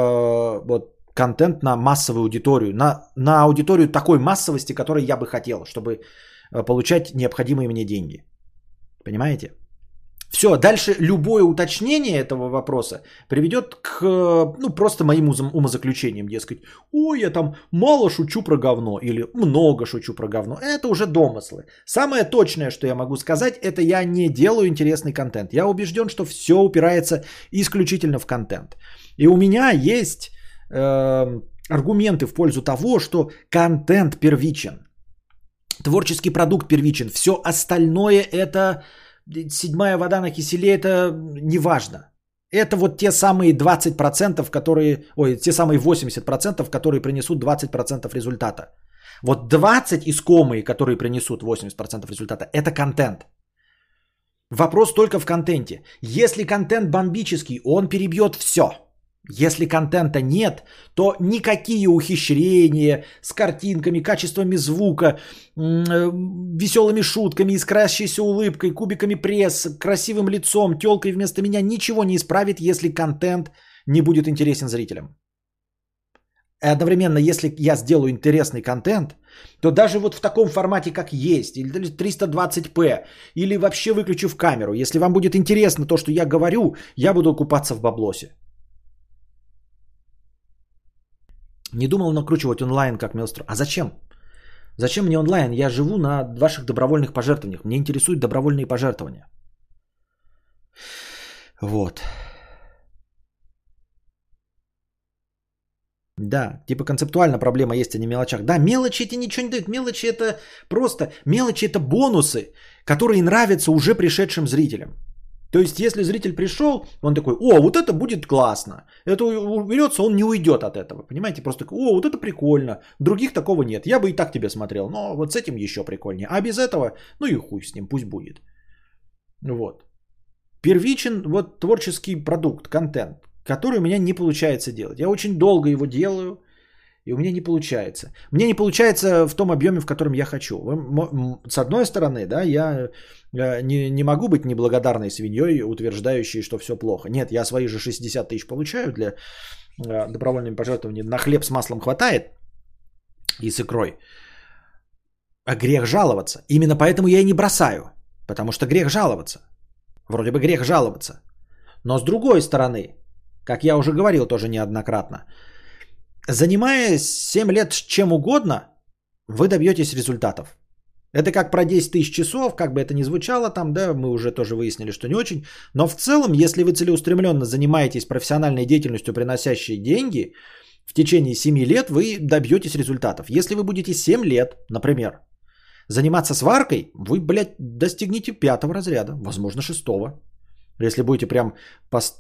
вот, контент на массовую аудиторию, на, на аудиторию такой массовости, которой я бы хотел, чтобы получать необходимые мне деньги. Понимаете? Все, дальше любое уточнение этого вопроса приведет к ну, просто моим умозаключениям, дескать, ой, я там мало шучу про говно или много шучу про говно. Это уже домыслы. Самое точное, что я могу сказать, это я не делаю интересный контент. Я убежден, что все упирается исключительно в контент. И у меня есть э, аргументы в пользу того, что контент первичен. Творческий продукт первичен. Все остальное это... Седьмая вода на киселе, это не важно. Это вот те самые двадцать процентов, которые... Ой, те самые восемьдесят процентов, которые принесут двадцать процентов результата. Вот двадцать искомые, которые принесут восемьдесят процентов результата, это контент. Вопрос только в контенте. Если контент бомбический, он перебьет все. Если контента нет, то никакие ухищрения с картинками, качествами звука, веселыми шутками, искрящейся улыбкой, кубиками пресса, красивым лицом, телкой вместо меня ничего не исправит, если контент не будет интересен зрителям. Одновременно, если я сделаю интересный контент, то даже вот в таком формате, как есть, или триста двадцать пэ, или вообще выключив камеру, если вам будет интересно то, что я говорю, я буду купаться в баблосе. Не думал накручивать онлайн, как Мелстрой. А зачем? Зачем мне онлайн? Я живу на ваших добровольных пожертвованиях. Мне интересуют добровольные пожертвования. Вот. Да, типа концептуально проблема есть, а не в мелочах. Да, мелочи эти ничего не дают. Мелочи это просто... Мелочи это бонусы, которые нравятся уже пришедшим зрителям. То есть, если зритель пришел, он такой, о, вот это будет классно. Это уберется, он не уйдет от этого. Понимаете, просто, о, вот это прикольно. Других такого нет. Я бы и так тебе смотрел, но вот с этим еще прикольнее. А без этого, ну и хуй с ним, пусть будет. Вот. Первичен вот творческий продукт, контент, который у меня не получается делать. Я очень долго его делаю, и у меня не получается. Мне не получается в том объеме, в котором я хочу. С одной стороны, да, я не, не могу быть неблагодарной свиньей, утверждающей, что все плохо. Нет, я свои же шестьдесят тысяч получаю для добровольных пожертвований. На хлеб с маслом хватает и с икрой. А грех жаловаться. Именно поэтому я и не бросаю. Потому что грех жаловаться. Вроде бы грех жаловаться. Но с другой стороны, как я уже говорил тоже неоднократно, занимаясь семь лет чем угодно, вы добьетесь результатов. Это как про десять тысяч часов, как бы это ни звучало там, да, мы уже тоже выяснили, что не очень. Но в целом, если вы целеустремленно занимаетесь профессиональной деятельностью, приносящей деньги, в течение семи лет вы добьетесь результатов. Если вы будете семь лет, например, заниматься сваркой, вы, блядь, достигнете пятого разряда, возможно, шестого. Если будете прям,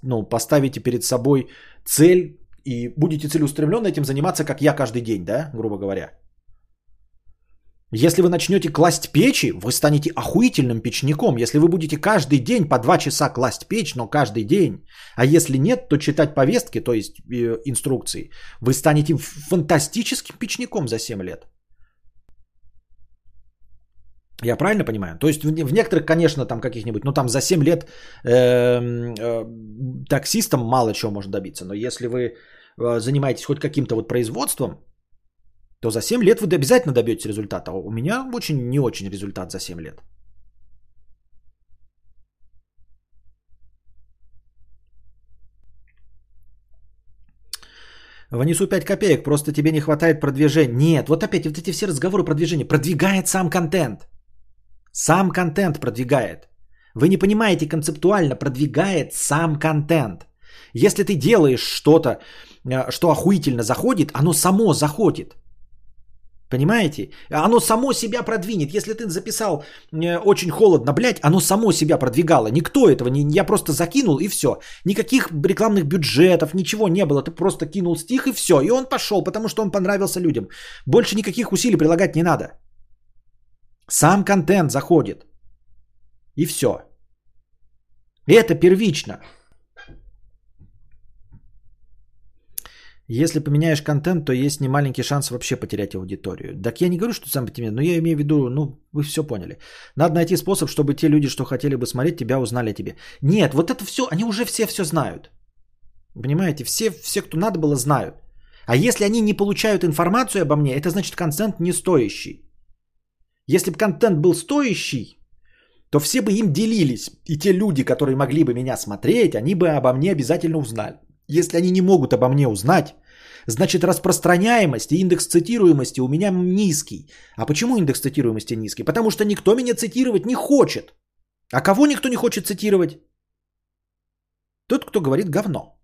ну, поставите перед собой цель, и будете целеустремленно этим заниматься, как я каждый день, да, грубо говоря. Если вы начнете класть печи, вы станете охуительным печником. Если вы будете каждый день по два часа класть печь, но каждый день. А если нет, то читать повестки, то есть инструкции, вы станете фантастическим печником за семь лет. Я правильно понимаю? То есть в некоторых, конечно, там каких-нибудь, ну там за семь лет э, э, таксистом мало чего можно добиться. Но если вы занимаетесь хоть каким-то вот производством, то за семь лет вы обязательно добьетесь результата. У меня очень не очень результат за семь лет. Внесу пять копеек, просто тебе не хватает продвижения. Нет, вот опять вот эти все разговоры про движение. Продвигает сам контент. Сам контент продвигает. Вы не понимаете концептуально, продвигает сам контент. Если ты делаешь что-то, что охуительно заходит, оно само заходит. Понимаете? Оно само себя продвинет. Если ты записал очень холодно, блядь, оно само себя продвигало. Никто этого не... Я просто закинул и все. Никаких рекламных бюджетов, ничего не было. Ты просто кинул стих и все. И он пошел, потому что он понравился людям. Больше никаких усилий прилагать не надо. Сам контент заходит. И все. Это первично. Если поменяешь контент, то есть немаленький шанс вообще потерять аудиторию. Так я не говорю, что сам по тебе, но я имею в виду, ну, вы все поняли. Надо найти способ, чтобы те люди, что хотели бы смотреть, тебя узнали о тебе. Нет, вот это все, они уже все все знают. Понимаете, все, все, кто надо было, знают. А если они не получают информацию обо мне, это значит контент не стоящий. Если бы контент был стоящий, то все бы им делились. И те люди, которые могли бы меня смотреть, они бы обо мне обязательно узнали. Если они не могут обо мне узнать, значит распространяемость и индекс цитируемости у меня низкий. А почему индекс цитируемости низкий? Потому что никто меня цитировать не хочет. А кого никто не хочет цитировать? Тот, кто говорит говно.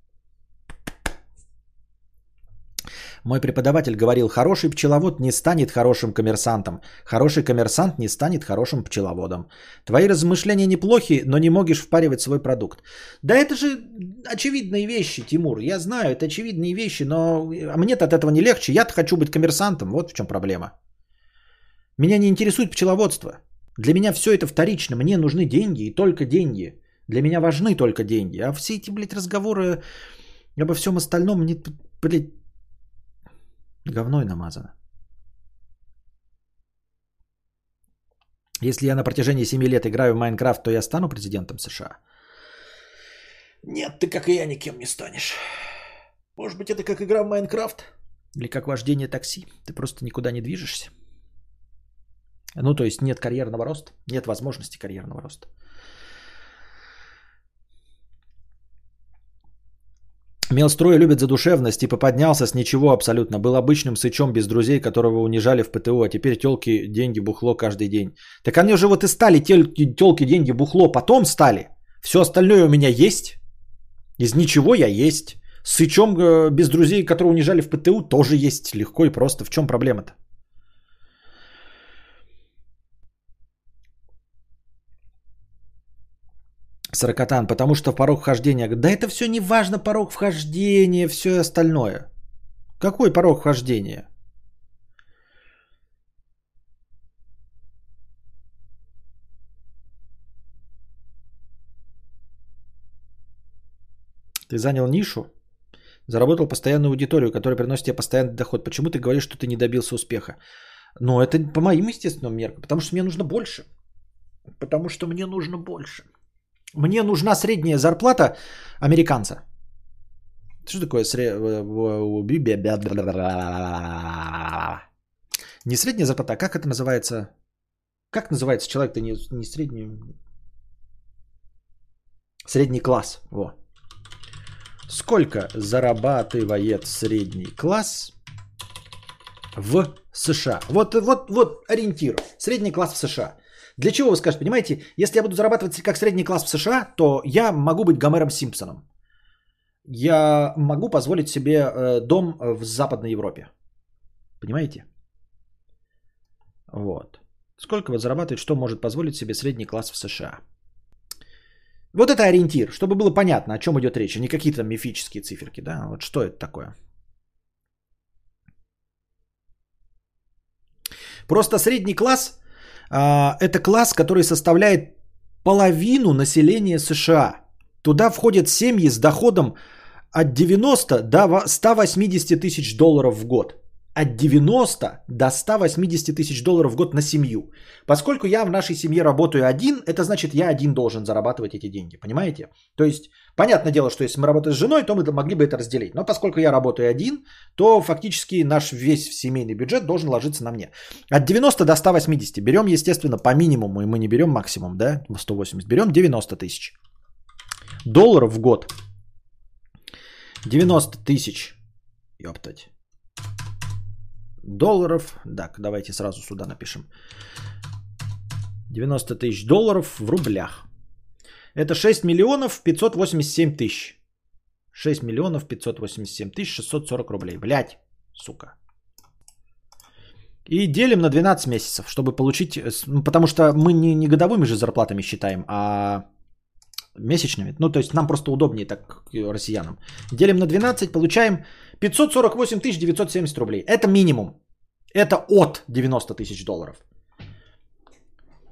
Мой преподаватель говорил, хороший пчеловод не станет хорошим коммерсантом. Хороший коммерсант не станет хорошим пчеловодом. Твои размышления неплохи, но не можешь впаривать свой продукт. Да это же очевидные вещи, Тимур. Я знаю, это очевидные вещи, но мне-то от этого не легче. Я-то хочу быть коммерсантом. Вот в чем проблема. Меня не интересует пчеловодство. Для меня все это вторично. Мне нужны деньги и только деньги. Для меня важны только деньги. А все эти, блядь, разговоры обо всем остальном мне, блядь, говно и намазано. Если я на протяжении семи лет играю в Майнкрафт, то я стану президентом США? Нет, ты как и я никем не станешь. Может быть, это как игра в Майнкрафт? Или как вождение такси? Ты просто никуда не движешься. Ну, то есть нет карьерного роста, нет возможности карьерного роста. Мелстрой любит задушевность, типа поднялся с ничего абсолютно. Был обычным сычом без друзей, которого унижали в ПТО, а теперь тёлки, деньги, бухло каждый день. Так они уже вот и стали, тёлки, тёлки, деньги, бухло, потом стали. Всё остальное у меня есть. Из ничего я есть. Сычом без друзей, которого унижали в ПТУ, тоже есть. Легко и просто. В чём проблема-то? Саракатан, потому что порог вхождения. Да это все не важно, порог вхождения, все остальное. Какой порог вхождения? Ты занял нишу, заработал постоянную аудиторию, которая приносит тебе постоянный доход. Почему ты говоришь, что ты не добился успеха? Ну, это по моим естественным меркам, потому что мне нужно больше. Потому что мне нужно больше. Мне нужна средняя зарплата американца. Что такое средняя... Не средняя зарплата, а как это называется? Как называется человек-то не, не средний... Средний класс. Во. Сколько зарабатывает средний класс в США? Вот, вот, вот ориентир. Средний класс в США. Для чего вы скажете? Понимаете, если я буду зарабатывать как средний класс в США, то я могу быть Гомером Симпсоном. Я могу позволить себе дом в Западной Европе. Понимаете? Вот. Сколько вот зарабатывает, что может позволить себе средний класс в США? Вот это ориентир, чтобы было понятно, о чем идет речь. Не какие-то там мифические циферки, да? Вот что это такое? Просто средний класс... Это класс, который составляет половину населения США. Туда входят семьи с доходом от девяноста до ста восьмидесяти тысяч долларов в год. От девяноста до ста восьмидесяти тысяч долларов в год на семью. Поскольку я в нашей семье работаю один, это значит, я один должен зарабатывать эти деньги. Понимаете? То есть, понятное дело, что если мы работаем с женой, то мы могли бы это разделить. Но поскольку я работаю один, то фактически наш весь семейный бюджет должен ложиться на мне. От девяноста до ста восьмидесяти берем, естественно, по минимуму. И мы не берем максимум, да? сто восемьдесят. Берем девяносто тысяч долларов в год. девяносто тысяч. Ёптать. Долларов, так, давайте сразу сюда напишем, девяносто тысяч долларов в рублях, это шесть миллионов пятьсот восемьдесят семь тысяч, шесть миллионов пятьсот восемьдесят семь тысяч шестьсот сорок рублей, блядь, сука, и делим на двенадцать месяцев, чтобы получить, потому что мы не, не годовыми же зарплатами считаем, а месячными, ну то есть нам просто удобнее так россиянам, делим на двенадцать, получаем пятьсот сорок восемь тысяч девятьсот семьдесят рублей. Это минимум. Это от девяноста тысяч долларов.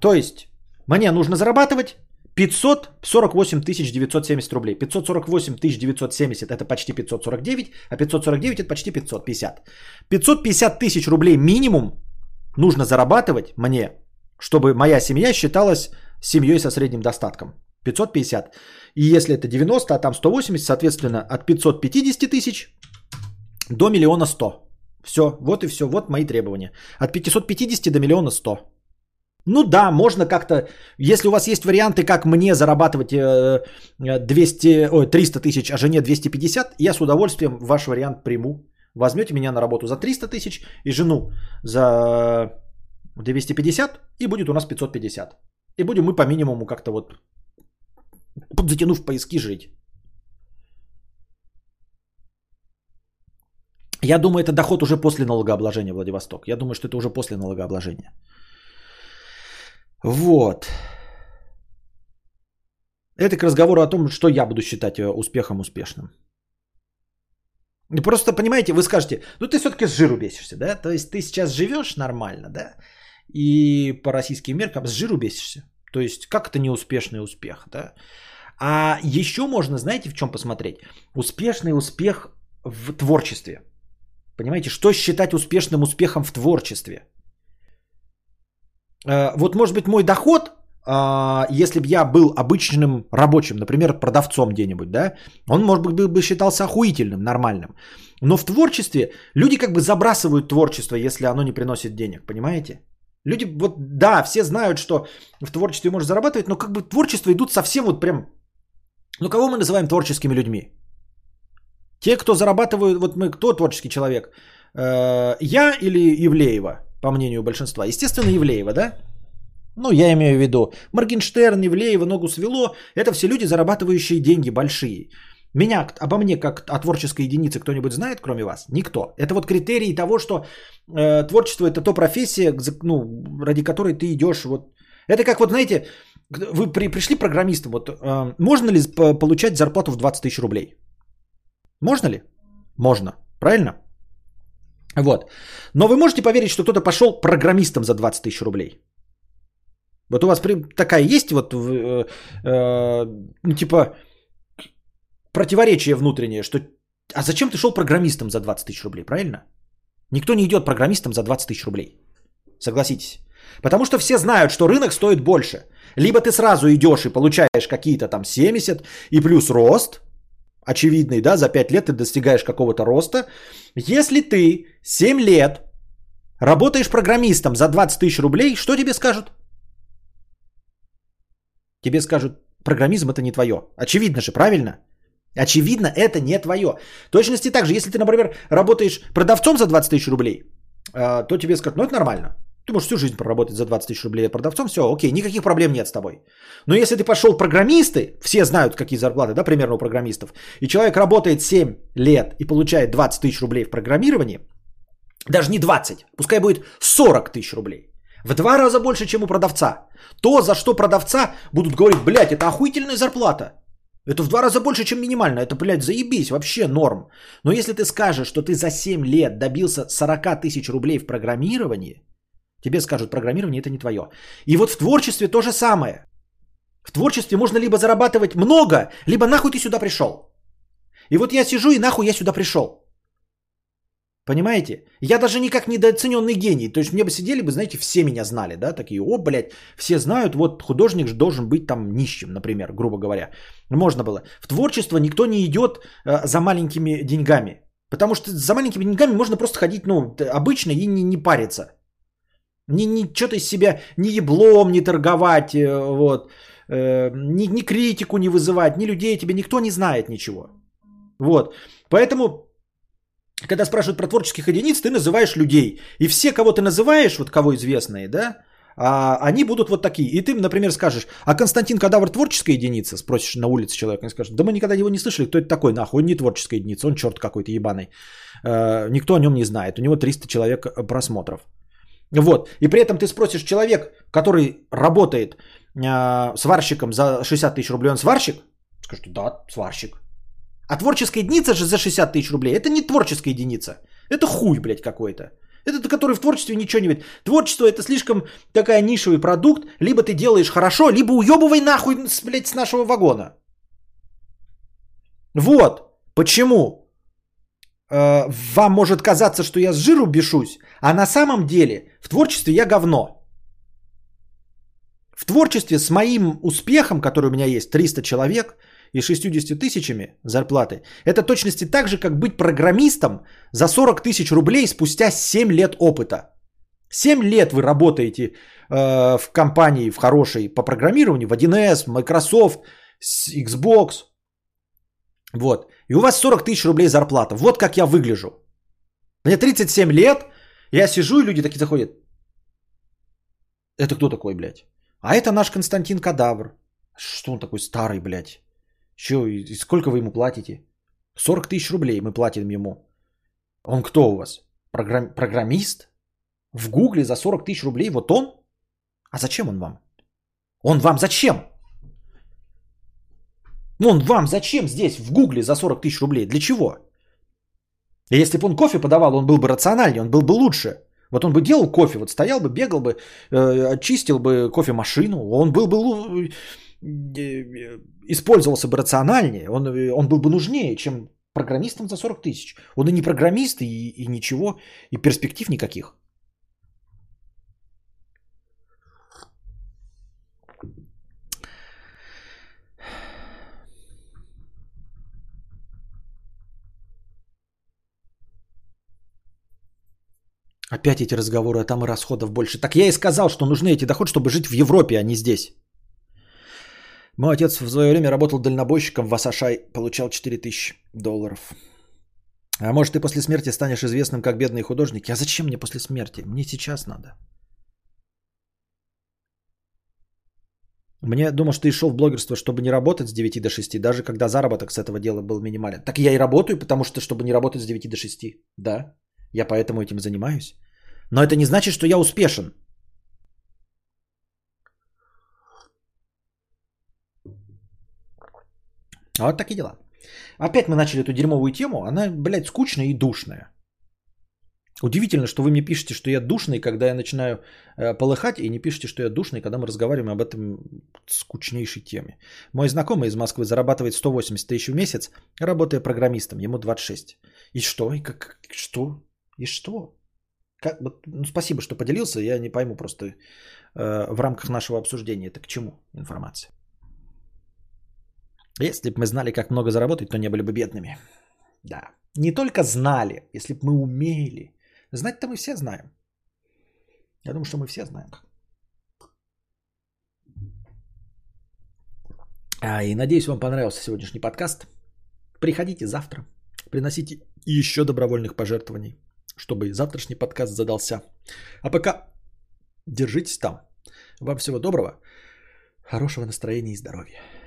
То есть, мне нужно зарабатывать пятьсот сорок восемь тысяч девятьсот семьдесят рублей. пятьсот сорок восемь тысяч девятьсот семьдесят это почти пятьсот сорок девять, а пятьсот сорок девять это почти пятьсот пятьдесят. пятьсот пятьдесят тысяч рублей минимум нужно зарабатывать мне, чтобы моя семья считалась семьей со средним достатком. пятьсот пятьдесят. И если это девяносто, а там сто восемьдесят, соответственно, от пятисот пятидесяти тысяч до миллиона сто. Все, вот и все, вот мои требования. От пятисот пятидесяти до миллиона сто. Ну да, можно как-то, если у вас есть варианты, как мне зарабатывать двести, ой, триста тысяч, а жене двести пятьдесят, я с удовольствием ваш вариант приму. Возьмете меня на работу за триста тысяч и жену за двести пятьдесят, и будет у нас пятьсот пятьдесят. И будем мы по минимуму как-то вот, подзатянув пояски, жить. Я думаю, это доход уже после налогообложения, Владивосток. Я думаю, что это уже после налогообложения. Вот. Это к разговору о том, что я буду считать успехом успешным. Просто, понимаете, вы скажете, ну ты все-таки с жиру бесишься, да? То есть ты сейчас живешь нормально, да? И по российским меркам с жиру бесишься. То есть как это неуспешный успех, да? А еще можно, знаете, в чем посмотреть? Успешный успех в творчестве. Понимаете, что считать успешным успехом в творчестве? Вот, может быть, мой доход, если бы я был обычным рабочим, например, продавцом где-нибудь, да, он, может быть, бы считался охуительным, нормальным. Но в творчестве люди как бы забрасывают творчество, если оно не приносит денег, понимаете? Люди, вот, да, все знают, что в творчестве можно зарабатывать, но как бы творчество идут совсем вот прям... Ну, кого мы называем творческими людьми? Те, кто зарабатывают... Вот мы, кто творческий человек? Я или Ивлеева? По мнению большинства. Естественно, Ивлеева, да? Ну, я имею в виду Моргенштерн, Ивлеева, ногу свело. Это все люди, зарабатывающие деньги большие. Меня, обо мне, как о творческой единице, кто-нибудь знает, кроме вас? Никто. Это вот критерий того, что э, творчество – это то профессия, ну, ради которой ты идешь. Вот. Это как, вот, знаете, вы при, пришли программистом. Вот, э, можно ли получать зарплату в двадцать тысяч рублей? Можно ли? Можно. Правильно? Вот. Но вы можете поверить, что кто-то пошел программистом за двадцать тысяч рублей? Вот у вас такая есть, вот, э, э, ну, типа, противоречие внутреннее, что... А зачем ты шел программистом за двадцать тысяч рублей, правильно? Никто не идет программистом за двадцать тысяч рублей. Согласитесь. Потому что все знают, что рынок стоит больше. Либо ты сразу идешь и получаешь какие-то там семьдесят и плюс рост... Очевидный, да, за пять лет ты достигаешь какого-то роста. Если ты семь лет работаешь программистом за двадцать тысяч рублей, что тебе скажут? Тебе скажут, программизм это не твое. Очевидно же, правильно? Очевидно, это не твое. В точности так же, если ты, например, работаешь продавцом за двадцать тысяч рублей, то тебе скажут, ну это нормально. Ты можешь всю жизнь проработать за двадцать тысяч рублей продавцом, все, окей, никаких проблем нет с тобой. Но если ты пошел программисты, все знают, какие зарплаты, да, примерно у программистов, и человек работает семь лет и получает двадцать тысяч рублей в программировании, даже не двадцать, пускай будет сорок тысяч рублей, в два раза больше, чем у продавца. То, за что продавца будут говорить, блядь, это охуительная зарплата. Это в два раза больше, чем минимально. Это, блядь, заебись, вообще норм. Но если ты скажешь, что ты за семь лет добился сорок тысяч рублей в программировании, тебе скажут, программирование это не твое. И вот в творчестве то же самое. В творчестве можно либо зарабатывать много, либо нахуй ты сюда пришел. И вот я сижу и нахуй я сюда пришел. Понимаете? Я даже не как недооцененный гений. То есть мне бы сидели бы, знаете, все меня знали, да, такие, о, блядь, все знают, вот художник же должен быть там нищим, например, грубо говоря. Можно было. В творчество никто не идет э, за маленькими деньгами. Потому что за маленькими деньгами можно просто ходить, ну, обычно и не, не париться. Ни, ни, что-то из себя ни еблом не торговать, вот, э, ни, ни критику не вызывать, ни людей, тебе никто не знает ничего. Вот. Поэтому, когда спрашивают про творческих единиц, ты называешь людей. И все, кого ты называешь, вот кого известные, да, а, они будут вот такие. И ты, например, скажешь, а Константин Кадавр творческая единица? Спросишь на улице человека, он скажет, да мы никогда его не слышали, кто это такой, нахуй, он не творческая единица, он черт какой-то ебаный. Э, никто о нем не знает, у него триста человек просмотров. Вот, и при этом ты спросишь человек, который работает э, сварщиком за шестьдесят тысяч рублей, он сварщик? Скажешь, да, сварщик. А творческая единица же за шестьдесят тысяч рублей, это не творческая единица. Это хуй, блядь, какой-то. Это который в творчестве ничего не видит. Творчество это слишком такая нишевый продукт. Либо ты делаешь хорошо, либо уебывай нахуй, блядь, с нашего вагона. Вот. Почему? Э, вам может казаться, что я с жиру бешусь, а на самом деле в творчестве я говно. В творчестве с моим успехом, который у меня есть, триста человек и шестьюдесятью тысячами зарплаты, это точности так же, как быть программистом за сорок тысяч рублей спустя семь лет опыта. семь лет вы работаете э, в компании, в хорошей по программированию, в один эс, Microsoft, Xbox. Вот. И у вас сорок тысяч рублей зарплата. Вот как я выгляжу. Мне тридцать семь лет, я сижу, и люди такие заходят. Это кто такой, блядь? А это наш Константин Кадавр. Что он такой старый, блядь? Чё, и сколько вы ему платите? сорок тысяч рублей мы платим ему. Он кто у вас? Программ... Программист? В Гугле за сорок тысяч рублей вот он? А зачем он вам? Он вам зачем? Ну он вам зачем здесь в Гугле за сорок тысяч рублей? Для чего? И если бы он кофе подавал, он был бы рациональнее, он был бы лучше. Вот он бы делал кофе, вот стоял бы, бегал бы, э, очистил бы кофемашину, он был бы, э, э, использовался бы рациональнее, он, он был бы нужнее, чем программистом за сорок тысяч. Он и не программист, и, и ничего, и перспектив никаких. Опять эти разговоры, а там и расходов больше. Так я и сказал, что нужны эти доходы, чтобы жить в Европе, а не здесь. Мой отец в свое время работал дальнобойщиком в Асашай, получал четыре тысячи долларов. А может, ты после смерти станешь известным, как бедный художник? А зачем мне после смерти? Мне сейчас надо. Мне думал, что ты шел в блогерство, чтобы не работать с девяти до шести, даже когда заработок с этого дела был минимален. Так я и работаю, потому что, чтобы не работать с девяти до шести. Да, я поэтому этим занимаюсь. Но это не значит, что я успешен. Вот такие дела. Опять мы начали эту дерьмовую тему. Она, блядь, скучная и душная. Удивительно, что вы мне пишете, что я душный, когда я начинаю э, полыхать, и не пишете, что я душный, когда мы разговариваем об этом скучнейшей теме. Мой знакомый из Москвы зарабатывает сто восемьдесят тысяч в месяц, работая программистом, ему двадцать шесть. И что? И как? Что? И что? Как? Ну, спасибо, что поделился, я не пойму просто э, в рамках нашего обсуждения, это к чему информация. Если бы мы знали, как много заработать, то не были бы бедными. Да, не только знали, если бы мы умели. Знать-то мы все знаем. Я думаю, что мы все знаем. А, и надеюсь, вам понравился сегодняшний подкаст. Приходите завтра. Приносите еще добровольных пожертвований, чтобы завтрашний подкаст задался. А пока держитесь там. Вам всего доброго, хорошего настроения и здоровья.